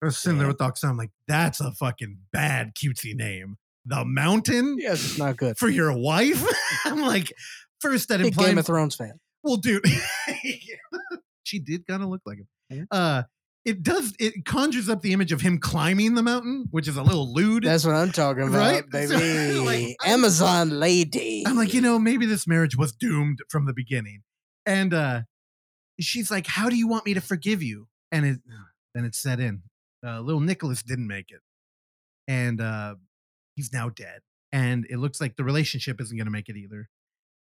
was sitting there with Oksana. I'm like, that's a fucking bad cutesy name. The Mountain? Yes, it's not good. For your wife? I'm like, first that implies Game of Thrones fan. Well, dude, she did kind of look like him. Yeah. It conjures up the image of him climbing the mountain, which is a little lewd. That's what I'm talking about, right? Baby. So, like, Amazon lady. I'm like, maybe this marriage was doomed from the beginning. And she's like, how do you want me to forgive you? And then it set in. Little Nicholas didn't make it. And he's now dead. And it looks like the relationship isn't going to make it either.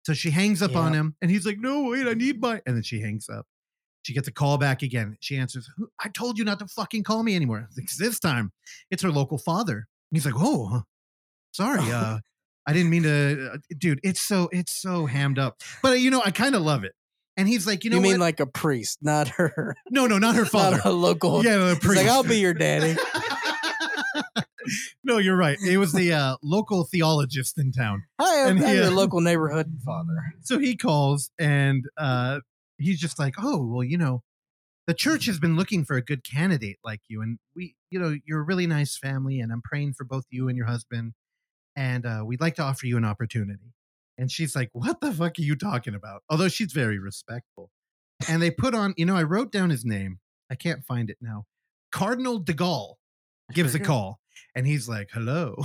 So she hangs up on him. And he's like, no, wait, I need my... And then she hangs up. She gets a call back again. She answers, I told you not to fucking call me anymore. This time, it's her local father. And he's like, oh, sorry. I didn't mean to. Dude, it's so hammed up. But, I kind of love it. And he's like, you know what? You mean like a priest, not her. No, not her father. Not a local. Yeah, no, a priest. He's like, I'll be your daddy. No, you're right. It was the local theologist in town. Hi, I'm your local neighborhood father. So he calls and... he's just like, oh, well, the church has been looking for a good candidate like you. And we, you're a really nice family. And I'm praying for both you and your husband. And we'd like to offer you an opportunity. And she's like, what the fuck are you talking about? Although she's very respectful. And they put on, I wrote down his name. I can't find it now. Cardinal de Gaulle gives a call. And he's like, hello.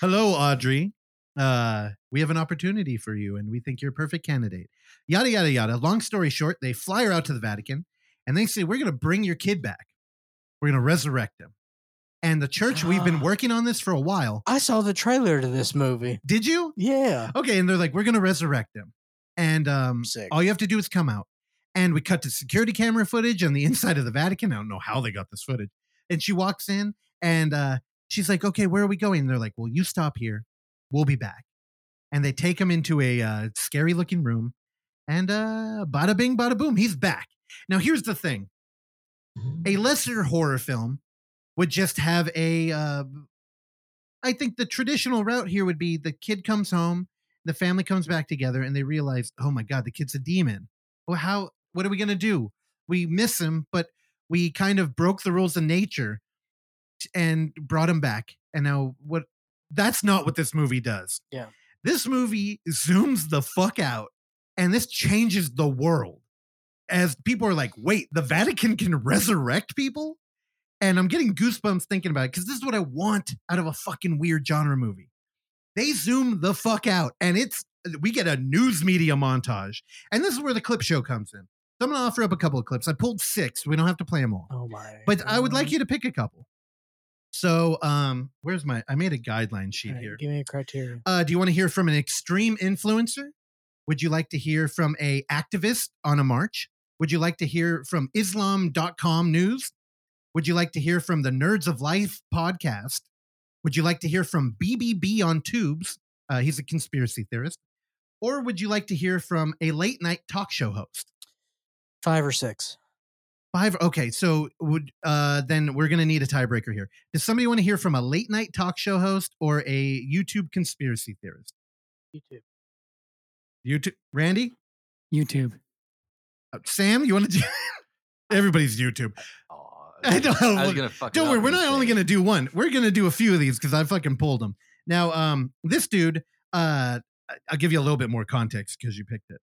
Hello, Audrey. We have an opportunity for you and we think you're a perfect candidate. Yada, yada, yada. Long story short, they fly her out to the Vatican and they say, we're going to bring your kid back. We're going to resurrect him. And the church, we've been working on this for a while. I saw the trailer to this movie. Did you? Yeah. Okay. And they're like, we're going to resurrect him. And sick. All you have to do is come out. And we cut to security camera footage on the inside of the Vatican. I don't know how they got this footage. And she walks in and she's like, okay, where are we going? And they're like, well, you stop here. We'll be back. And they take him into a scary looking room and bada bing, bada boom. He's back. Now, here's the thing. A lesser horror film would just have I think the traditional route here would be the kid comes home, the family comes back together and they realize, oh my God, the kid's a demon. Well, what are we going to do? We miss him, but we kind of broke the rules of nature and brought him back. And now what? That's not what this movie does. Yeah. This movie zooms the fuck out and this changes the world as people are like, wait, the Vatican can resurrect people. And I'm getting goosebumps thinking about it because this is what I want out of a fucking weird genre movie. They zoom the fuck out and we get a news media montage. And this is where the clip show comes in. So I'm going to offer up a couple of clips. I pulled 6. We don't have to play them all. Oh my. But I would like you to pick a couple. So, where's I made a guideline sheet here. Give me a criteria. Do you want to hear from an extreme influencer? Would you like to hear from a activist on a march? Would you like to hear from Islam.com news? Would you like to hear from the Nerds of Life podcast? Would you like to hear from BBB on Tubes? He's a conspiracy theorist. Or would you like to hear from a late night talk show host? 5 or 6. 5. Okay, so would then we're gonna need a tiebreaker here. Does somebody want to hear from a late night talk show host or a YouTube conspiracy theorist? YouTube. Randy? YouTube. Sam, you want to do? Everybody's YouTube. Don't worry, we're not only gonna do one. We're gonna do a few of these because I fucking pulled them. Now, this dude. I'll give you a little bit more context because you picked it.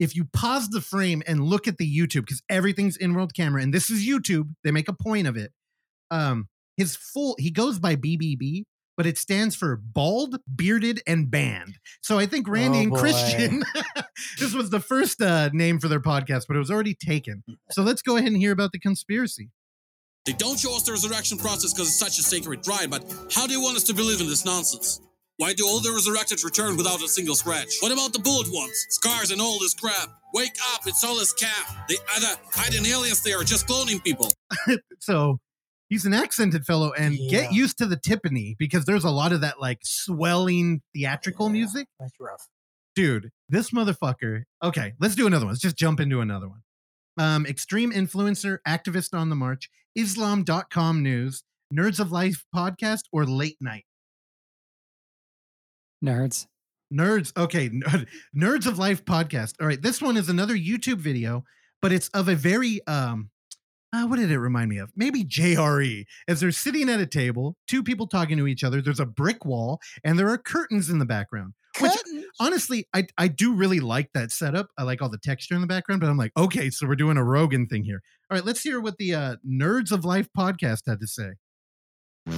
If you pause the frame and look at the YouTube, because everything's in-world camera, and this is YouTube, they make a point of it. He goes by BBB, but it stands for bald, bearded, and banned. So I think Randy and Christian, this was the first name for their podcast, but it was already taken. So let's go ahead and hear about the conspiracy. They don't show us the resurrection process because it's such a sacred rite, but how do you want us to believe in this nonsense? Why do all the resurrected return without a single scratch? What about the bullet ones? Scars and all this crap. Wake up, it's all this cap. They either hide in aliens, they are just cloning people. So he's an accented fellow, and get used to the timpani because there's a lot of that like swelling theatrical music. That's rough. Dude, this motherfucker. Okay, let's do another one. Let's just jump into another one. Extreme influencer, activist on the march, Islam.com news, Nerds of Life podcast, or late night. Nerds. Okay. Nerds of Life podcast. All right. This one is another YouTube video, but it's of a very, what did it remind me of? Maybe JRE. As they're sitting at a table, two people talking to each other, there's a brick wall and there are curtains in the background. Which, honestly, I do really like that setup. I like all the texture in the background, but I'm like, okay, so we're doing a Rogan thing here. All right. Let's hear what the Nerds of Life podcast had to say.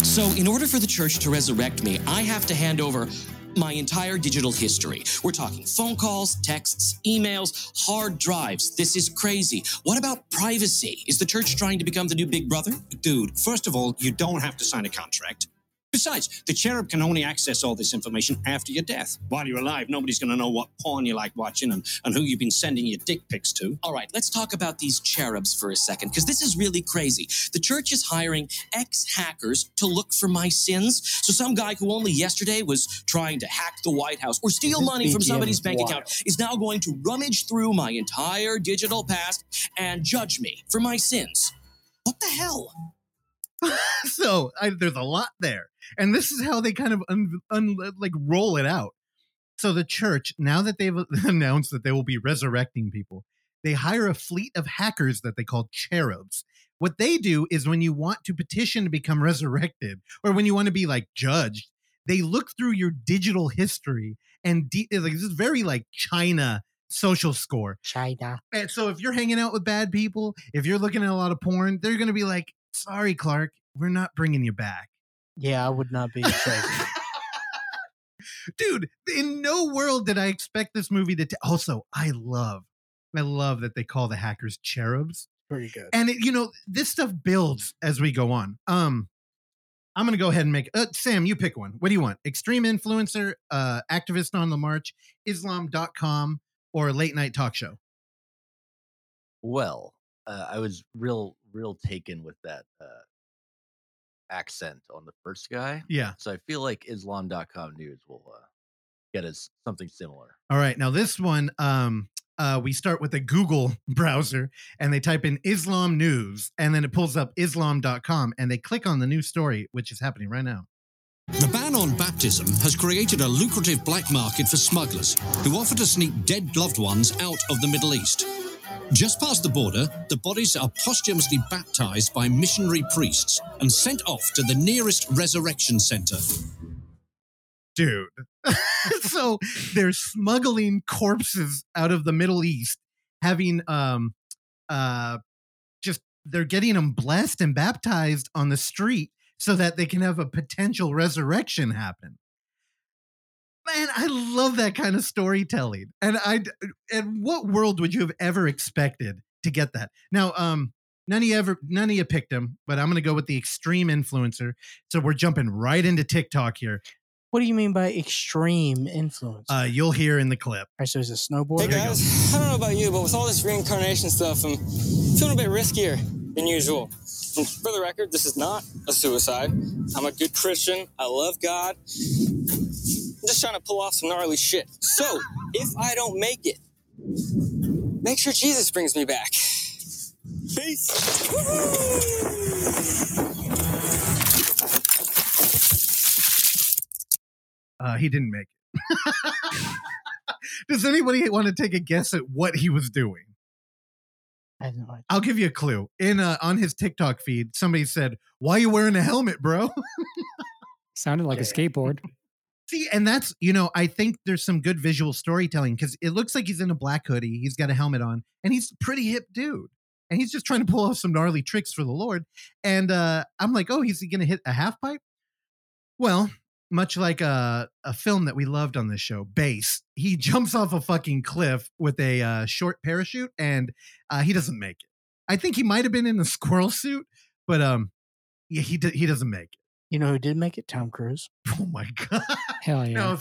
So in order for the church to resurrect me, I have to hand over my entire digital history. We're talking phone calls, texts, emails, hard drives. This is crazy. What about privacy? Is the church trying to become the new Big Brother? Dude, first of all, you don't have to sign a contract. Besides, the cherub can only access all this information after your death. While you're alive, nobody's going to know what porn you like watching and who you've been sending your dick pics to. All right, let's talk about these cherubs for a second, because this is really crazy. The church is hiring ex-hackers to look for my sins. So some guy who only yesterday was trying to hack the White House or steal money from somebody's bank account is now going to rummage through my entire digital past and judge me for my sins. What the hell? So there's a lot there, and this is how they kind of roll it out. So the church, now that they've announced that they will be resurrecting people, they hire a fleet of hackers that they call cherubs. What they do is when you want to petition to become resurrected, or when you want to be like judged, they look through your digital history and this is very like China social score. China. And so if you're hanging out with bad people, if you're looking at a lot of porn, they're going to be like, sorry, Clark, we're not bringing you back. Yeah, I would not be excited. Dude, in no world did I expect this movie to... Also, I love that they call the hackers cherubs. Pretty good. And, this stuff builds as we go on. I'm going to go ahead and make... Sam, you pick one. What do you want? Extreme influencer, activist on the march, Islam.com, or late night talk show? Well, I was real taken with that accent on the first guy. Yeah. So I feel like Islam.com news will get us something similar. All right. Now this one, we start with a Google browser and they type in Islam news and then it pulls up Islam.com and they click on the news story, which is happening right now. The ban on baptism has created a lucrative black market for smugglers who offer to sneak dead loved ones out of the Middle East. Just past the border, the bodies are posthumously baptized by missionary priests and sent off to the nearest resurrection center. Dude. So they're smuggling corpses out of the Middle East, having they're getting them blessed and baptized on the street so that they can have a potential resurrection happen. Man, I love that kind of storytelling. And what world would you have ever expected to get that? Now, none of you picked him, but I'm going to go with the extreme influencer. So we're jumping right into TikTok here. What do you mean by extreme influencer? You'll hear in the clip. All right, so it's a snowboard. Hey, guys, I don't know about you, but with all this reincarnation stuff, I'm feeling a bit riskier than usual. And for the record, this is not a suicide. I'm a good Christian. I love God. I'm just trying to pull off some gnarly shit. So, if I don't make it, Make sure Jesus brings me back. Peace. He didn't make it. Does anybody want to take a guess at what he was doing? I have no idea. I'll give you a clue. On his TikTok feed, somebody said, "Why are you wearing a helmet, bro?" Sounded like a skateboard. See, and that's, you know, I think there's some good visual storytelling because it looks like he's in a black hoodie. He's got a helmet on and he's a pretty hip dude. And he's just trying to pull off some gnarly tricks for the Lord. And I'm like, oh, he's going to hit a half pipe? Well, much like a film that we loved on this show, Base, he jumps off a fucking cliff with a short parachute and he doesn't make it. I think he might have been in a squirrel suit, but yeah, he doesn't make it. You know who did make it? Tom Cruise. Oh, my God. Hell yeah. No,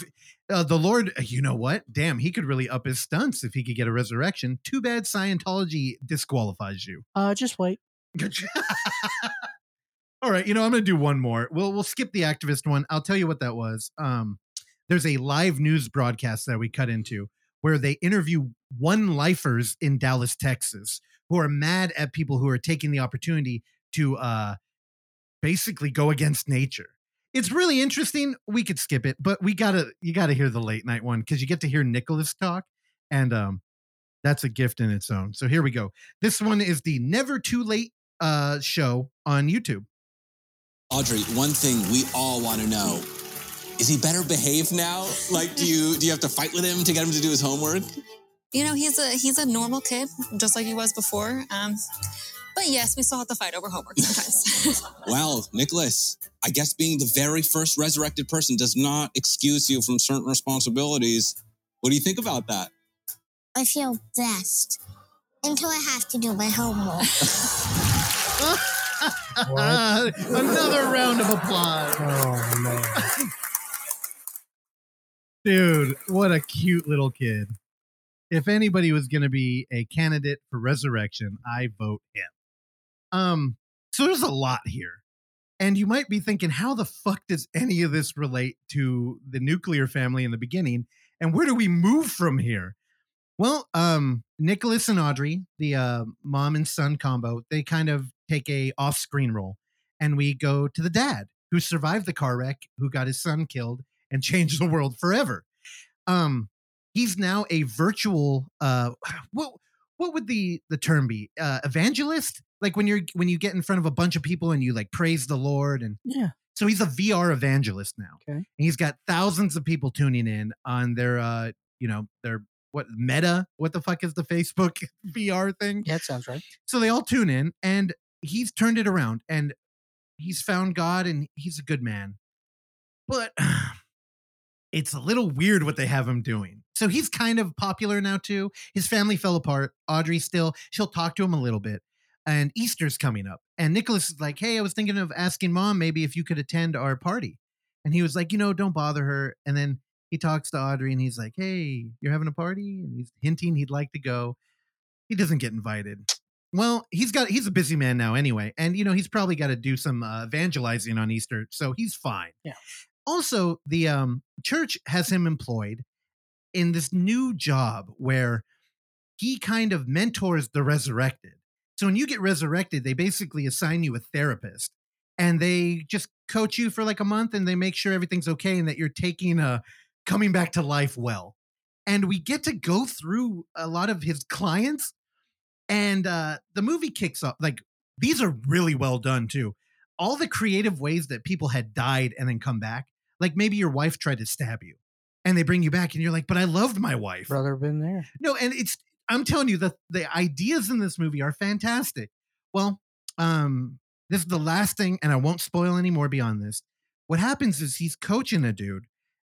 if, the Lord, you know what? Damn, he could really up his stunts if he could get a resurrection. Too bad Scientology disqualifies you. Just wait. All right. You know, I'm going to do one more. We'll skip the activist one. I'll tell you what that was. There's a live news broadcast that we cut into where they interview one-lifers in Dallas, Texas, who are mad at people who are taking the opportunity to basically go against nature. It's really interesting. We could skip it, but you gotta hear the late night one because you get to hear Nicholas talk, and that's a gift in its own. So here we go. This one is the Never Too Late show on YouTube. Audrey, one thing we all want to know: is he better behaved now? Like, do you have to fight with him to get him to do his homework? You know, he's a normal kid, just like he was before. But yes, we still have to fight over homework sometimes. Well, Nicholas, I guess being the very first resurrected person does not excuse you from certain responsibilities. What do you think about that? I feel blessed until I have to do my homework. Another round of applause. Oh, man. Dude, what a cute little kid. If anybody was going to be a candidate for resurrection, I vote him. So there's a lot here, and you might be thinking, how the fuck does any of this relate to the nuclear family in the beginning? And where do we move from here? Well, Nicholas and Audrey, the, mom and son combo, they kind of take a off screen role, and we go to the dad who survived the car wreck, who got his son killed and changed the world forever. He's now a virtual, what would the term be? Evangelist? Like when you get in front of a bunch of people and you like praise the Lord, and yeah. So he's a VR evangelist now. Okay. And he's got thousands of people tuning in on their their Meta? What the fuck is the Facebook VR thing? Yeah, that sounds right. So they all tune in, and he's turned it around, and he's found God, and he's a good man. But it's a little weird what they have him doing. So he's kind of popular now too. His family fell apart. Audrey still, she'll talk to him a little bit. And Easter's coming up. And Nicholas is like, hey, I was thinking of asking mom maybe if you could attend our party. And he was like, you know, don't bother her. And then he talks to Audrey and he's like, hey, you're having a party? And he's hinting he'd like to go. He doesn't get invited. Well, he's a busy man now anyway. And, you know, he's probably got to do some evangelizing on Easter. So he's fine. Yeah. Also, the church has him employed in this new job where he kind of mentors the resurrected. So when you get resurrected, they basically assign you a therapist, and they just coach you for like a month, and they make sure everything's okay and that you're coming back to life well. And we get to go through a lot of his clients, and the movie kicks off. Like, these are really well done too. All the creative ways that people had died and then come back. Like, maybe your wife tried to stab you and they bring you back and you're like, but I loved my wife. Brother, been there. No, and I'm telling you, the ideas in this movie are fantastic. Well, this is the last thing, and I won't spoil any more beyond this. What happens is he's coaching a dude,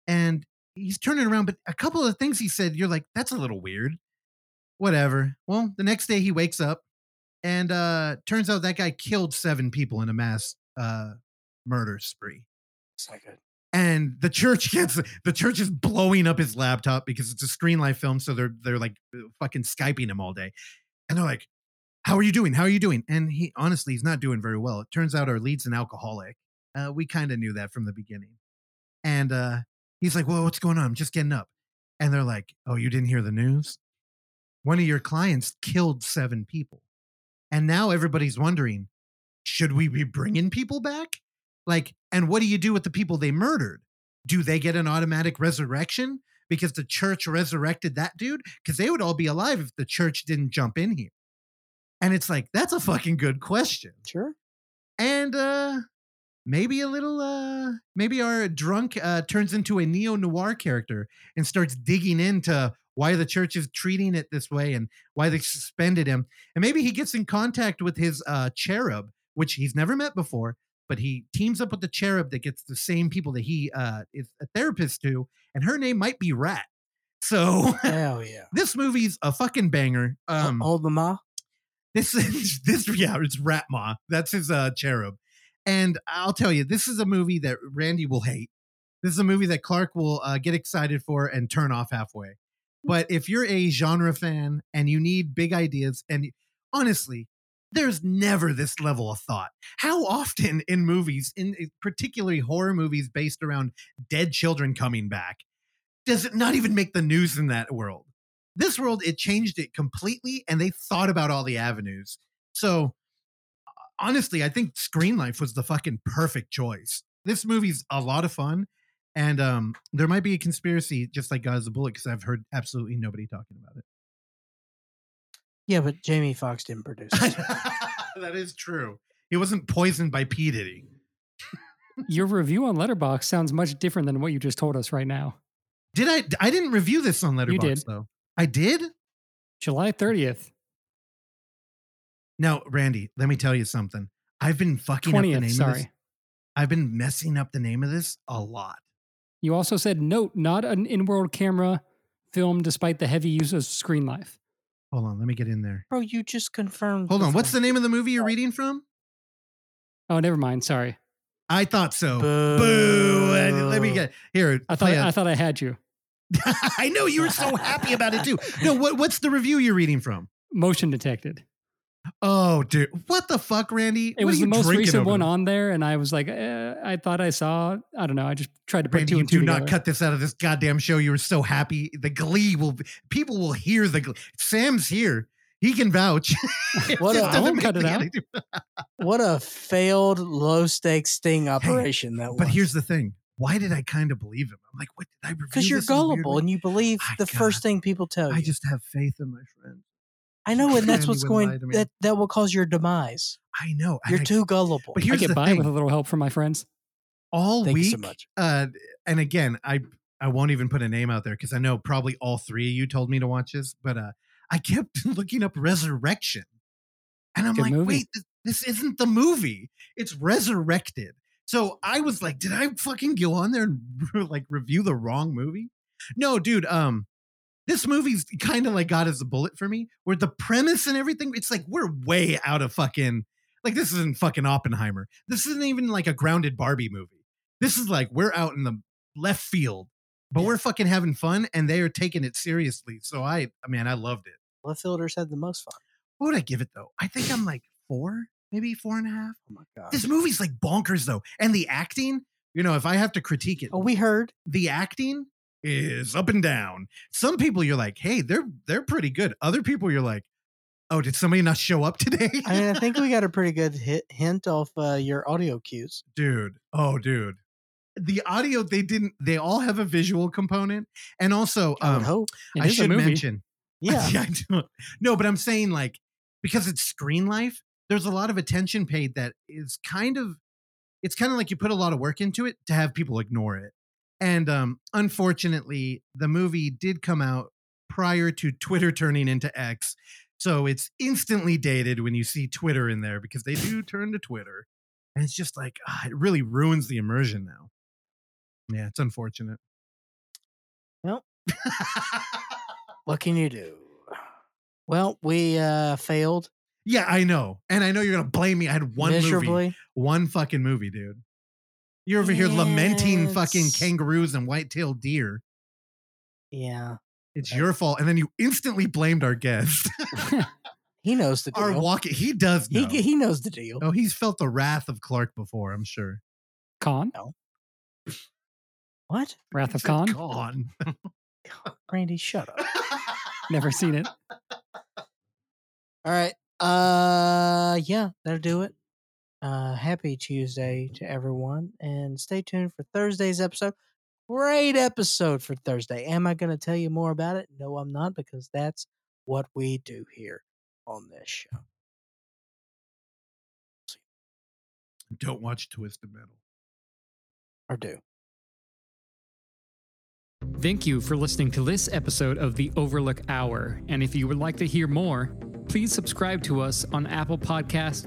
and he's turning around, but a couple of things he said, you're like, that's a little weird. Whatever. Well, the next day he wakes up, and turns out that guy killed 7 people in a mass murder spree. So good. And the church is blowing up his laptop because it's a Screen Life film. So they're like fucking Skyping him all day. And they're like, how are you doing? How are you doing? And he, honestly, he's not doing very well. It turns out our lead's an alcoholic. We kind of knew that from the beginning. And he's like, well, what's going on? I'm just getting up. And they're like, oh, you didn't hear the news? one of your clients killed 7 people. And now everybody's wondering, should we be bringing people back? Like, and what do you do with the people they murdered? Do they get an automatic resurrection because the church resurrected that dude? Because they would all be alive if the church didn't jump in here. And it's like, that's a fucking good question. Sure. And maybe a little, maybe our drunk turns into a neo-noir character and starts digging into why the church is treating it this way and why they suspended him. And maybe he gets in contact with his cherub, which he's never met before, but he teams up with the cherub that gets the same people that he is a therapist to, and her name might be Rat. So hell yeah. This movie's a fucking banger. Hold the Ma? Yeah, it's Rat Ma. That's his cherub. And I'll tell you, this is a movie that Randy will hate. This is a movie that Clark will get excited for and turn off halfway. But if you're a genre fan and you need big ideas, and honestly, there's never this level of thought. How often in movies, in particularly horror movies based around dead children coming back, does it not even make the news in that world? This world, it changed it completely, and they thought about all the avenues. So honestly, I think Screen Life was the fucking perfect choice. This movie's a lot of fun. And there might be a conspiracy, just like God Is a Bullet, because I've heard absolutely nobody talking about it. Yeah, but Jamie Foxx didn't produce it. That is true. He wasn't poisoned by P. Diddy. Your review on Letterboxd sounds much different than what you just told us right now. Did I? I didn't review this on Letterboxd, though. I did? July 30th. Now, Randy, let me tell you something. I've been fucking up the name of this. I've been messing up the name of this a lot. You also said, note, not an in-world camera film despite the heavy use of Screen Life. Hold on, let me get in there. Bro, you just confirmed. Hold on, what's the name of the movie you're reading from? Oh, never mind, sorry. I thought so. Boo. Boo. And let me get, here. I thought I had you. I know, you were so happy about it too. No, what's the review you're reading from? Motion Detected. Oh, dude. What the fuck, Randy? It was the most recent one on there, and I was like, I thought I saw, I don't know, I just tried to put Randy, two and two together. Do not cut this out of this goddamn show. You were so happy. The glee people will hear the glee. Sam's here. He can vouch. I won't cut it out. What a failed low-stakes sting operation that was. But here's the thing. Why did I kind of believe him? I'm like, what did I review? Because you're gullible, and you believe first thing people tell you. I just have faith in my friends. I know, and that's what's going, that will cause your demise. I know. You're too gullible. But I get by with a little help from my friends. All week. Thank you so much. And again, I won't even put a name out there because I know probably all three of you told me to watch this, but I kept looking up Resurrection. And I'm like, wait, this isn't the movie. It's Resurrected. So I was like, did I fucking go on there and like review the wrong movie? No, dude, this movie's kind of like God Is a Bullet for me, where the premise and everything, it's like we're way out of fucking, like this isn't fucking Oppenheimer. This isn't even like a grounded Barbie movie. This is like we're out in the left field, but we're fucking having fun and they are taking it seriously. So I loved it. Left fielders had the most fun. What would I give it though? I think I'm like 4, maybe 4.5. Oh my God. This movie's like bonkers though. And the acting, you know, if I have to critique it. Oh, we heard. The acting is up and down. Some people you're like, hey, they're pretty good. Other people you're like, oh, did somebody not show up today? I mean, I think we got a pretty good hint off your audio cues, dude. Oh, dude, the audio they all have a visual component, and also I should mention, but I'm saying like because it's Screen Life, there's a lot of attention paid that is kind of like you put a lot of work into it to have people ignore it. And unfortunately, the movie did come out prior to Twitter turning into X. So it's instantly dated when you see Twitter in there because they do turn to Twitter. And it's just like, it really ruins the immersion now. Yeah, it's unfortunate. Well, what can you do? Well, we failed. Yeah, I know. And I know you're going to blame me. I had one fucking movie, dude. You're over here lamenting fucking kangaroos and white-tailed deer. Yeah. It's your fault. And then you instantly blamed our guest. He knows the deal. He does know. He knows the deal. Oh, he's felt the wrath of Clark before, I'm sure. Con? No. What? Wrath of Con? Con. Randy, shut up. Never seen it. All right. Yeah, that'll do it. Happy Tuesday to everyone, and stay tuned for Thursday's episode. Great episode for Thursday. Am I going to tell you more about it? No, I'm not, because that's what we do here on this show. Don't watch Twisted Metal. Or do. Thank you for listening to this episode of The Overlook Hour. And if you would like to hear more, please subscribe to us on Apple Podcasts,